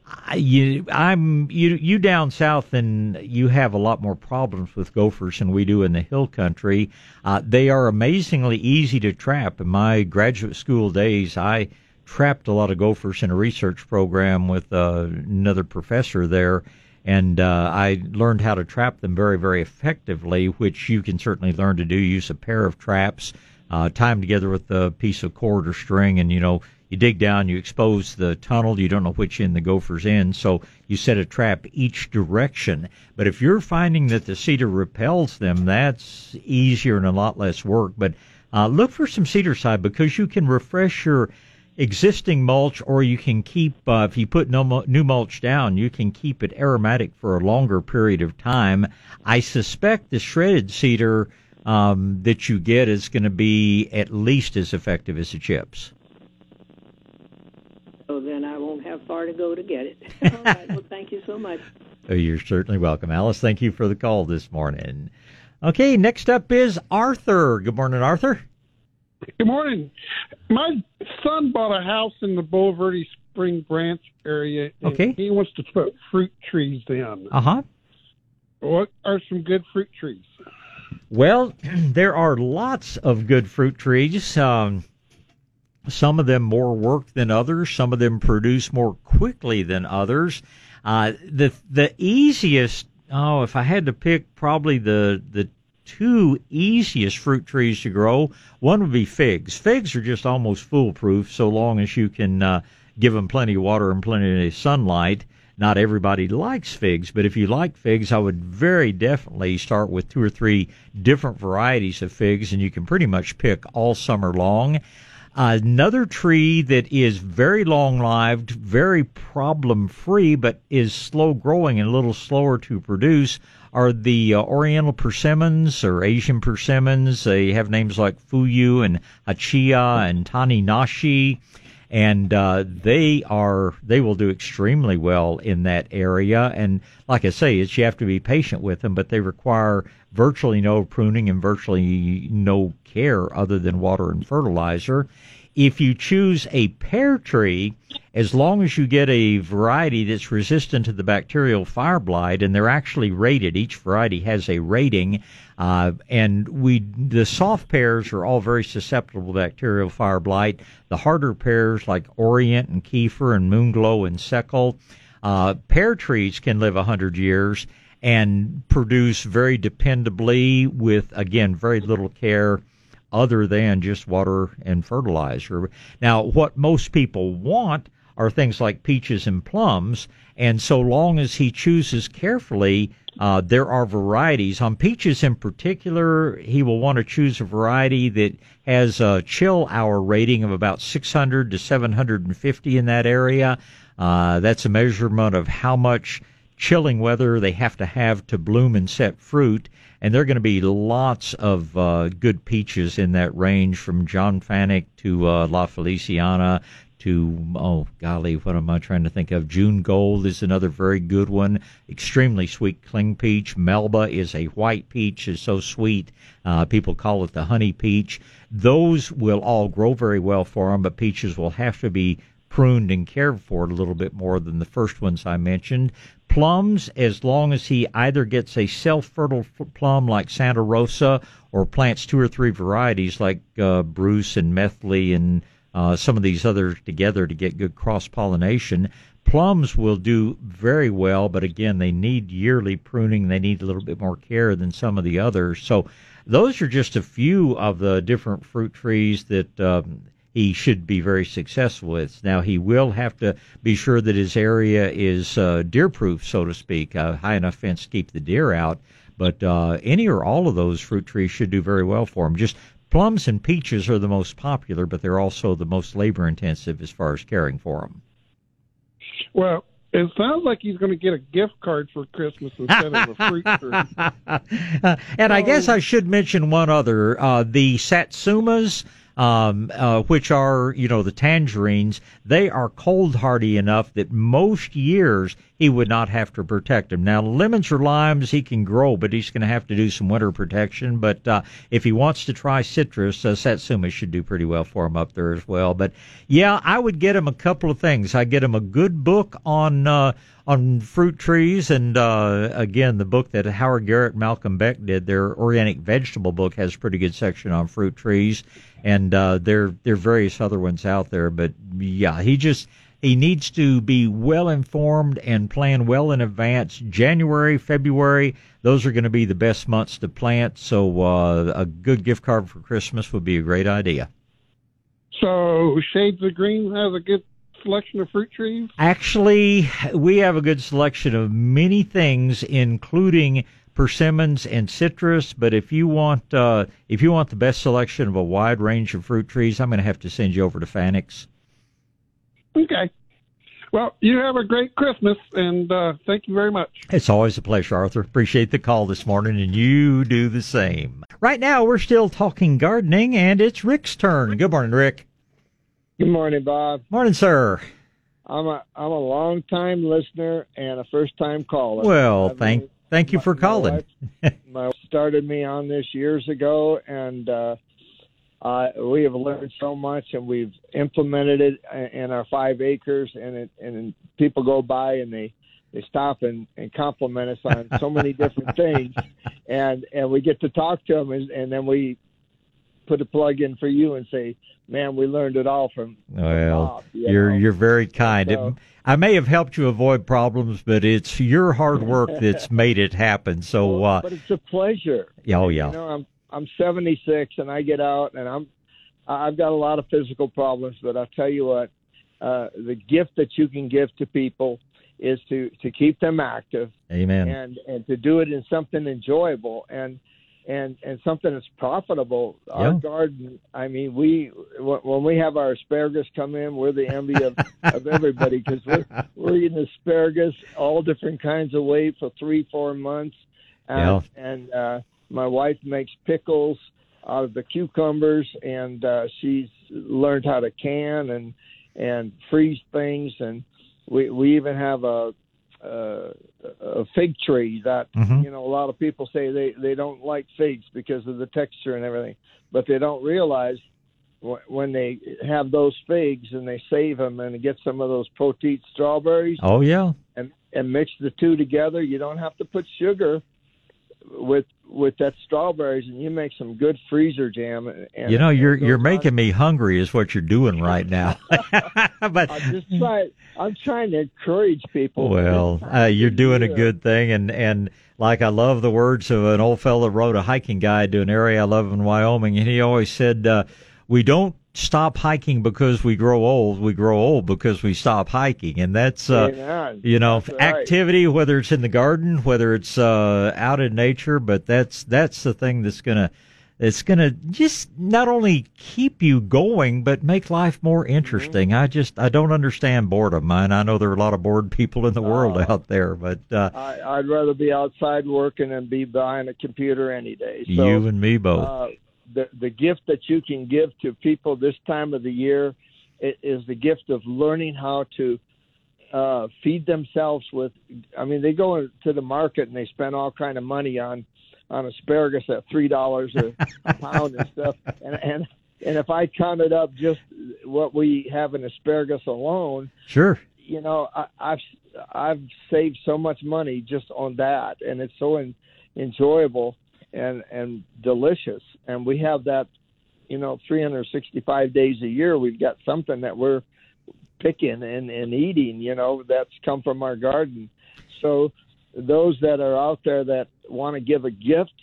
I, you, I'm, you, you down south, and you have a lot more problems with gophers than we do in the hill country. Uh, they are amazingly easy to trap. In my graduate school days, I trapped a lot of gophers in a research program with uh, another professor there, and uh, I learned how to trap them very, very effectively, which you can certainly learn to do. Use a pair of traps, uh, tie them together with a piece of cord or string, and, you know, you dig down, you expose the tunnel, you don't know which end the gopher's in, so you set a trap each direction. But if you're finding that the cedar repels them, that's easier and a lot less work. But uh, look for some cedar side, because you can refresh your existing mulch, or you can keep, uh, if you put no mu- new mulch down, you can keep it aromatic for a longer period of time. I suspect the shredded cedar um, that you get is going to be at least as effective as the chips. So then I won't have far to go to get it. All right, well, thank you so much. You're certainly welcome, Alice. Thank you for the call this morning. Okay, next up is Arthur. Good morning, Arthur. Good morning. My son bought a house in the Boulevard Spring Branch area, and okay. he wants to put fruit trees in. Uh-huh. What are some good fruit trees? Well, there are lots of good fruit trees. Um, some of them more work than others. Some of them produce more quickly than others. Uh, the the easiest, oh, if I had to pick probably the the two easiest fruit trees to grow, one would be figs. Figs are just almost foolproof so long as you can uh, give them plenty of water and plenty of sunlight. Not everybody likes figs, but if you like figs, I would very definitely start with two or three different varieties of figs, and you can pretty much pick all summer long. Another tree that is very long-lived, very problem-free, but is slow-growing and a little slower to produce are the uh, Oriental persimmons or Asian persimmons. They have names like Fuyu and Hachiya and Taninashi. And uh, they are they will do extremely well in that area. And like I say, it's you have to be patient with them, but they require virtually no pruning and virtually no care other than water and fertilizer. If you choose a pear tree, as long as you get a variety that's resistant to the bacterial fire blight, and they're actually rated, each variety has a rating, uh, and we the soft pears are all very susceptible to bacterial fire blight. The harder pears like Orient and Kefir and Moonglow and Seckel, uh, pear trees can live one hundred years and produce very dependably with, again, very little care other than just water and fertilizer. Now, what most people want are things like peaches and plums, and so long as he chooses carefully, uh, there are varieties. On peaches in particular, he will want to choose a variety that has a chill hour rating of about six hundred to seven hundred fifty in that area. Uh, that's a measurement of how much chilling weather they have to have to bloom and set fruit, and there are going to be lots of uh, good peaches in that range, from John Fannock to uh, La Feliciana to, oh golly, what am I trying to think of? June Gold is another very good one. Extremely sweet cling peach. Melba is a white peach, is so sweet. Uh, people call it the honey peach. Those will all grow very well for them, but peaches will have to be pruned and cared for a little bit more than the first ones I mentioned. Plums, as long as he either gets a self-fertile plum like Santa Rosa or plants two or three varieties like uh, Bruce and Methley and uh, some of these others together to get good cross-pollination, plums will do very well, but again, they need yearly pruning. They need a little bit more care than some of the others. So those are just a few of the different fruit trees that um, he should be very successful with. Now, he will have to be sure that his area is uh, deer-proof, so to speak, a high enough fence to keep the deer out. But uh, any or all of those fruit trees should do very well for him. Just plums and peaches are the most popular, but they're also the most labor-intensive as far as caring for them. Well, it sounds like he's going to get a gift card for Christmas instead of a fruit tree. And I guess I should mention one other. Uh, the satsumas, Um, uh, which are, you know, the tangerines, they are cold hardy enough that most years he would not have to protect them. Now, lemons or limes he can grow, but he's going to have to do some winter protection. But uh, if he wants to try citrus, uh, satsuma should do pretty well for him up there as well. But, yeah, I would get him a couple of things. I'd get him a good book on uh, on fruit trees. And, uh, again, the book that Howard Garrett and Malcolm Beck did, their organic vegetable book, has a pretty good section on fruit trees. And uh, there, there are various other ones out there. But, yeah, he just... he needs to be well-informed and plan well in advance. January, February, those are going to be the best months to plant, so uh, a good gift card for Christmas would be a great idea. So Shades of Green has a good selection of fruit trees? Actually, we have a good selection of many things, including persimmons and citrus, but if you want uh, if you want the best selection of a wide range of fruit trees, I'm going to have to send you over to Fannock's. Okay. Well, you have a great Christmas, and uh, thank you very much. It's always a pleasure, Arthur. Appreciate the call this morning, and you do the same. Right now, we're still talking gardening, and it's Rick's turn. Good morning, Rick. Good morning, Bob. Morning, sir. I'm a I'm a long-time listener and a first-time caller. Well, I've thank been, thank you my, for calling. My wife, my wife started me on this years ago, and uh Uh, we have learned so much, and we've implemented it in our five acres, and it, and people go by and they, they stop and, and compliment us on so many different things, and and we get to talk to them, and, and then we put a plug in for you and say, man, we learned it all from well, Bob, you you're know? You're very kind. So, it, I may have helped you avoid problems, but it's your hard work that's made it happen. So, well, uh, but it's a pleasure. Yeah, oh yeah. You know, I'm I'm seventy-six, and I get out, and I'm I've got a lot of physical problems, but I'll tell you what, uh, the gift that you can give to people is to, to keep them active. Amen. And and to do it in something enjoyable and. And and something that's profitable. Yeah. Our garden, I mean, we w- when we have our asparagus come in, we're the envy of, of everybody because we're, we're eating asparagus, all different kinds of ways for three, four months. Uh, yeah. And uh, my wife makes pickles out of the cucumbers, and uh, she's learned how to can and and freeze things. And we, we even have a... Uh, a fig tree that, mm-hmm. you know, a lot of people say they, they don't like figs because of the texture and everything, but they don't realize w- when they have those figs and they save them and get some of those poteed strawberries. Oh, yeah. And, and mix the two together. You don't have to put sugar with with that strawberries, and you make some good freezer jam. And, and, you know, you're you're making on. me hungry is what you're doing right now. But I'm just trying, I'm trying to encourage people. Well, uh, you're doing a good thing, and, and like I love the words of an old fellow wrote a hiking guide to an area I love in Wyoming, and he always said, uh, we don't stop hiking because we grow old. We grow old because we stop hiking. And that's, uh, you know, that's activity, right. Whether it's in the garden, whether it's uh, out in nature, but that's that's the thing that's going to it's going to just not only keep you going, but make life more interesting. Mm-hmm. I just I don't understand boredom. I, and I know there are a lot of bored people in the world uh, out there, but uh, I, I'd rather be outside working than be behind a computer any day. So, you and me both. Uh, The, the gift that you can give to people this time of the year is the gift of learning how to uh, feed themselves with, I mean, they go to the market and they spend all kind of money on, on asparagus at three dollars a, a pound and stuff. And, and, and if I counted up just what we have in asparagus alone, sure. You know, I, I've, I've saved so much money just on that. And it's so en- enjoyable. And, and delicious. And we have that, you know, three hundred sixty-five days a year. We've got something that we're picking and, and eating, you know, that's come from our garden. So those that are out there that want to give a gift,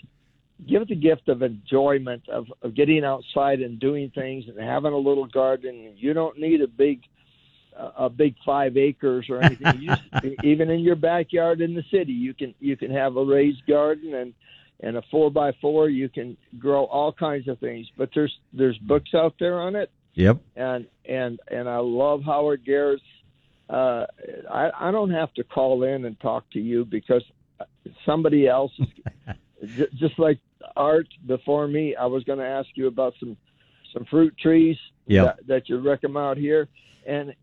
give the gift of enjoyment, of, of getting outside and doing things and having a little garden. You don't need a big a big five acres or anything. You, even in your backyard in the city, you can you can have a raised garden and And a four by four, you can grow all kinds of things. But there's there's books out there on it. Yep. And and and I love Howard Garrett's. Uh, I I don't have to call in and talk to you because somebody else, j- just like Art before me, I was going to ask you about some some fruit trees yep. that, that you recommend out here, and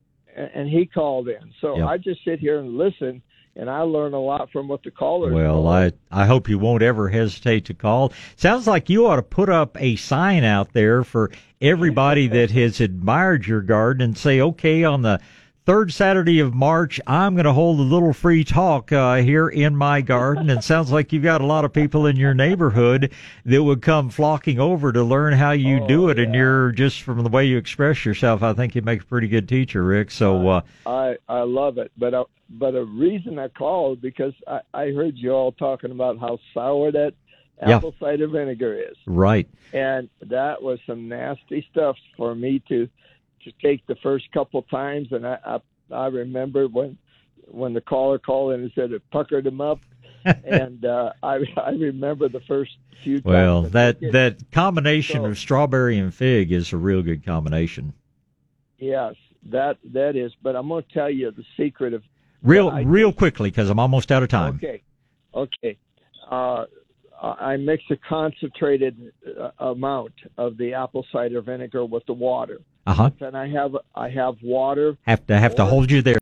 and he called in. So yep. I just sit here and listen. And I learn a lot from what the callers. Well, I, I hope you won't ever hesitate to call. Sounds like you ought to put up a sign out there for everybody that has admired your garden and say, okay, on the third Saturday of March, I'm going to hold a little free talk uh, here in my garden. And sounds like you've got a lot of people in your neighborhood that would come flocking over to learn how you oh, do it. Yeah. And you're just from the way you express yourself, I think you make a pretty good teacher, Rick. So uh, I I love it, but I, but a reason I called because I, I heard you all talking about how sour that apple yeah. cider vinegar is, right? And that was some nasty stuff for me to. to take the first couple times, and I, I I remember when when the caller called in and said it puckered him up, and uh, I I remember the first few times. Well, that, that combination so, of strawberry and fig is a real good combination. Yes, that that is, but I'm going to tell you the secret of... Real real quickly, because I'm almost out of time. Okay, okay. Uh, I mix a concentrated amount of the apple cider vinegar with the water. Uh-huh. And I have I have water. Have to have or, to hold you there.